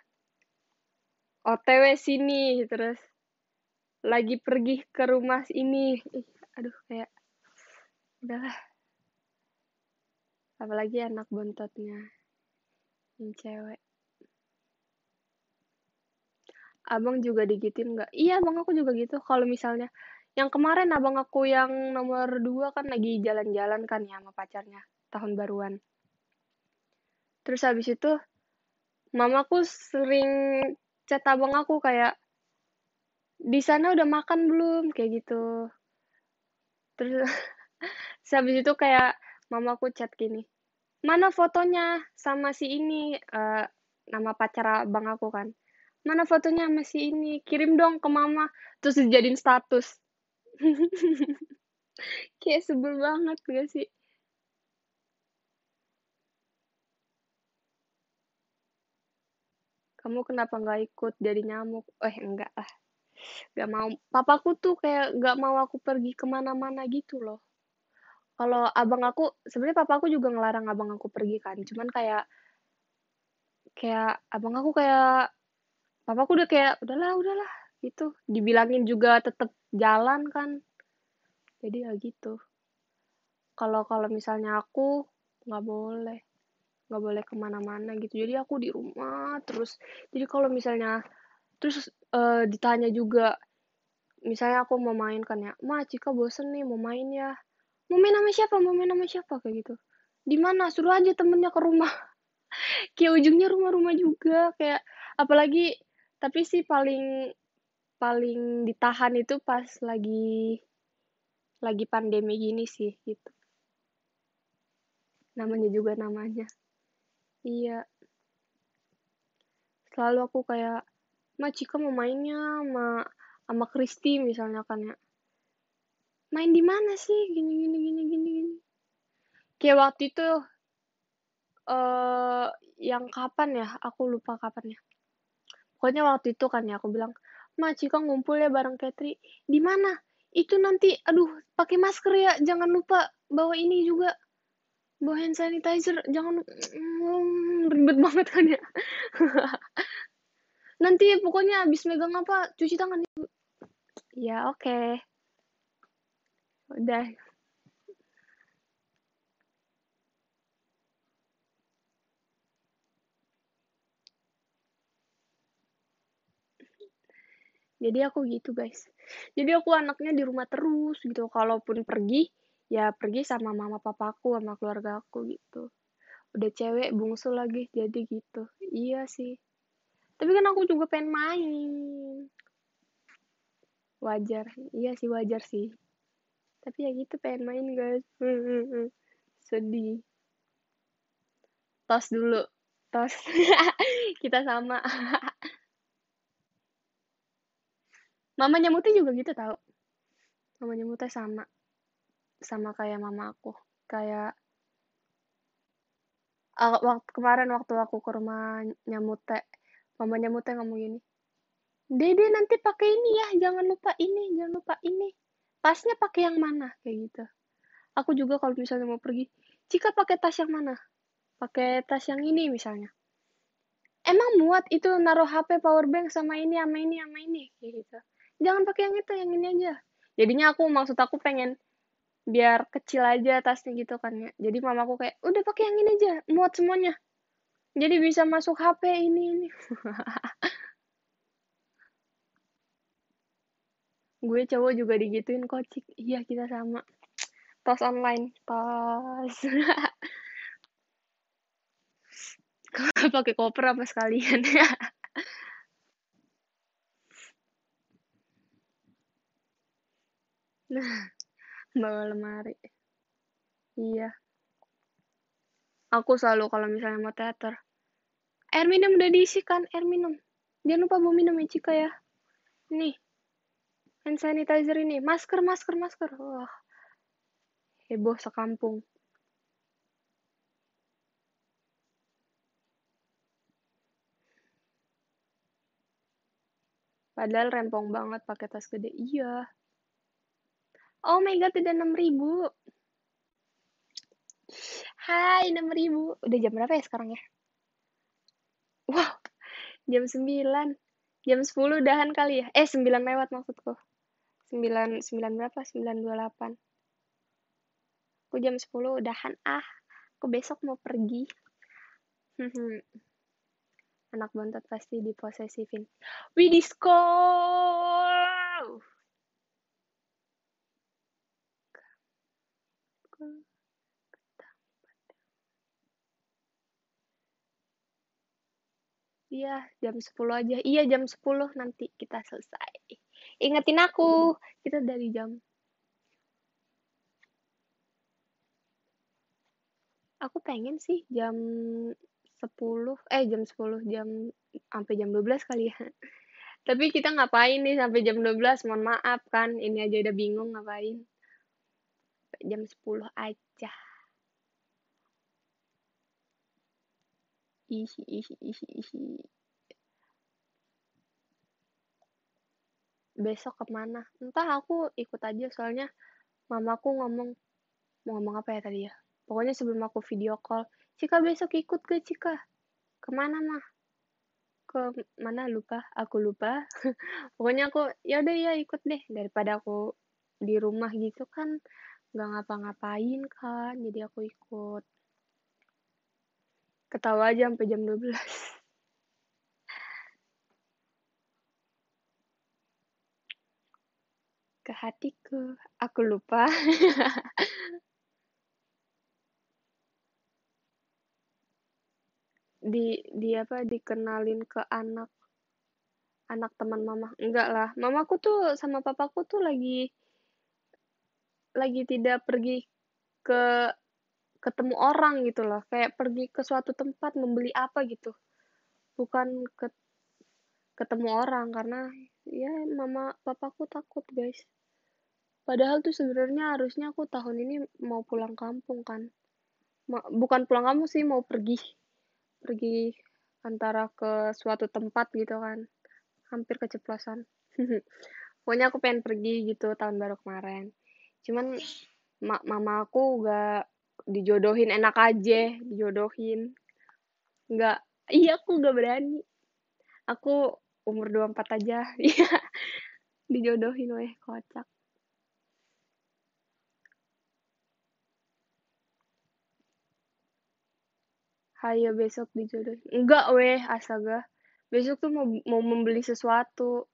O T W sini, terus lagi pergi ke rumah ini. Ih, aduh kayak udahlah. Apalagi anak bontotnya yang cewek. Abang juga digitim nggak? Iya, abang aku juga gitu. Kalau misalnya yang kemarin abang aku yang nomor dua kan lagi jalan-jalan kan ya sama pacarnya tahun baruan. Terus habis itu mamaku sering chat abang aku kayak, di sana udah makan belum? Kayak gitu. Terus habis itu kayak mamaku chat gini, mana fotonya sama si ini, uh, nama pacar abang aku kan, mana fotonya sama si ini, kirim dong ke mama, terus dijadiin status. Kayak sebel banget gak sih? Kamu kenapa nggak ikut jadi nyamuk? Eh enggak lah, nggak mau. Papaku tuh kayak nggak mau aku pergi kemana-mana gitu loh. Kalau abang aku, sebenarnya papa aku juga ngelarang abang aku pergi kan. Cuman kayak kayak abang aku kayak papa aku udah kayak udahlah udahlah gitu. Dibilangin juga tetap jalan kan. Jadi ya gitu. Kalau kalau misalnya aku nggak boleh nggak boleh kemana-mana gitu. Jadi aku di rumah terus. Jadi kalau misalnya terus uh, ditanya juga, misalnya aku mau main kan ya, Ma Cika bosen nih mau main ya. Mau main sama siapa? Mau main sama siapa? Kayak gitu. Di mana? Suruh aja temennya ke rumah. Kayak ujungnya rumah-rumah juga. Kayak apalagi, tapi sih paling paling ditahan itu pas lagi lagi pandemi gini sih gitu. Namanya juga namanya. Iya. Selalu aku kayak, Ma Cika mau mainnya sama sama Kristi misalnya kan ya. Main di mana sih gini gini gini gini gini kayak waktu itu uh, yang kapan ya, aku lupa kapan ya, pokoknya waktu itu kan ya aku bilang, Ma Cika ngumpul ya bareng Katri di mana itu nanti, aduh pakai masker ya, jangan lupa bawa ini juga, bawa hand sanitizer, jangan mm, ribet banget kan ya. Nanti pokoknya abis megang apa cuci tangan ya. Oke okay. Udah. Jadi aku gitu guys. Jadi aku anaknya di rumah terus gitu. Kalaupun pergi, ya pergi sama mama papaku, sama keluarga aku gitu. Udah cewek bungsu lagi, jadi gitu. Iya sih. Tapi kan aku juga pengen main. Wajar. Iya sih, wajar sih. Tapi ya gitu, pengen main guys. Sedih. Tos dulu. Tos. Kita sama. Mamanya Muti juga gitu tau. Mamanya Muti sama. Sama kayak mama aku. Kayak uh, waktu kemarin waktu aku ke rumahnya Muti, mamanya Muti ngomong gini. "Dede nanti pakai ini ya, jangan lupa ini, jangan lupa ini. Tasnya pakai yang mana?" kayak gitu. Aku juga kalau misalnya mau pergi, "Cika pakai tas yang mana?" "Pakai tas yang ini misalnya." "Emang muat itu naruh H P, power bank sama ini, sama ini, sama ini." kayak gitu. "Jangan pakai yang itu, yang ini aja." Jadinya aku, maksud aku pengen biar kecil aja tasnya gitu kan ya. Jadi mamaku kayak, "Udah pakai yang ini aja, muat semuanya. Jadi bisa masuk H P ini ini." Gue cowok juga digituin kocik. Iya, kita sama. Tos online, tos. Pakai koper apa sekalian. Nah, bawa lemari. Iya. Aku selalu kalau misalnya mau teater, air minum udah diisi kan, air minum. Jangan lupa bawa minum ya Cika ya. Nih, hand sanitizer ini, masker, masker, masker. Wah, heboh sekampung. Padahal rempong banget pakai tas gede. Iya. Oh my god, udah enam ribu. Hai, enam ribu. Udah jam berapa ya sekarang ya? Wow, jam sembilan. Jam sepuluh udahan kali ya? Eh, sembilan lewat maksudku. sembilan, sembilan berapa? sembilan dua puluh delapan. Aku jam sepuluh udahan. Ah, aku besok mau pergi. Anak bontot pasti diposesifin. We disco. Iya, jam sepuluh aja. Iya, jam sepuluh nanti kita selesai. Ingetin aku, kita dari jam. Aku pengen sih jam sepuluh, eh jam sepuluh, jam sampai jam dua belas kali ya. Tapi kita ngapain nih sampai jam dua belas, mohon maaf kan, ini aja udah bingung ngapain. Jam sepuluh aja. Ih, ih, ih, ih. Besok kemana? Entah, aku ikut aja soalnya mamaku ngomong, mau ngomong apa ya tadi ya? Pokoknya sebelum aku video call, "Cika besok ikut ke Cika." "Kemana mah?" "Ke mana lupa, aku lupa." Pokoknya aku, ya udah ya ikut deh. Daripada aku di rumah gitu kan, nggak ngapa-ngapain kan, jadi aku ikut. Ketawa aja sampai jam dua belas. Ke hatiku, aku lupa. di di apa dikenalin ke anak anak teman mama. Enggak lah, mamaku tuh sama papaku tuh lagi lagi tidak pergi ke ketemu orang gitu loh, kayak pergi ke suatu tempat membeli apa gitu, bukan ke, ketemu orang karena ya mama papaku takut guys. Padahal tuh sebenarnya harusnya aku tahun ini mau pulang kampung kan, Ma, bukan pulang kampung sih, mau pergi pergi antara ke suatu tempat gitu kan, hampir keceplosan. Pokoknya aku pengen pergi gitu tahun baru kemarin, cuman ma mama aku gak dijodohin, enak aja dijodohin, nggak. Iya, aku gak berani, aku umur dua puluh empat aja. Dijodohin weh, kocak. Hayo besok dijodohin. Enggak weh, astaga. Besok tuh mau, mau membeli sesuatu.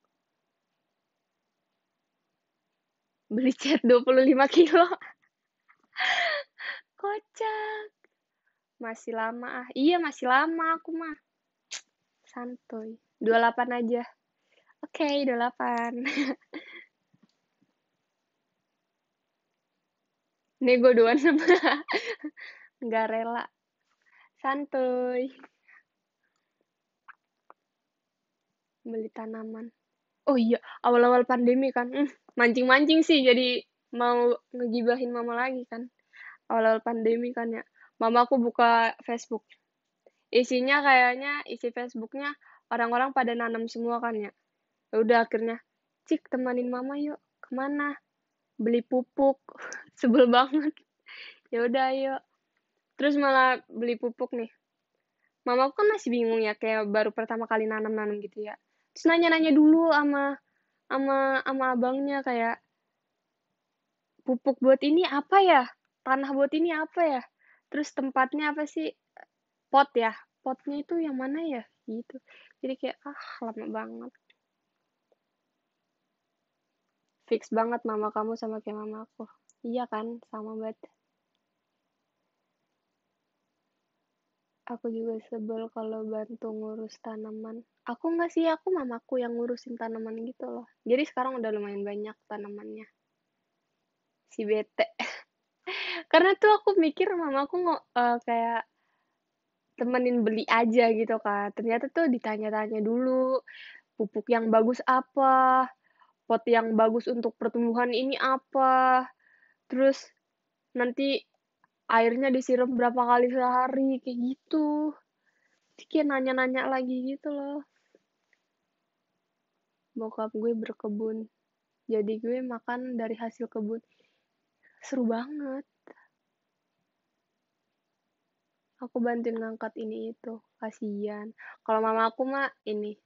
Beli cat dua puluh lima kilo. Kocak. Masih lama ah. Iya, masih lama aku mah. Santuy. dua puluh delapan aja. Oke, okay, dua puluh delapan. Nego dua puluh enam. Nggak rela. Santuy. Beli tanaman. Oh iya, awal-awal pandemi kan. Hmm, mancing-mancing sih, jadi mau ngegibahin mama lagi kan. Awal-awal pandemi kan ya. Mama aku buka Facebook. Isinya kayaknya, isi Facebooknya orang-orang pada nanam semua kan ya. Ya udah akhirnya, Cik temanin mama yuk. Kemana? Beli pupuk. Sebel banget. Ya udah yuk. Terus malah beli pupuk nih. Mama aku kan masih bingung ya, kayak baru pertama kali nanam-nanam gitu ya. Terus nanya-nanya dulu sama sama sama abangnya kayak pupuk buat ini apa ya? Tanah buat ini apa ya? Terus tempatnya apa sih? Pot ya. Potnya itu yang mana ya? Gitu. Jadi kayak ah lama banget. Fix banget mama kamu sama kayak mama aku. Iya kan? Sama banget. Aku juga sebel kalau bantu ngurus tanaman. Aku nggak sih, aku mamaku yang ngurusin tanaman gitu loh. Jadi sekarang udah lumayan banyak tanamannya. Si bete. Karena tuh aku mikir mamaku nggak uh, kayak temenin beli aja gitu kan. Ternyata tuh ditanya-tanya dulu pupuk yang bagus apa, pot yang bagus untuk pertumbuhan ini apa, terus nanti airnya disiram berapa kali sehari, kayak gitu. Jadi kayak nanya-nanya lagi gitu loh. Bokap gue berkebun. Jadi gue makan dari hasil kebun. Seru banget. Aku bantuin ngangkat ini itu. Kasian. Kalau mama aku mah ini.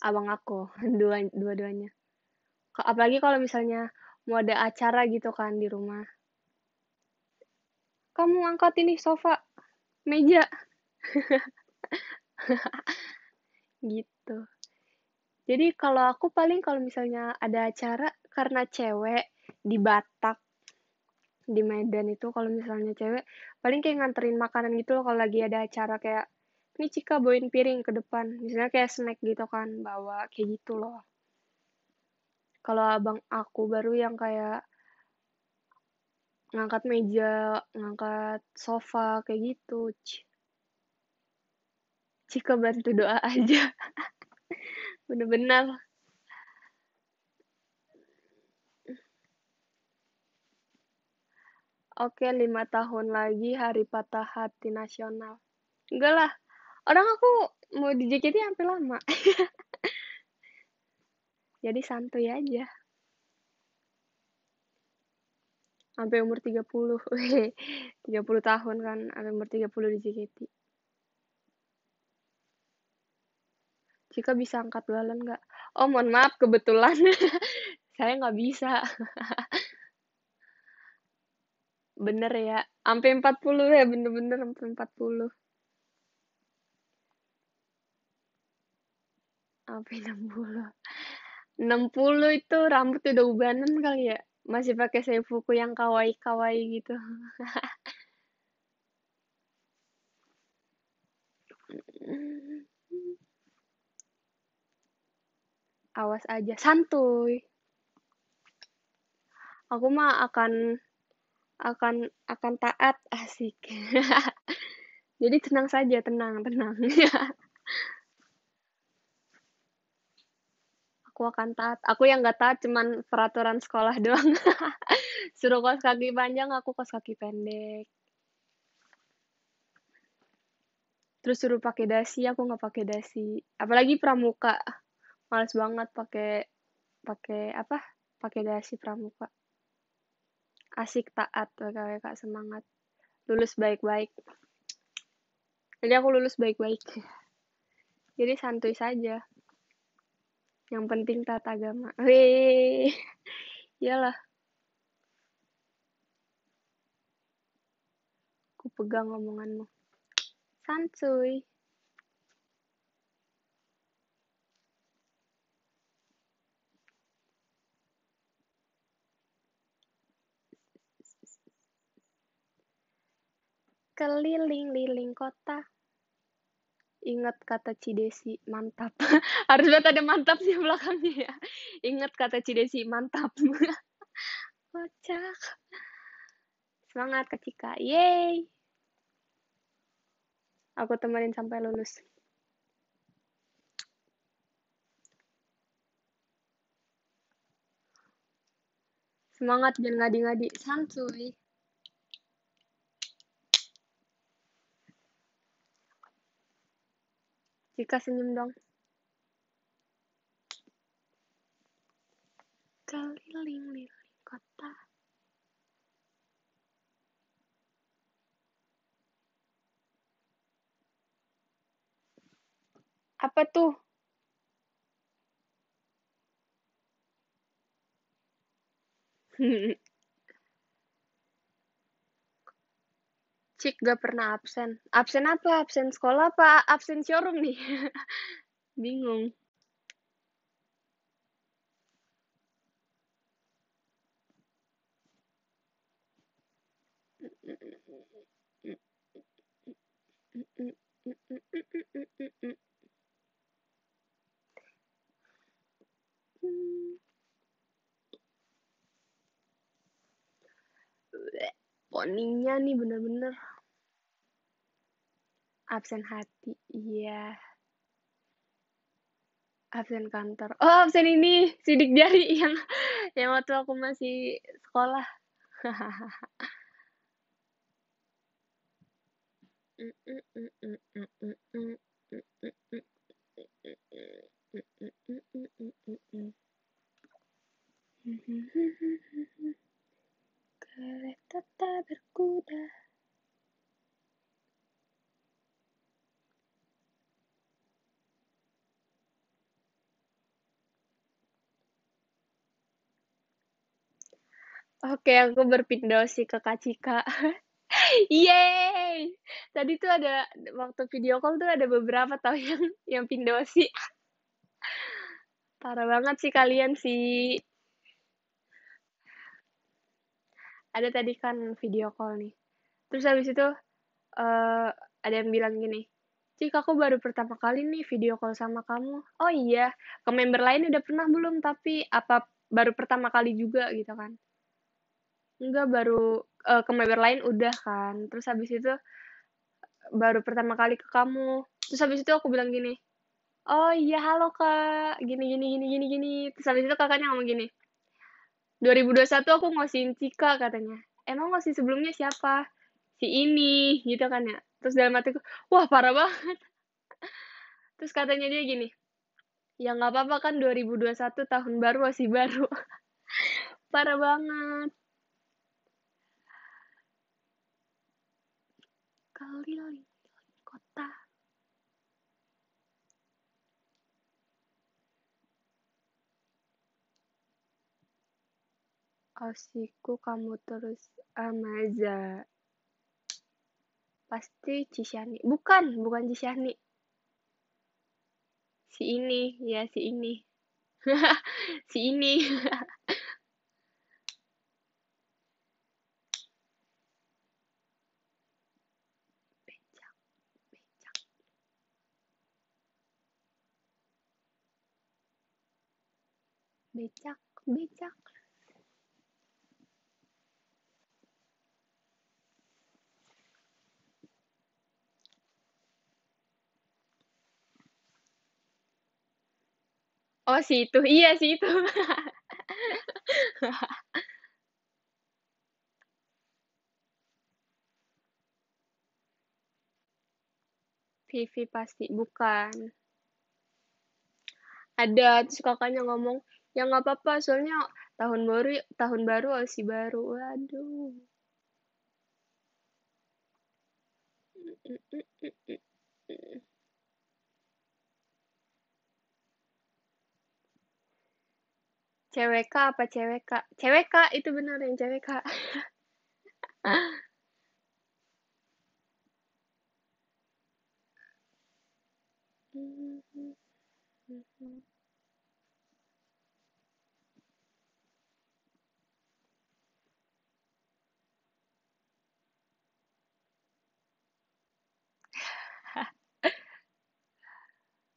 Abang aku. Dua, dua-duanya. Apalagi kalau misalnya mau ada acara gitu kan di rumah. Kamu angkat ini sofa, meja. Gitu. Jadi kalau aku paling kalau misalnya ada acara, karena cewek di Batak, di Medan itu kalau misalnya cewek, paling kayak nganterin makanan gitu loh kalau lagi ada acara kayak, ini Cika bawain piring ke depan. Misalnya kayak snack gitu kan, bawa kayak gitu loh. Kalau abang aku baru yang kayak ngangkat meja, ngangkat sofa, kayak gitu. Cika bantu doa aja. Bener-bener. Oke, lima tahun lagi hari patah hati nasional. Enggak lah, orang aku mau di J K T hampir lama. Jadi santuy aja. Sampai umur tiga puluh. tiga puluh tahun kan. Sampai umur tiga puluh di J K T. Cika bisa angkat galon nggak? Oh, mohon maaf. Kebetulan. Saya nggak bisa. Bener ya. Sampai empat puluh ya. Bener-bener sampai empat puluh. Sampai enam puluh. enam puluh itu rambut udah ubanan kali ya. Masih pakai seifuku yang kawaii-kawaii gitu. Awas aja, santuy. Aku mah akan akan akan taat, asik. Jadi tenang saja, tenang, tenang. Aku akan taat. Aku yang nggak taat cuman peraturan sekolah doang. Suruh kos kaki panjang, aku kos kaki pendek. Terus suruh pakai dasi, aku nggak pakai dasi. Apalagi pramuka, males banget pakai pakai apa? Pakai dasi pramuka. Asik taat, W K W K semangat. Lulus baik-baik. Jadi aku lulus baik-baik. Jadi santuy saja. Yang penting tata agama. Wih. Iyalah. Aku pegang omonganmu. Santuy. keliling-liling kota. Ingat kata Cidesi, mantap. Harus banget ada mantapnya belakangnya ya. Ingat kata Cidesi, mantap. Kocak. Semangat Kacika, yeay. Aku temenin sampai lulus. Semangat, jangan ngadi-ngadi. Santuy. Jika senyum dong. Keliling-liling kota. Apa tuh? Cik gak pernah absen. Absen apa? Absen sekolah apa? Absen showroom nih. Bingung. Poninya nih bener-bener absen hati, iya. Absen kantor. Oh, absen ini sidik jari yang yang waktu aku masih sekolah. Kereta tak berkuda. Oke, aku berpindosi ke Kak Cika. Yeay! Tadi tuh ada, waktu video call tuh ada beberapa tau yang, yang pindosi. Parah banget sih kalian sih. Ada tadi kan video call nih. Terus habis itu uh, ada yang bilang gini, Cik aku baru pertama kali nih video call sama kamu. Oh iya, ke member lain udah pernah belum? Tapi apa baru pertama kali juga gitu kan? Enggak, baru uh, ke member lain udah kan. Terus habis itu baru pertama kali ke kamu. Terus habis itu aku bilang gini, oh iya halo kak, gini gini gini gini gini. Terus habis itu kakaknya ngomong gini, dua ribu dua puluh satu aku ngosihin Cika katanya. Emang ngosin sebelumnya siapa? Si ini gitu kan ya. Terus dalam hatiku, wah parah banget. Terus katanya dia gini, ya nggak apa-apa kan dua ribu dua puluh satu tahun baru masih baru. Parah banget. Keliling kota. Asiku kamu terus amaza. Pasti Cisyani. Bukan, bukan Cisyani. Si ini, ya si ini. Si ini. Becak, becak. Oh, si itu. Iya, si itu. Vivi pasti. Bukan. Ada. Terus kakaknya ngomong, ya nggak apa-apa, soalnya tahun baru, tahun baru masih baru. Waduh. C W K apa C W K? C W K itu benar yang C W K.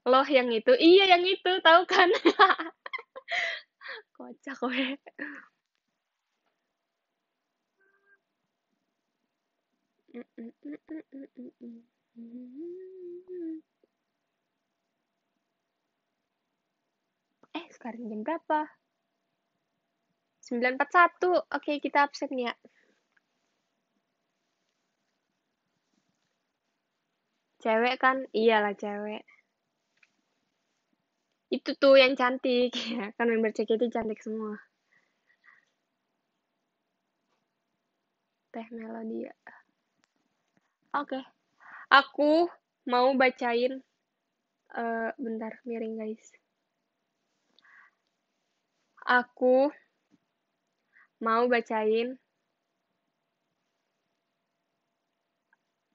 Loh yang itu, iya yang itu, tahu kan? Kocak weh. Eh, sekarang jam berapa? sembilan empat puluh satu. Oke, kita absen ya. Cewek kan? Iyalah cewek. Itu tuh yang cantik. Kan member C K T cantik semua. Teh Melodia. Oke. Aku mau bacain. Uh, bentar, miring guys. Aku mau bacain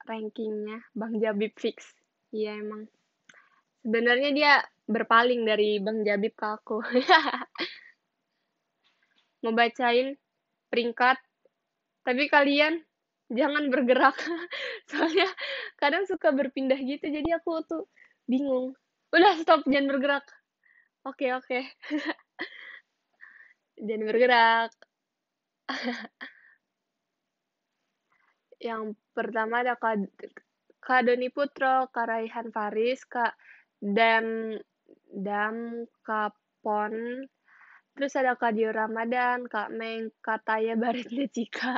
rankingnya Bang Jabib fix. Iya emang. Sebenarnya dia berpaling dari Bang Jabib ke aku. Mau bacain peringkat. Tapi kalian jangan bergerak. Soalnya kadang suka berpindah gitu. Jadi aku tuh bingung. Udah stop, jangan bergerak. Oke, oke. Jangan bergerak. Yang pertama ada Kak, Kak Doni Putro, Kak Raihan Faris, Kak Dam, Dam Kapon, terus ada Kak Dio Ramadan, Kak Meng, Kak Taya Baritnya Cika,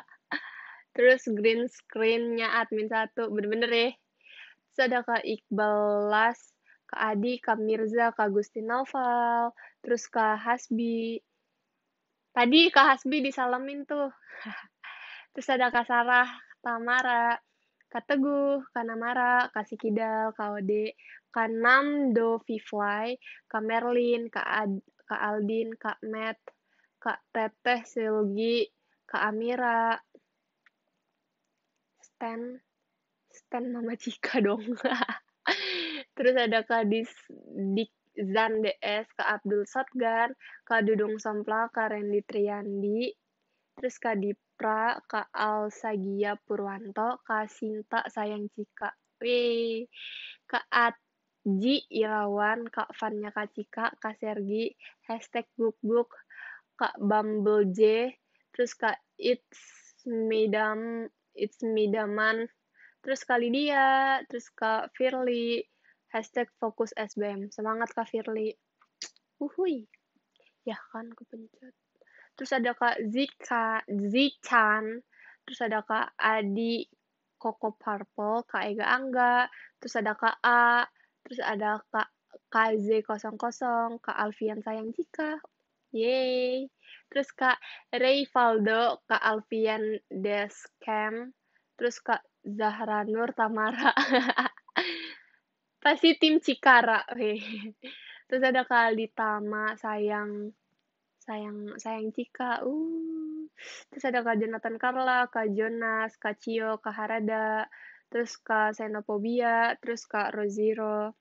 terus green screen-nya admin satu, bener-bener ya. Terus ada Kak Iqbal Las, Kak Adi, Kak Mirza, Kak Gusti Novel, terus Kak Hasbi. Tadi Kak Hasbi disalamin tuh. Terus ada Kak Sarah, Tamara, Kak Teguh, Kak Namara, Kak Sikidal, Kak Ode, Kak Namdo Vivai, Kak Merlin, Kak, Ad, Kak Aldin, Kak Matt, Kak Teteh Silgi, Kak Amira, Stan, Stan Mama Cika dong. Terus ada Kak Dis, Dik Zan D S, Kak Abdul Sotgan, Kak Dudung Sompla, Kak Randy Triandi, terus Kak Dip Pra, Kak Alsagia Purwanto, Kak Sinta Sayang Cika, wih, Kak Adji Irawan, Kak Fannya Kak Cika, Kak Sergi, hashtag Guguk, Kak Bumble J, terus Kak It's Midam, It's Midaman, terus Kak Lydia, terus Kak Firly, hashtag Fokus S B M, semangat Kak Firly, uhui, ya kan kepencet. Terus ada Kak Zika, Zichan, terus ada Kak Adi Koko Purple, Kak Ega Angga, terus ada Kak A, terus ada Kak K Z nol nol, Kak Alfian Sayang Cika, yeay. Terus Kak Reyvaldo, Kak Alfian Descam, terus Kak Zahra Nur Tamara, pasti tim Cikara, terus ada Kak Litama Sayang, Sayang sayang Cika, uh. Terus ada Kak Jonathan Carla, Kak Jonas, Kak Cio, Kak Harada, terus Kak Xenophobia, terus Kak Roziro,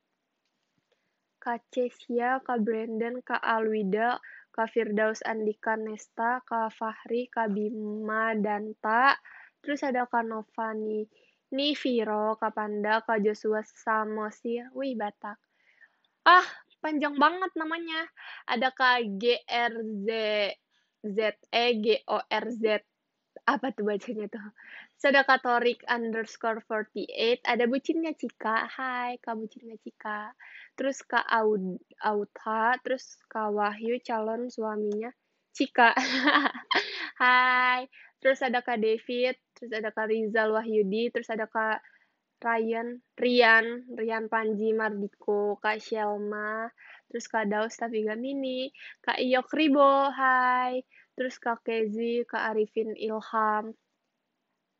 Kak Cesia, Kak Brandon, Kak Alwida, Kak Firdaus Andika Nesta, Kak Fahri, Kak Bima Danta, terus ada Kak Novani, Niviro, Kak Panda, Kak Joshua Samosir, wih Batak. Ah, panjang banget namanya. Ada Kak G R Z Z E G O R Z. Apa tuh bacanya tuh? Ada Kak Torik underscore empat puluh delapan. Ada bucinnya Cika. Hai, Kak bucinnya Cika. Terus Kak Aud Audha. Terus Kak Wahyu calon suaminya Cika. Hai. Terus ada Kak David. Terus ada Kak Rizal Wahyudi. Terus ada Kak Ryan, Rian, Rian Panji Mardiko, Kak Shelma, terus Kak Daus tapi gak mini, Kak Iyok Ribo, hai, terus Kak Kezi, Kak Arifin Ilham,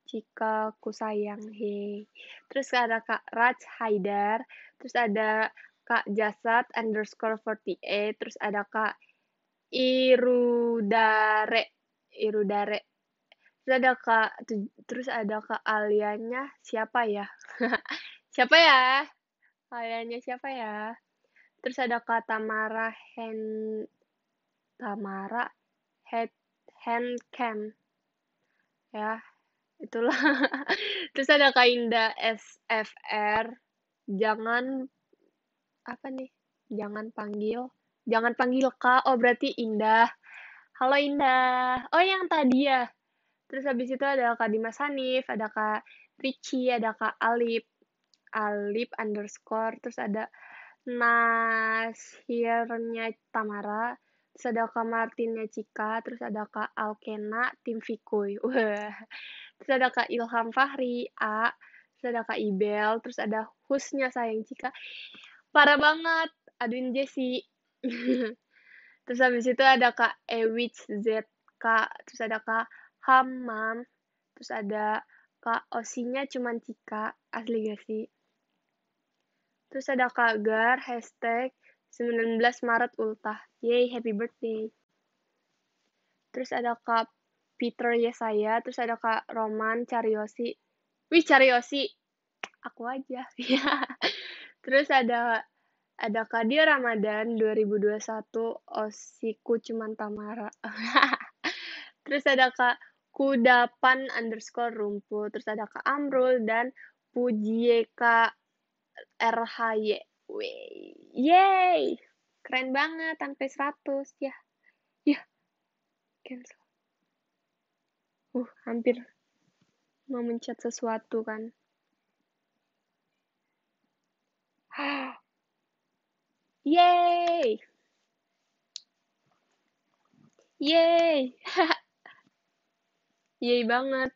Cika Kusayang, hei, terus ada Kak Raj Haidar, terus ada Kak Jasad underscore empat puluh delapan, terus ada Kak Irudare, Irudare, terus ada Kak, terus ada Kak Alianya siapa ya? Siapa ya? Alianya siapa ya? Terus ada Kak Tamara Hen Tamara Head Handcam. Ya, itulah. Terus ada Kak Indah S F R. Jangan apa nih? Jangan panggil, jangan panggil Kak. Oh, berarti Indah. Halo Indah. Oh, yang tadi ya. Terus habis itu ada Kak Dimas Hanif, ada Kak Ricci, ada Kak Alip. Alip underscore. Terus ada Nasirnya Tamara. Terus ada Kak Martinnya Cika. Terus ada Kak Alkena, Tim Vikuy. Wah. Terus ada Kak Ilham Fahri, A. Terus ada Kak Ibel. Terus ada Husnya Sayang Cika. Parah banget. Aduin Jessi. Terus habis itu ada Kak Ewich Z K. Terus ada Kak Hamam. Terus ada Kak Osinya cuman Cika. Asli gak sih? Terus ada Kak Gar. Hashtag sembilan belas Maret Ultah. Yay, happy birthday. Terus ada Kak Peter Yesaya. Terus ada Kak Roman Cariosi. Wih, Cariosi. Aku aja. Terus ada... Ada Kadir Ramadan dua ribu dua puluh satu, Osiku cuman Tamara. Terus ada Kak Kudapan underscore rumput. Terus ada Kak Amrul dan Pujieka R H Y. Wey. Yeay! Keren banget, sampai seratus. Ya, ya. Cancel. Uh, hampir mau mencet sesuatu kan. Yeay! Yeay! Yeay banget.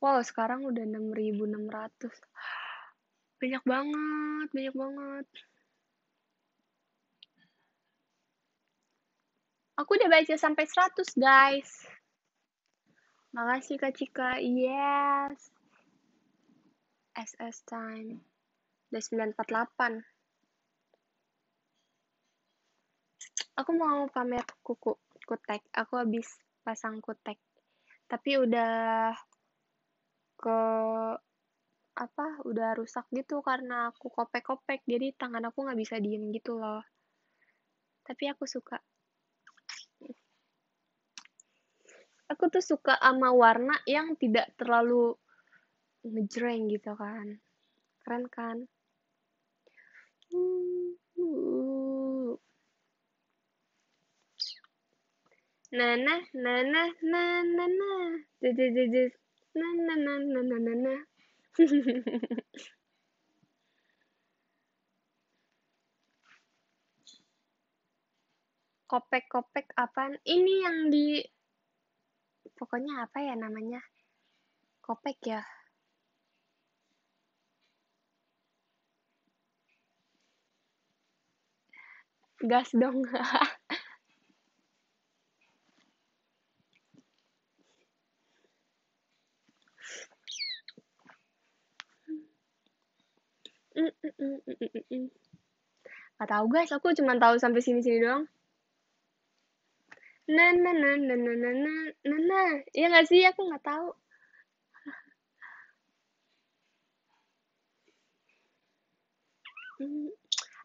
Wow, sekarang udah enam ribu enam ratus. Banyak banget, banyak banget. Aku udah baca sampai seratus, guys. Makasih Kak Cika. Yes. S S time udah sembilan empat delapan. Aku mau pamer kuku kutek. Aku habis pasang kutek, tapi udah ke apa? Udah rusak gitu karena aku kopek-kopek. Jadi tangan aku nggak bisa diem gitu loh. Tapi aku suka. Aku tuh suka sama warna yang tidak terlalu ngejreng gitu kan. Keren kan? Nah nah nah nah nah nah nah nah nah nah nah nah nah nah. Kopek-kopek apaan? Ini yang di pokoknya apa ya namanya? Kopek ya. Gas dong. mm -mm -mm -mm -mm. Gak tau guys, aku cuma tahu sampai sini-sini doang. Nah, nah, nah, nah, nah, nah, nah, nah. Iya gak sih? Aku gak tahu. mm.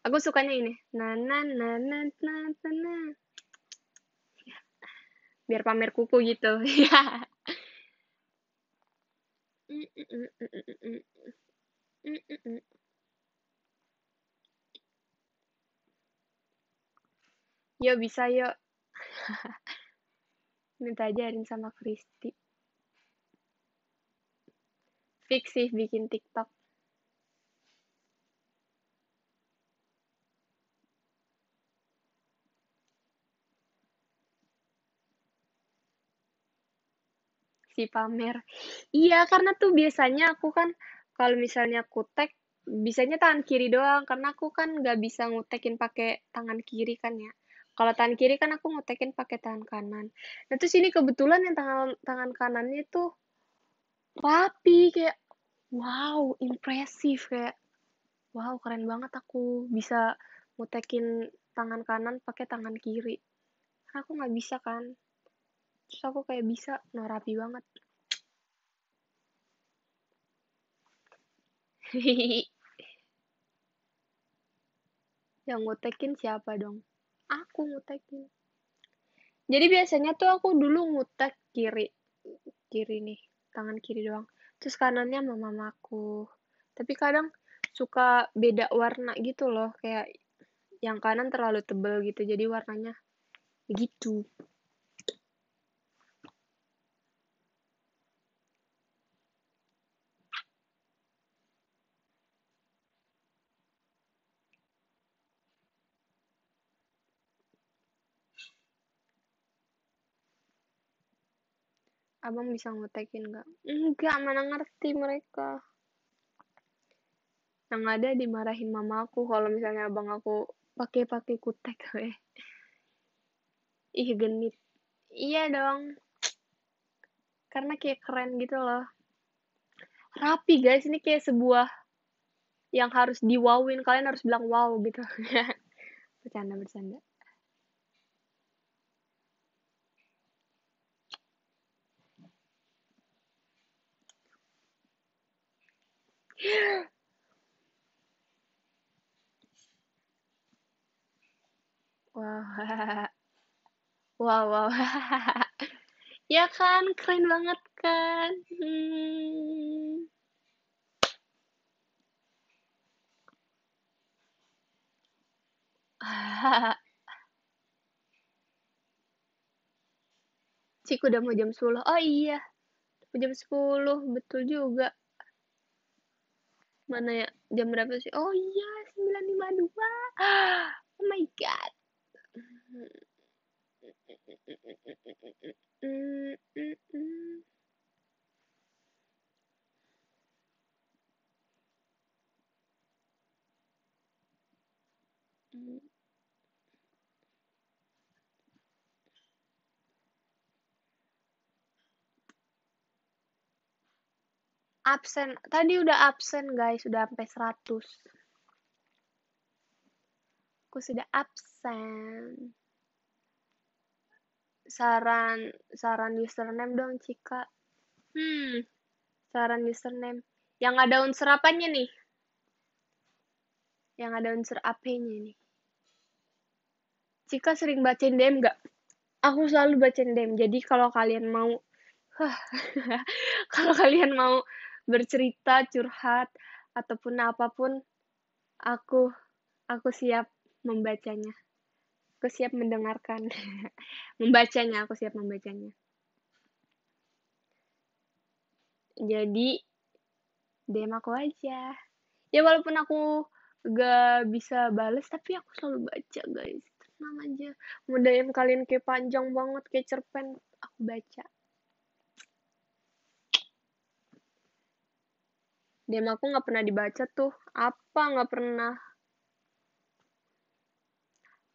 Aku sukanya ini. Na na na na na na. Biar pamer kuku gitu. Ya. Yo bisa yo. Minta ajarin sama Kristi. Fix sih bikin TikTok. Si pamer. Iya, karena tuh biasanya aku kan kalau misalnya kutek bisanya tangan kiri doang karena aku kan nggak bisa ngutekin pakai tangan kiri kan ya. Kalau tangan kiri kan aku ngutekin pakai tangan kanan. Nah, terus ini kebetulan yang tangan tangan kanannya tuh rapi kayak wow, impresif kayak wow, keren banget aku bisa ngutekin tangan kanan pakai tangan kiri. Karena aku nggak bisa kan. Terus aku kayak bisa, no rapi banget. Yang ngutekin siapa dong? Aku ngutekin. Jadi biasanya tuh aku dulu ngutek kiri. Kiri nih, tangan kiri doang. Terus kanannya sama mamaku. Tapi kadang suka beda warna gitu loh, kayak yang kanan terlalu tebal gitu, jadi warnanya begitu. Abang bisa ngotekin nggak? Enggak, mana ngerti mereka. Yang ada dimarahin mama aku kalau misalnya abang aku pakai-pakai kutek. Weh. Ih, genit. Iya dong. Karena kayak keren gitu loh. Rapi guys, ini kayak sebuah yang harus diwawin. Kalian harus bilang wow gitu. Bercanda-bercanda. Wow, wow, wow, ya kan, keren banget kan? Hmm. Cik udah mau jam sepuluh. Oh iya, mau jam sepuluh, betul juga. Mana ya, jam berapa sih? Oh iya, sembilan lima puluh dua. Oh my god. Absen tadi udah absen guys, udah sampai seratus. Aku sudah absen. Saran saran username dong, Cika. Hmm. Saran username yang ada unsur apanya nih? Yang ada unsur A P-nya nih. Cika sering bacain D M enggak? Aku selalu bacain D M. Jadi kalau kalian mau kalau kalian mau bercerita, curhat, ataupun apapun, aku aku siap membacanya. Aku siap mendengarkan. membacanya, aku siap membacanya. Jadi, D M aku aja. Ya, walaupun aku gak bisa bales, tapi aku selalu baca, guys. Tenang aja. Mau D M kalian kayak panjang banget, kayak cerpen. Aku baca. D M aku gak pernah dibaca tuh. Apa gak pernah?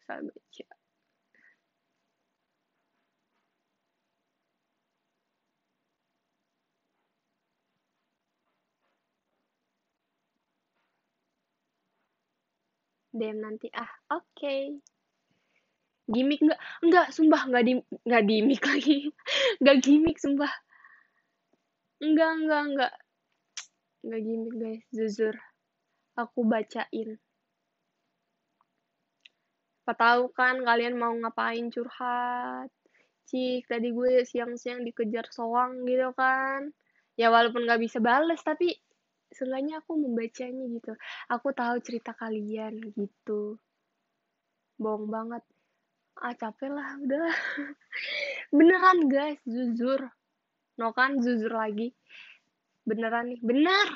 Saya baca. D M nanti ah, oke. Okay. Gimik enggak? Enggak, sumpah enggak di enggak gimik lagi. Enggak gimik sumpah. Enggak, enggak, enggak. Enggak gimik guys, jujur. Aku bacain. Apa tahu kan kalian mau ngapain, curhat. Cik, tadi gue siang-siang dikejar soang gitu kan. Ya walaupun gak bisa bales, tapi seenggaknya aku membacanya gitu. Aku tahu cerita kalian gitu. Bohong banget. Ah capek lah, udah. Beneran guys, jujur. No kan, jujur lagi. Beneran nih, bener.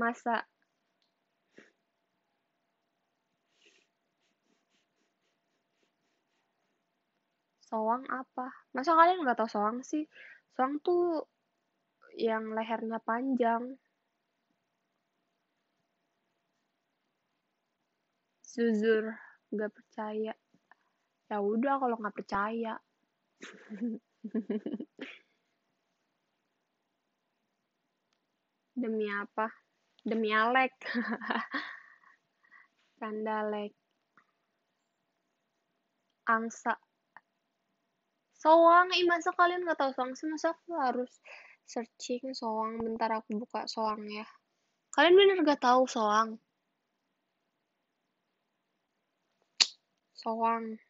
Masa. Soang apa? Masa kalian nggak tahu soang sih? Soang tuh yang lehernya panjang. Jujur, nggak percaya. Ya udah kalau nggak percaya. Demi apa? Demi Alek. Canda Alek. Angsa. Soang, ih masa kalian gak tahu soang sih? Masa aku harus searching soang? Bentar aku buka soang ya. Kalian bener gak tahu soang? Soang.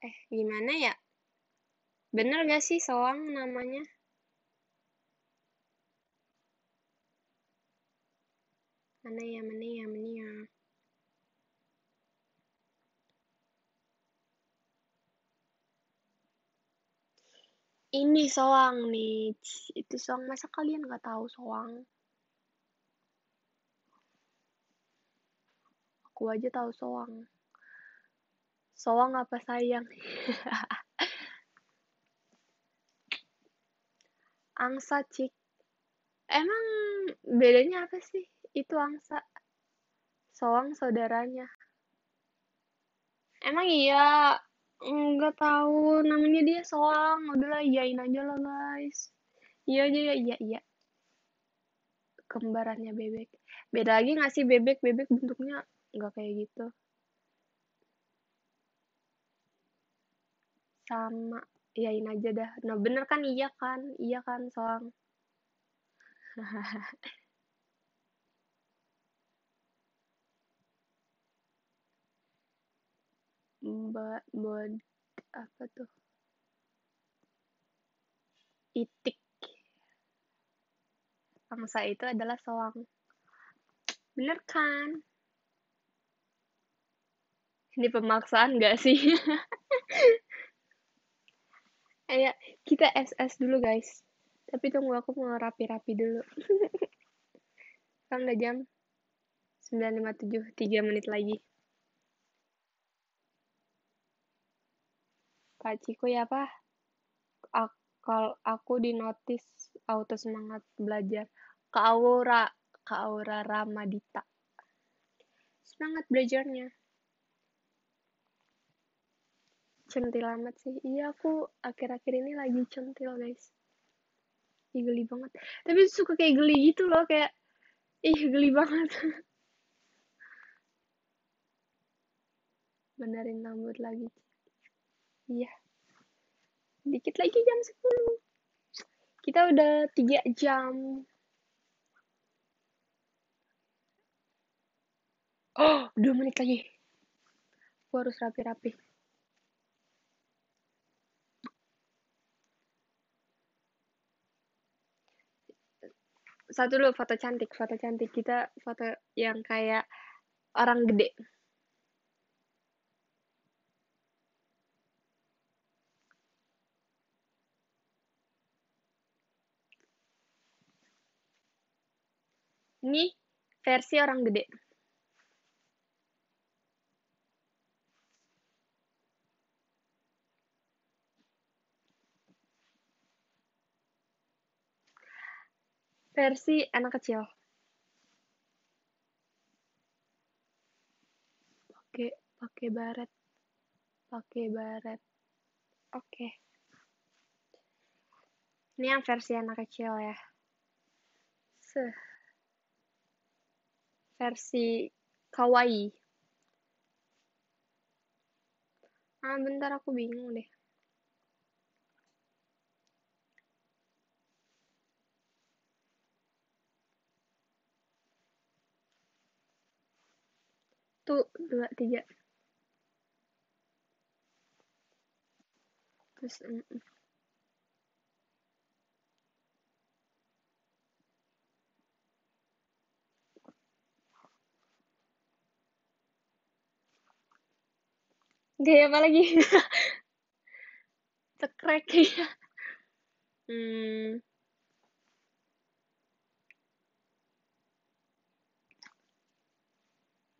Eh, gimana ya? Bener gak sih soang namanya? Mania, mania, mania. Ini soang nih. Itu soang. Masa kalian gak tahu soang? Aku aja tahu soang. Soang apa sayang? Angsa, cik. Emang bedanya apa sih? Itu angsa. Soang saudaranya. Emang iya... Enggak tahu namanya dia soang. Udahlah, iyain aja lah guys. Iya aja ya, iya iya. Kembarannya bebek. Beda lagi nggak sih bebek? Bebek bentuknya nggak kayak gitu. Sama, iyain aja dah. Nah bener kan iya kan, iya kan soang. Mbak, bod, apa tuh? Itik. Angsa itu adalah soang. Bener kan? Ini pemaksaan gak sih? Ayo, kita S S dulu guys. Tapi tunggu aku mau rapi-rapi dulu. Sekarang udah jam sembilan lewat lima puluh tujuh, tiga menit lagi. Pak Ciko ya apa? Kalau aku di notis auto semangat belajar. Kak Aura, Kak Aura Ramadita. Semangat belajarnya. Centil amat sih. Iya aku akhir-akhir ini lagi centil guys. Ih, geli banget. Tapi suka kayak geli gitu loh, kayak ih geli banget. Benerin rambut lagi. Iya. Dikit lagi jam sepuluh. Kita udah tiga jam. Oh, dua menit lagi. Aku harus rapi-rapi. Satu dulu, foto cantik. Foto cantik kita foto yang kayak orang gede. Ini versi orang gede. Versi anak kecil. Pakai pakai baret. Pakai baret. Oke. Ini yang versi anak kecil ya. Seh. Versi kawaii. Ah, bentar aku bingung deh. Tuh, dua, tiga. Terus, mm -mm. Gaya apa lagi? Cekrek ya. Hmm.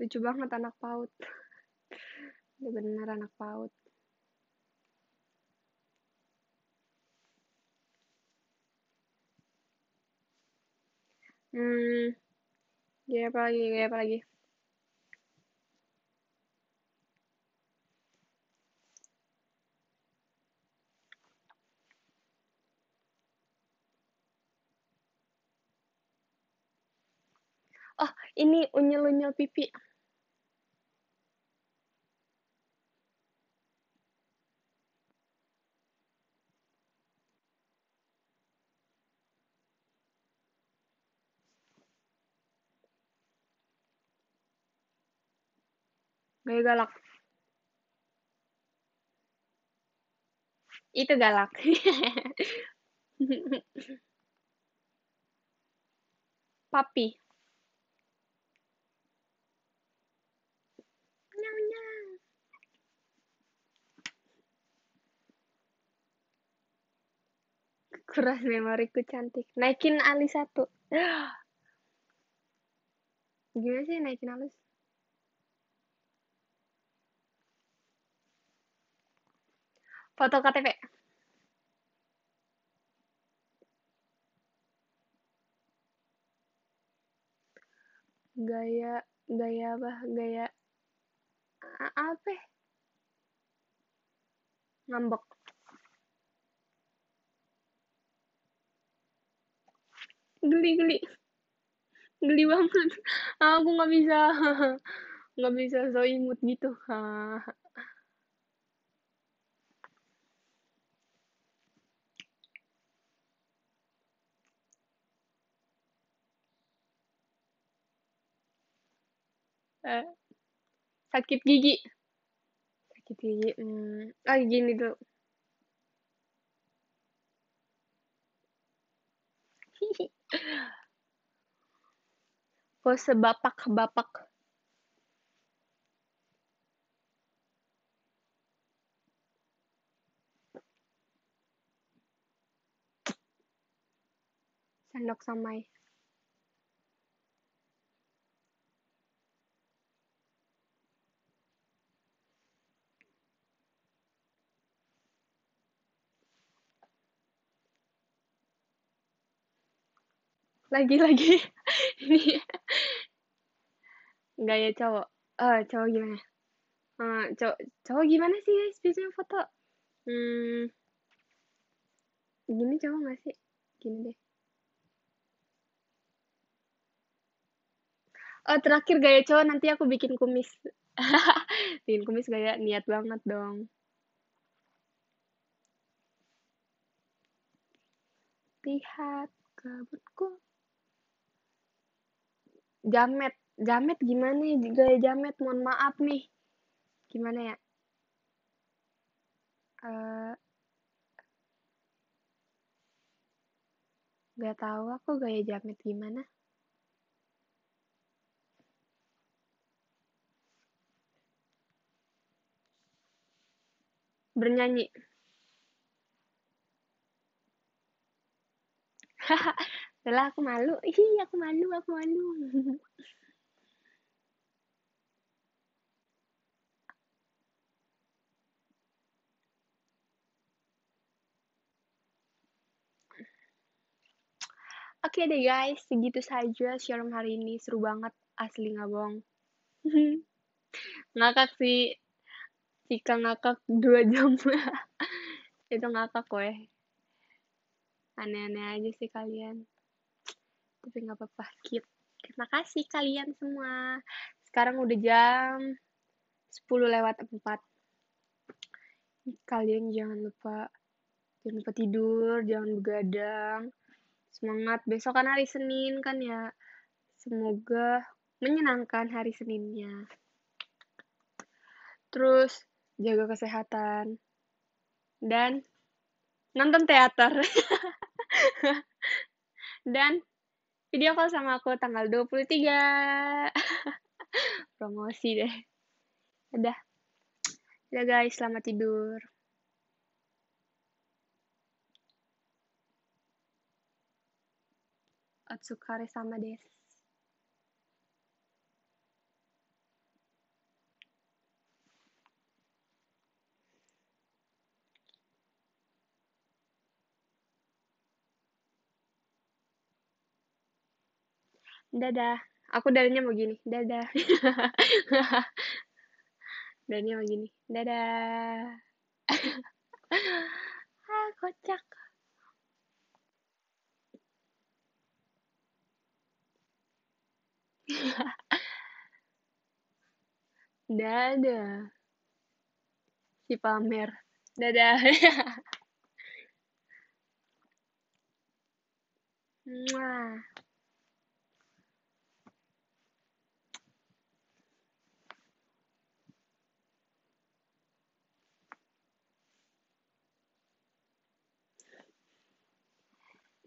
Lucu banget anak paut. Udah bener anak paut. Hmm. Gaya apa lagi? Gaya apa lagi? Oh, ini unyel-unyel pipi. Gaya galak. Itu galak. Papi. Kuras memoriku cantik. Naikin alis satu. Gimana sih naikin alis? Foto K T P. Gaya, gaya apa? Gaya apa? Ngambek. Geli, geli. Geli banget. Aku nggak bisa. Nggak bisa so imut gitu. Eh, sakit gigi sakit gigi hmm. Ah, gini dulu. Pose bapak-bapak. Sendok samai. Lagi-lagi ini gaya cowok. Uh, cowok gimana? Uh, cowok, cowok gimana sih guys biasanya foto? Hmm, gini cowok nggak sih? Gini deh. Oh, terakhir gaya cowok nanti aku bikin kumis. Bikin kumis gaya niat banget dong. Lihat kabutku. Jamet, jamet gimana ya gaya jamet? Mohon maaf nih, gimana ya? Uh, gak tahu aku gaya jamet gimana. Bernyanyi. Setelah aku malu, ih aku malu, aku malu. Oke deh guys, segitu saja sharing hari ini. Seru banget, asli nggak bohong. Ngakak sih, jika ngakak dua jam. Itu ngakak weh. Aneh-aneh aja sih kalian. Tapi gak apa-apa. Terima kasih kalian semua. Sekarang udah jam sepuluh lewat empat. Kalian jangan lupa Jangan lupa tidur. Jangan begadang. Semangat. Besok kan hari Senin kan ya. Semoga menyenangkan hari Seninnya. Terus jaga kesehatan. Dan nonton teater. Dan video call sama aku tanggal dua puluh tiga. Promosi deh. Udah. Udah guys, selamat tidur. Otsukare sama desu. Dadah. Aku dadanya mau gini. Dadah. Dadanya mau gini. Dadah. Ah, kocak. Dadah. Si pamer. Dadah. Mwah.